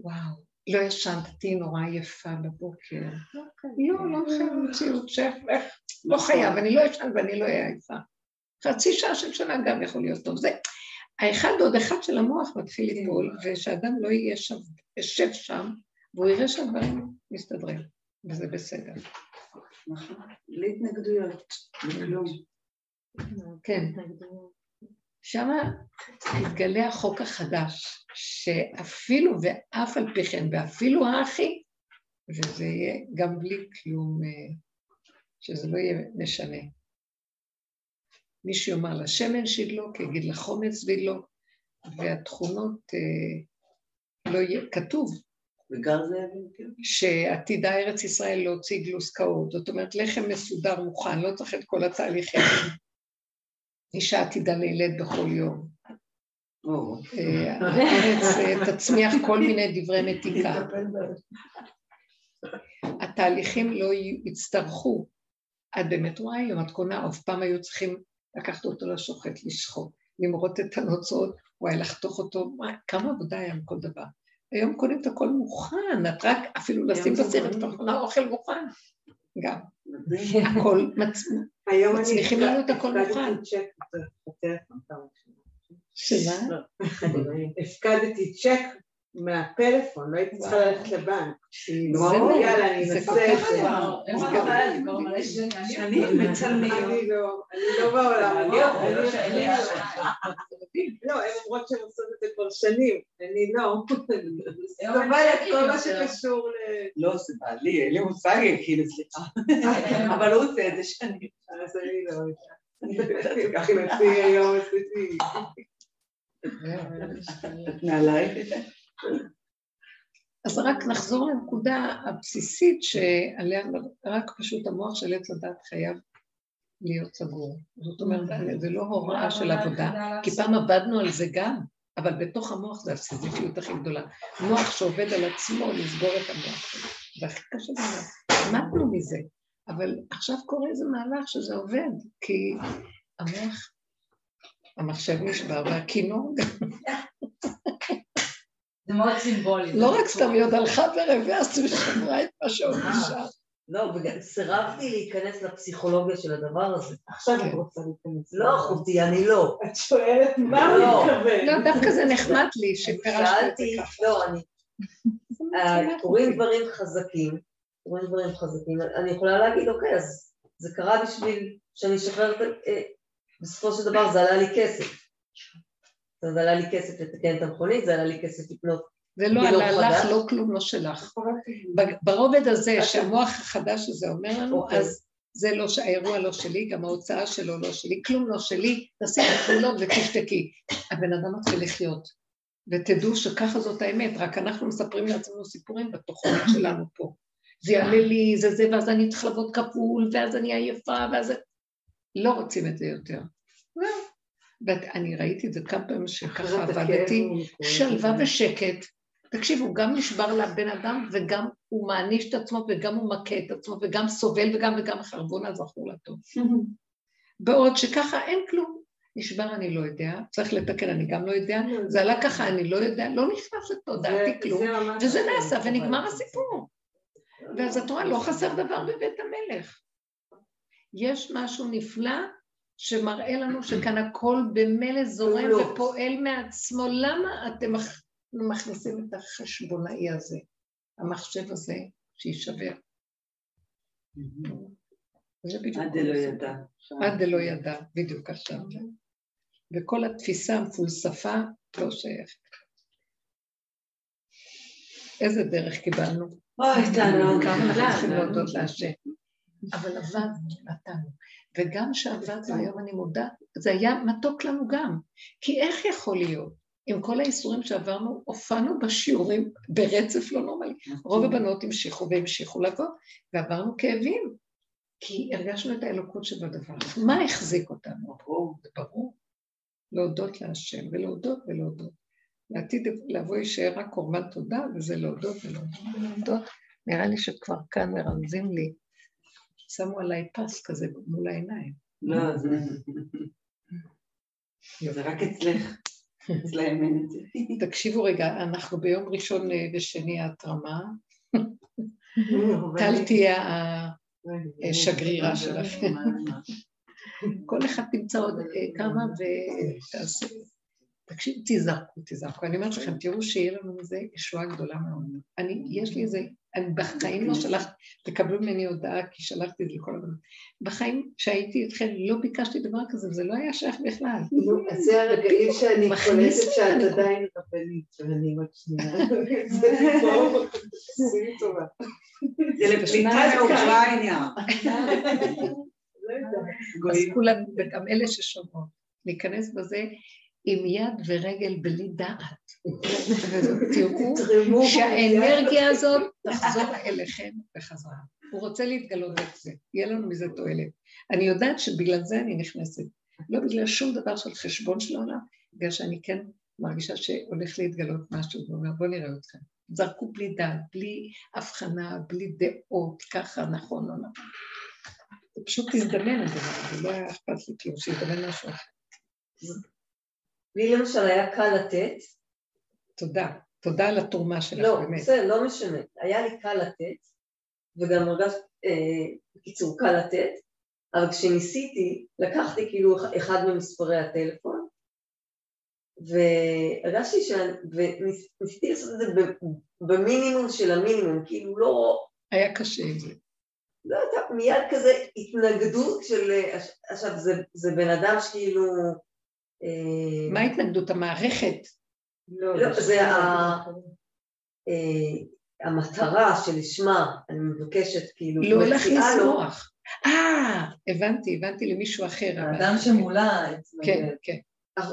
וואו. לא ישנתי נורא יפה בבוקר. לא חייב מציאות שפך. לא חייב, אני לא ישן ואני לא אהיה עייפה. חצי שעה של שנה גם יכול להיות טוב. זה, האחד עוד אחד של המוח מתחיל לפעול, ושאדם לא ישב שם, והוא יראה שהדברים מסתדרים, וזה בסדר. להתנגדויות. כן. שם התגלה החוק החדש, שאפילו ואף על פי כן, ואפילו האחי, וזה יהיה גם בלי כלום, שזה לא יהיה משנה. מישהו יאמר לשמן שידלוק, יגיד לחומץ וידלוק, והתכונות לא יהיה, כתוב. וגר זה יבין. שעתידה ארץ ישראל להוציא גלוס קאות, זאת אומרת לחם מסודר מוכן, לא צריך את כל התהליכים. אישה עתידה לילד בכל יום. הארץ תצמיח כל מיני דברי מתיקה. התהליכים לא יצטרכו. עד באמת וואי, למתכונה, אף פעם היו צריכים לקחת אותו לשוחט, לשחוק, למרות את הנוצאות, וואי, לחתוך אותו, כמה עבודה היה מכל דבר. היום קודם את הכל מוכן, את רק אפילו לשים בסרט, פרקונה אוכל מוכן. גם. הכל מצמיח. היום אני הפקדתי צ'ק מהפלאפון, לא הייתי צריכה ללכת לבנק. יאללה, אני אנסה את זה. אני מצלמים. אני לא בעולם. לא, הן אומרות שהן עושות את זה כבר שנים. אני לא. סבלת כל מה שקשור ל... לא, סבא, לי, אין לי מושג, כאילו, סליחה. אבל הוא עושה את זה שנים. אז אני לא עושה. כך אם עשי היום עשיתי. נעלייך. אז רק נחזור לנקודה הבסיסית שעליה רק פשוט המוח של עץ הדת חייב להיות סגור. זאת אומרת, זה לא הוראה של עבודה, כי פעם עבדנו על זה גם, אבל בתוך המוח זה הסיזיפיות הכי גדולה. מוח שעובד על עצמו לסגור את המוח. זה הכי קשה במוח. עמדנו מזה. אבל עכשיו קורה איזה מהלך שזה עובד, כי המוח, המחשב נשבר והכינור גם. זה מאוד סימבולי. לא רק סתם היא עוד הלכה ורבסת ושמרה את מה שעוד נשאר. לא, סירבתי להיכנס לפסיכולוגיה של הדבר הזה. עכשיו את רוצה להיכנס. לא, אחותי, אני לא. את שואלת מה אני מתכוון. לא, דווקא זה נחמד לי שפרשת את זה ככה. לא, אני... קוראים דברים חזקים. רואים דברים חזקים, אני יכולה להגיד, אוקיי, אז זה קרה בשביל שאני שחררת, בסופו של דבר זה עלה לי כסף. זה עלה לי כסף לתקן את המכונית, זה עלה לי כסף לקנות. זה לא עלה לך, לא כלום, לא שלך. ברובד הזה, שהמוח החדש הזה אומר לנו, אז זה לא, האירוע לא שלי, גם ההוצאה שלו לא שלי, כלום לא שלי, תעשי את הפעולות ותשתקי. הבן אדם מתחיל לחיות, ותדעו שככה זאת האמת, רק אנחנו מספרים לעצמנו סיפורים בתוכנית שלנו פה. זה יעלה לי, זה זה, ואז אני צריך לעבוד כפול, ואז אני עייפה, ואז... לא רוצים את זה יותר. ואני ראיתי את זה כמה פעמים שככה עבדתי, שלווה ושקט. תקשיבו, גם נשבר לבן אדם, וגם הוא מעניש את עצמו, וגם הוא מכה את עצמו, וגם סובל, וגם חרבון הזכור לטוב. בעוד שככה אין כלום. נשבר אני לא יודע, צריך לתקן אני גם לא יודע, זה עלה ככה אני לא יודע, לא נכנס לתודעתי כלום, וזה נעשה ונגמר הסיפור. ואז התורה לא חסר דבר בבית המלך. יש משהו נפלא שמראה לנו שכאן הכל במלא זורם ופועל מעצמו. למה אתם מכניסים את החשבונאי הזה, המחשב הזה שישבר? עד דלא ידע. עד דלא ידע, בדיוק עכשיו. וכל התפיסה המפולספה לא שייך. איזה דרך קיבלנו? אוי, תענו, כמה אנחנו להודות להשם. אבל עבדנו, נתנו. וגם שעבדנו, היום אני מודה, זה היה מתוק לנו גם. כי איך יכול להיות? עם כל האיסורים שעברנו, הופענו בשיעורים ברצף לא נורמלי. רוב הבנות המשיכו והמשיכו לבוא, ועברנו כאבים. כי הרגשנו את האלוקות שבדבר. מה החזיק אותנו? זה ברור. להודות להשם, ולהודות ולהודות. לעתיד לבוא יישאר רק קורבן תודה, וזה להודות ולהודות. נראה לי שכבר כאן מרמזים לי, שמו עליי פס כזה מול העיניים. לא, זה רק אצלך, אצלהם אין את זה. תקשיבו רגע, אנחנו ביום ראשון ושני ההתרמה, טל תהיה השגרירה שלכם. כל אחד תמצא עוד כמה ותעשה. תקשיב, תיזרקו. אני אומרת לכם, תראו שיהיה לנו איזה ישועה גדולה מאוד. יש לי איזה, בחיים לא שלחתי, תקבלו ממני הודעה, כי שלחתי את זה לכל הבנות. בחיים שהייתי איתכם, לא ביקשתי דבר כזה, וזה לא היה שייך בכלל. זה הרגעים שאני קולטת שאת עדיין בפנית, ואני עוד שנייה. זה טוב, זה טובה. זה לפליטה לאוקראינה. אז כולם, וגם אלה ששומעות, להיכנס בזה, עם יד ורגל בלי דעת. תראו שהאנרגיה הזאת תחזור אליכם בחזרה. הוא רוצה להתגלות את זה, יהיה לנו מזה תועלת. אני יודעת שבגלל זה אני נכנסת, לא בגלל שום דבר של חשבון של העולם, בגלל שאני כן מרגישה שהולך להתגלות משהו, ואומר בוא נראה אתכם. זרקו בלי דעת, בלי הבחנה, בלי דעות, ככה נכון, לא נכון. זה פשוט הזדמן את זה, ולא היה אכפת לי כלום, שהזדמן משהו אחר. לי למשל היה קל לתת. תודה על התרומה שלך, באמת. לא, זה לא משנה. היה לי קל לתת, וגם הרגש קיצור קל לתת, אבל כשניסיתי, לקחתי כאילו אחד ממספרי הטלפון, והרגשתי וניסיתי לעשות את זה במינימום של המינימום, כאילו לא... היה קשה עם זה. לא, אתה מיד כזה התנגדות של... עכשיו, זה בן אדם שכאילו... מה ההתנגדות? המערכת? לא, זה המטרה שלשמה, אני מבקשת כאילו... לא להכניס מוח. הבנתי למישהו אחר. האדם שמולה. כן.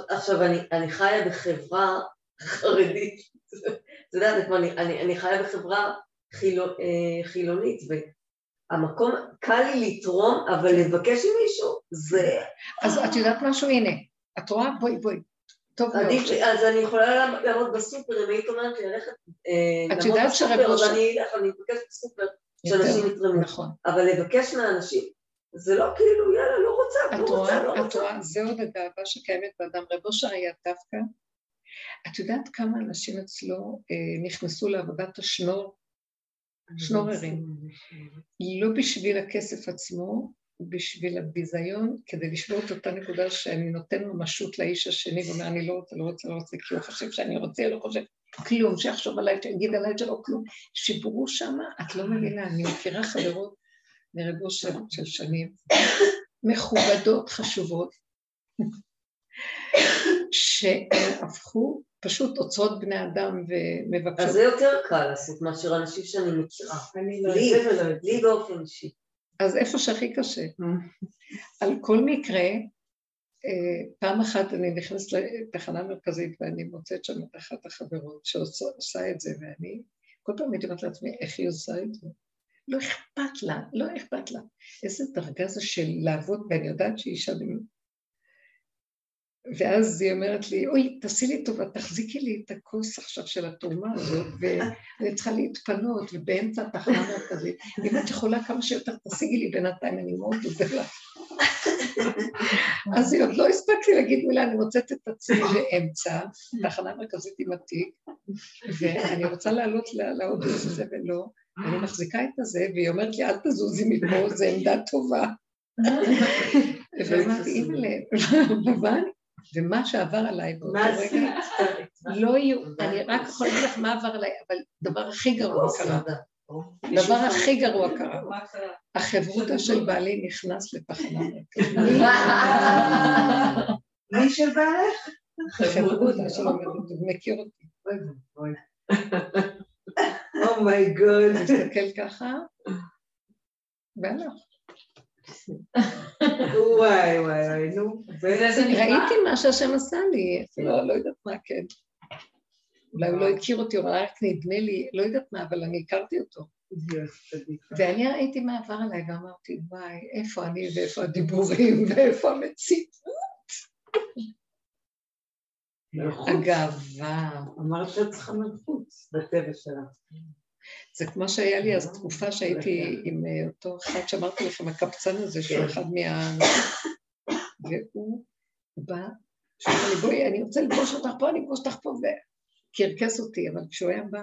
עכשיו, אני חיה בחברה חרדית. אתה יודעת, אני חיה בחברה חילונית, והמקום, קל לי לתרום, אבל לבקש עם מישהו, זה... אז את יודעת משהו? הנה. את רואה? בואי. טוב מאוד. אז אני יכולה לעמוד בסופר, אם היית אומרת לי ללכת לעמוד בסופר, אז אני מבקש בסופר שאנשים יתרמו. נכון. אבל לבקש מהאנשים, זה לא כאילו, יאללה, לא רוצה. את רואה, זה עוד הגאווה שקיימת באדם. רב אושר היה דווקא. את יודעת כמה אנשים אצלו נכנסו לעבודת השנור, שנוררים. לא בשביל הכסף עצמו, בשביל הביזיון, כדי לשמור את אותה נקודה שאני נותן ממשות לאיש השני, ואומר, אני לא רוצה, כי הוא חושב שאני רוצה, לא חושב כלום, שיחשוב עליי, שיגיד עליי, שלא כלום. שיברו שם, את לא מבינה, אני מכירה חברות מרגע של שנים, מכובדות חשובות, שהפכו פשוט עוצרות בני אדם ומבקשות. אז זה יותר קל לעשות מאשר אנשים שאני מכירה. לי באופן אישי. אז איפה שהכי קשה. על כל מקרה, פעם אחת אני נכנסת לתחנה מרכזית, ואני מוצאת שם את אחת החברות שעושה את זה, ואני כל פעם מתארת לעצמי, איך היא עושה את זה? לא אכפת לה. איזה דרגה זה של לעבוד, ואני יודעת שהיא שדמה. ואז היא אומרת לי, אוי, תעשי לי טובה, תחזיקי לי את הכוס עכשיו של התרומה הזאת, ואני צריכה להתפנות, ובאמצע התחנה מרכזית, אם את יכולה כמה שיותר, תשיגי לי בינתיים, אני מאוד עוזר לך. אז היא עוד לא הספקתי להגיד מילה, אני מוצאת את עצמי באמצע, תחנה מרכזית עם התיק, ואני רוצה לעלות לאוטובוס הזה ולא, אני מחזיקה את הזה, והיא אומרת לי, אל תזוזי מפה, זו עמדה טובה. ואמרתי, אימא לבן, ומה שעבר עליי באותו רגע, לא יהיו, אני רק יכולה להגיד לך מה עבר עליי, אבל דבר הכי גרוע קרה, דבר הכי גרוע קרה. החברותא של בעלי נכנס לפחנה. מי של בעלך? החברותא של המרותו, מכיר אותי. אומייגוד. נסתכל ככה, והלך. וואי וואי וואי, נו. ראיתי מה שהשם עשה לי, לא יודעת מה, כן. אולי הוא לא הכיר אותי, הוא רק נדמה לי, לא יודעת מה, אבל אני הכרתי אותו. ואני ראיתי מה עבר עליי ואמרתי, וואי, איפה אני ואיפה הדיבורים ואיפה המציאות? הגאווה. אמרת שאת צריכה מלחוץ בטבע שלך. זה כמו שהיה לי אז תקופה שהייתי עם אותו אחד שאמרתי לכם, הקפצן הזה של אחד מה... והוא בא, שאומר לי, בואי, אני רוצה לפגוש אותך פה, אני אפגוש אותך פה ו... קרקס אותי, אבל כשהוא היה בא,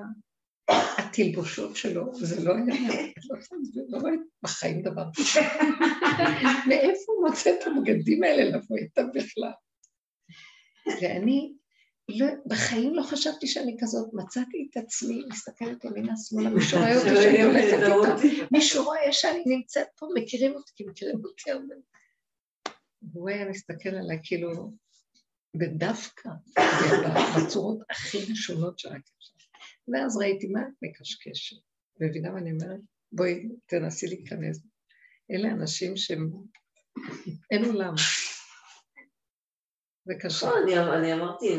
התלבושות שלו, זה לא היה, לא ראית בחיים דבר. מאיפה מוצא את הבגדים האלה לבוא איתם בכלל? ואני בחיים לא חשבתי שאני כזאת, מצאתי את עצמי, מסתכלת ימינה שמאלה, מישהו רואה אותי שאני הולכת איתם, מישהו רואה שאני נמצאת פה, מכירים אותי, כי מכירים אותי הרבה. והוא היה מסתכל עליי כאילו, ודווקא בצורות הכי ראשונות שרק אפשר. ואז ראיתי מה את מקשקשת. מבינה מה אני אומרת? בואי תנסי להיכנס. אלה אנשים שהם... אין עולם. זה קשה. אני אמרתי,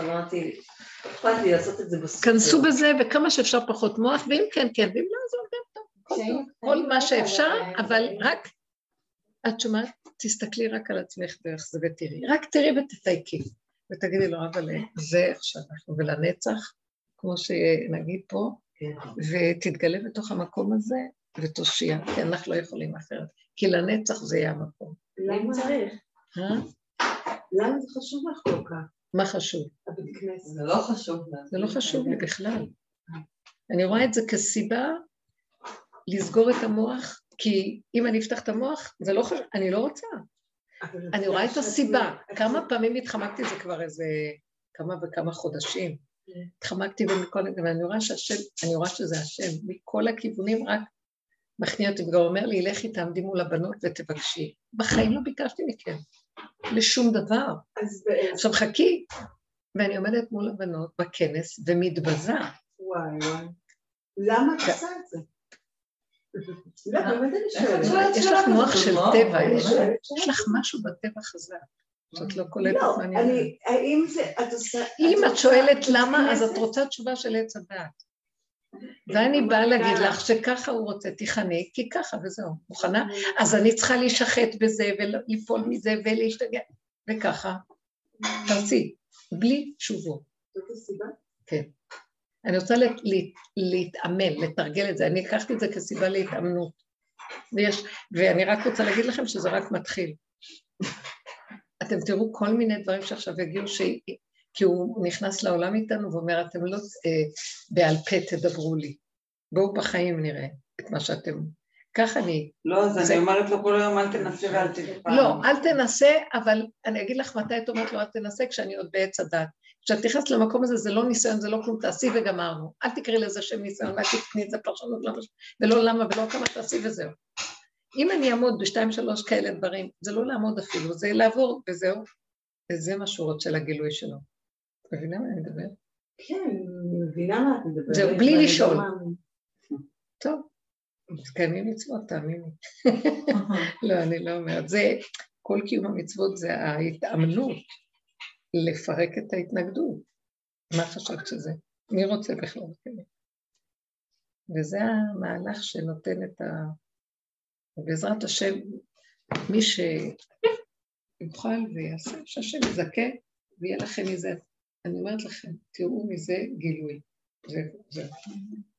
אמרתי, אכפת לי לעשות את זה בסוף. כנסו בזה וכמה שאפשר פחות מוח, ואם כן, כן, ואם לא, זה עובד טוב. כל מה שאפשר, אבל רק... את שומעת, תסתכלי רק על עצמך דרך זה ותראי, רק תראי ותתייקי, ותגידי לו, אבל זה איך שאנחנו, ולנצח, כמו שנגיד פה, ותתגלה בתוך המקום הזה, ותושיע, כי אנחנו לא יכולים אחרת, כי לנצח זה יהיה המקום. למה צריך? למה זה חשוב לך כל כך? מה חשוב? זה לא חשוב. זה לא חשוב לי בכלל. אני רואה את זה כסיבה, לסגור את המוח, כי אם אני אפתח את המוח, זה לא חשוב, אני לא רוצה. אני רואה את הסיבה. כמה פעמים התחמקתי, זה כבר איזה כמה וכמה חודשים. התחמקתי ומכל הכיוונים, ואני רואה שהשם, אני רואה שזה השם, מכל הכיוונים רק מכניע אותי, וגם אומר לי, לך איתם, עמדי מול הבנות ותבקשי. בחיים לא ביקשתי מכם, לשום דבר. עכשיו חכי, ואני עומדת מול הבנות בכנס ומתבזה. וואי וואי, למה את עושה את זה? יש לך מוח של טבע, יש לך משהו בטבע חזק שאת לא קולטת מעניין. אם את שואלת למה, אז את רוצה תשובה של עץ הדעת, ואני באה להגיד לך שככה הוא רוצה, תיכני כי ככה וזהו, מוכנה? אז אני צריכה להישחט בזה ולפעול מזה ולהשתגע וככה תרצי, בלי תשובו. זאת הסיבה? כן, אני רוצה להתאמן, לתרגל את זה, אני לקחתי את זה כסיבה להתאמנות, ואני רק רוצה להגיד לכם שזה רק מתחיל. אתם תראו כל מיני דברים שעכשיו הגיעו, כי הוא נכנס לעולם איתנו ואומר, אתם לא בעל פה תדברו לי, בואו בחיים נראה את מה שאתם, כך אני... לא, אז אני אומרת לו כל היום, אל תנסה ואל תדבר. לא, אל תנסה, אבל אני אגיד לך מתי את אומרת לו, אל תנסה כשאני עוד בעץ הדת. כשאת נכנסת למקום הזה, זה לא ניסיון, זה לא כלום, תעשי וגמרנו. אל תקראי לזה שם ניסיון, אל תקני את זה פרשנות, ולא למה, ולא כמה תעשי וזהו. אם אני אעמוד ב2-3 כאלה דברים, זה לא לעמוד אפילו, זה לעבור וזהו. וזה מה שהוא רוצה לגילוי שלו. מבינה מה אני מדבר? כן, מבינה מה את מדבר. זהו, בלי לשאול. טוב, מתקיימים מצוות, תאמינו. לא, אני לא אומרת. זה, כל קיום המצוות זה ההתאמנות. לפרק את ההתנגדות. מה חשבת שזה? מי רוצה בכלל? וזה המהלך שנותן את ה... בעזרת השם, מי שיוכל ויעשה, שהשם יזכה ויהיה לכם מזה. אני אומרת לכם, תראו מזה גילוי. זה.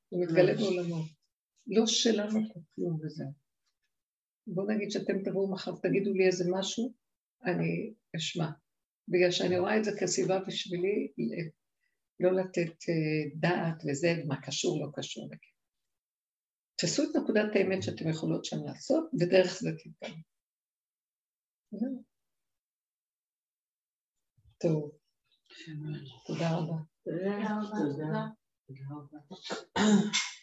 הוא מתגלה בעולמו. לא שלנו כלום בזה. בואו נגיד שאתם תבואו מחר, תגידו לי איזה משהו, אני אשמע. בגלל שאני רואה את זה כסיבה בשבילי, לא לתת דעת וזה, מה קשור, לא קשור. תעשו את נקודת האמת שאתם יכולות שם לעשות, ודרך זה תתקדם. טוב. תודה רבה. תודה רבה.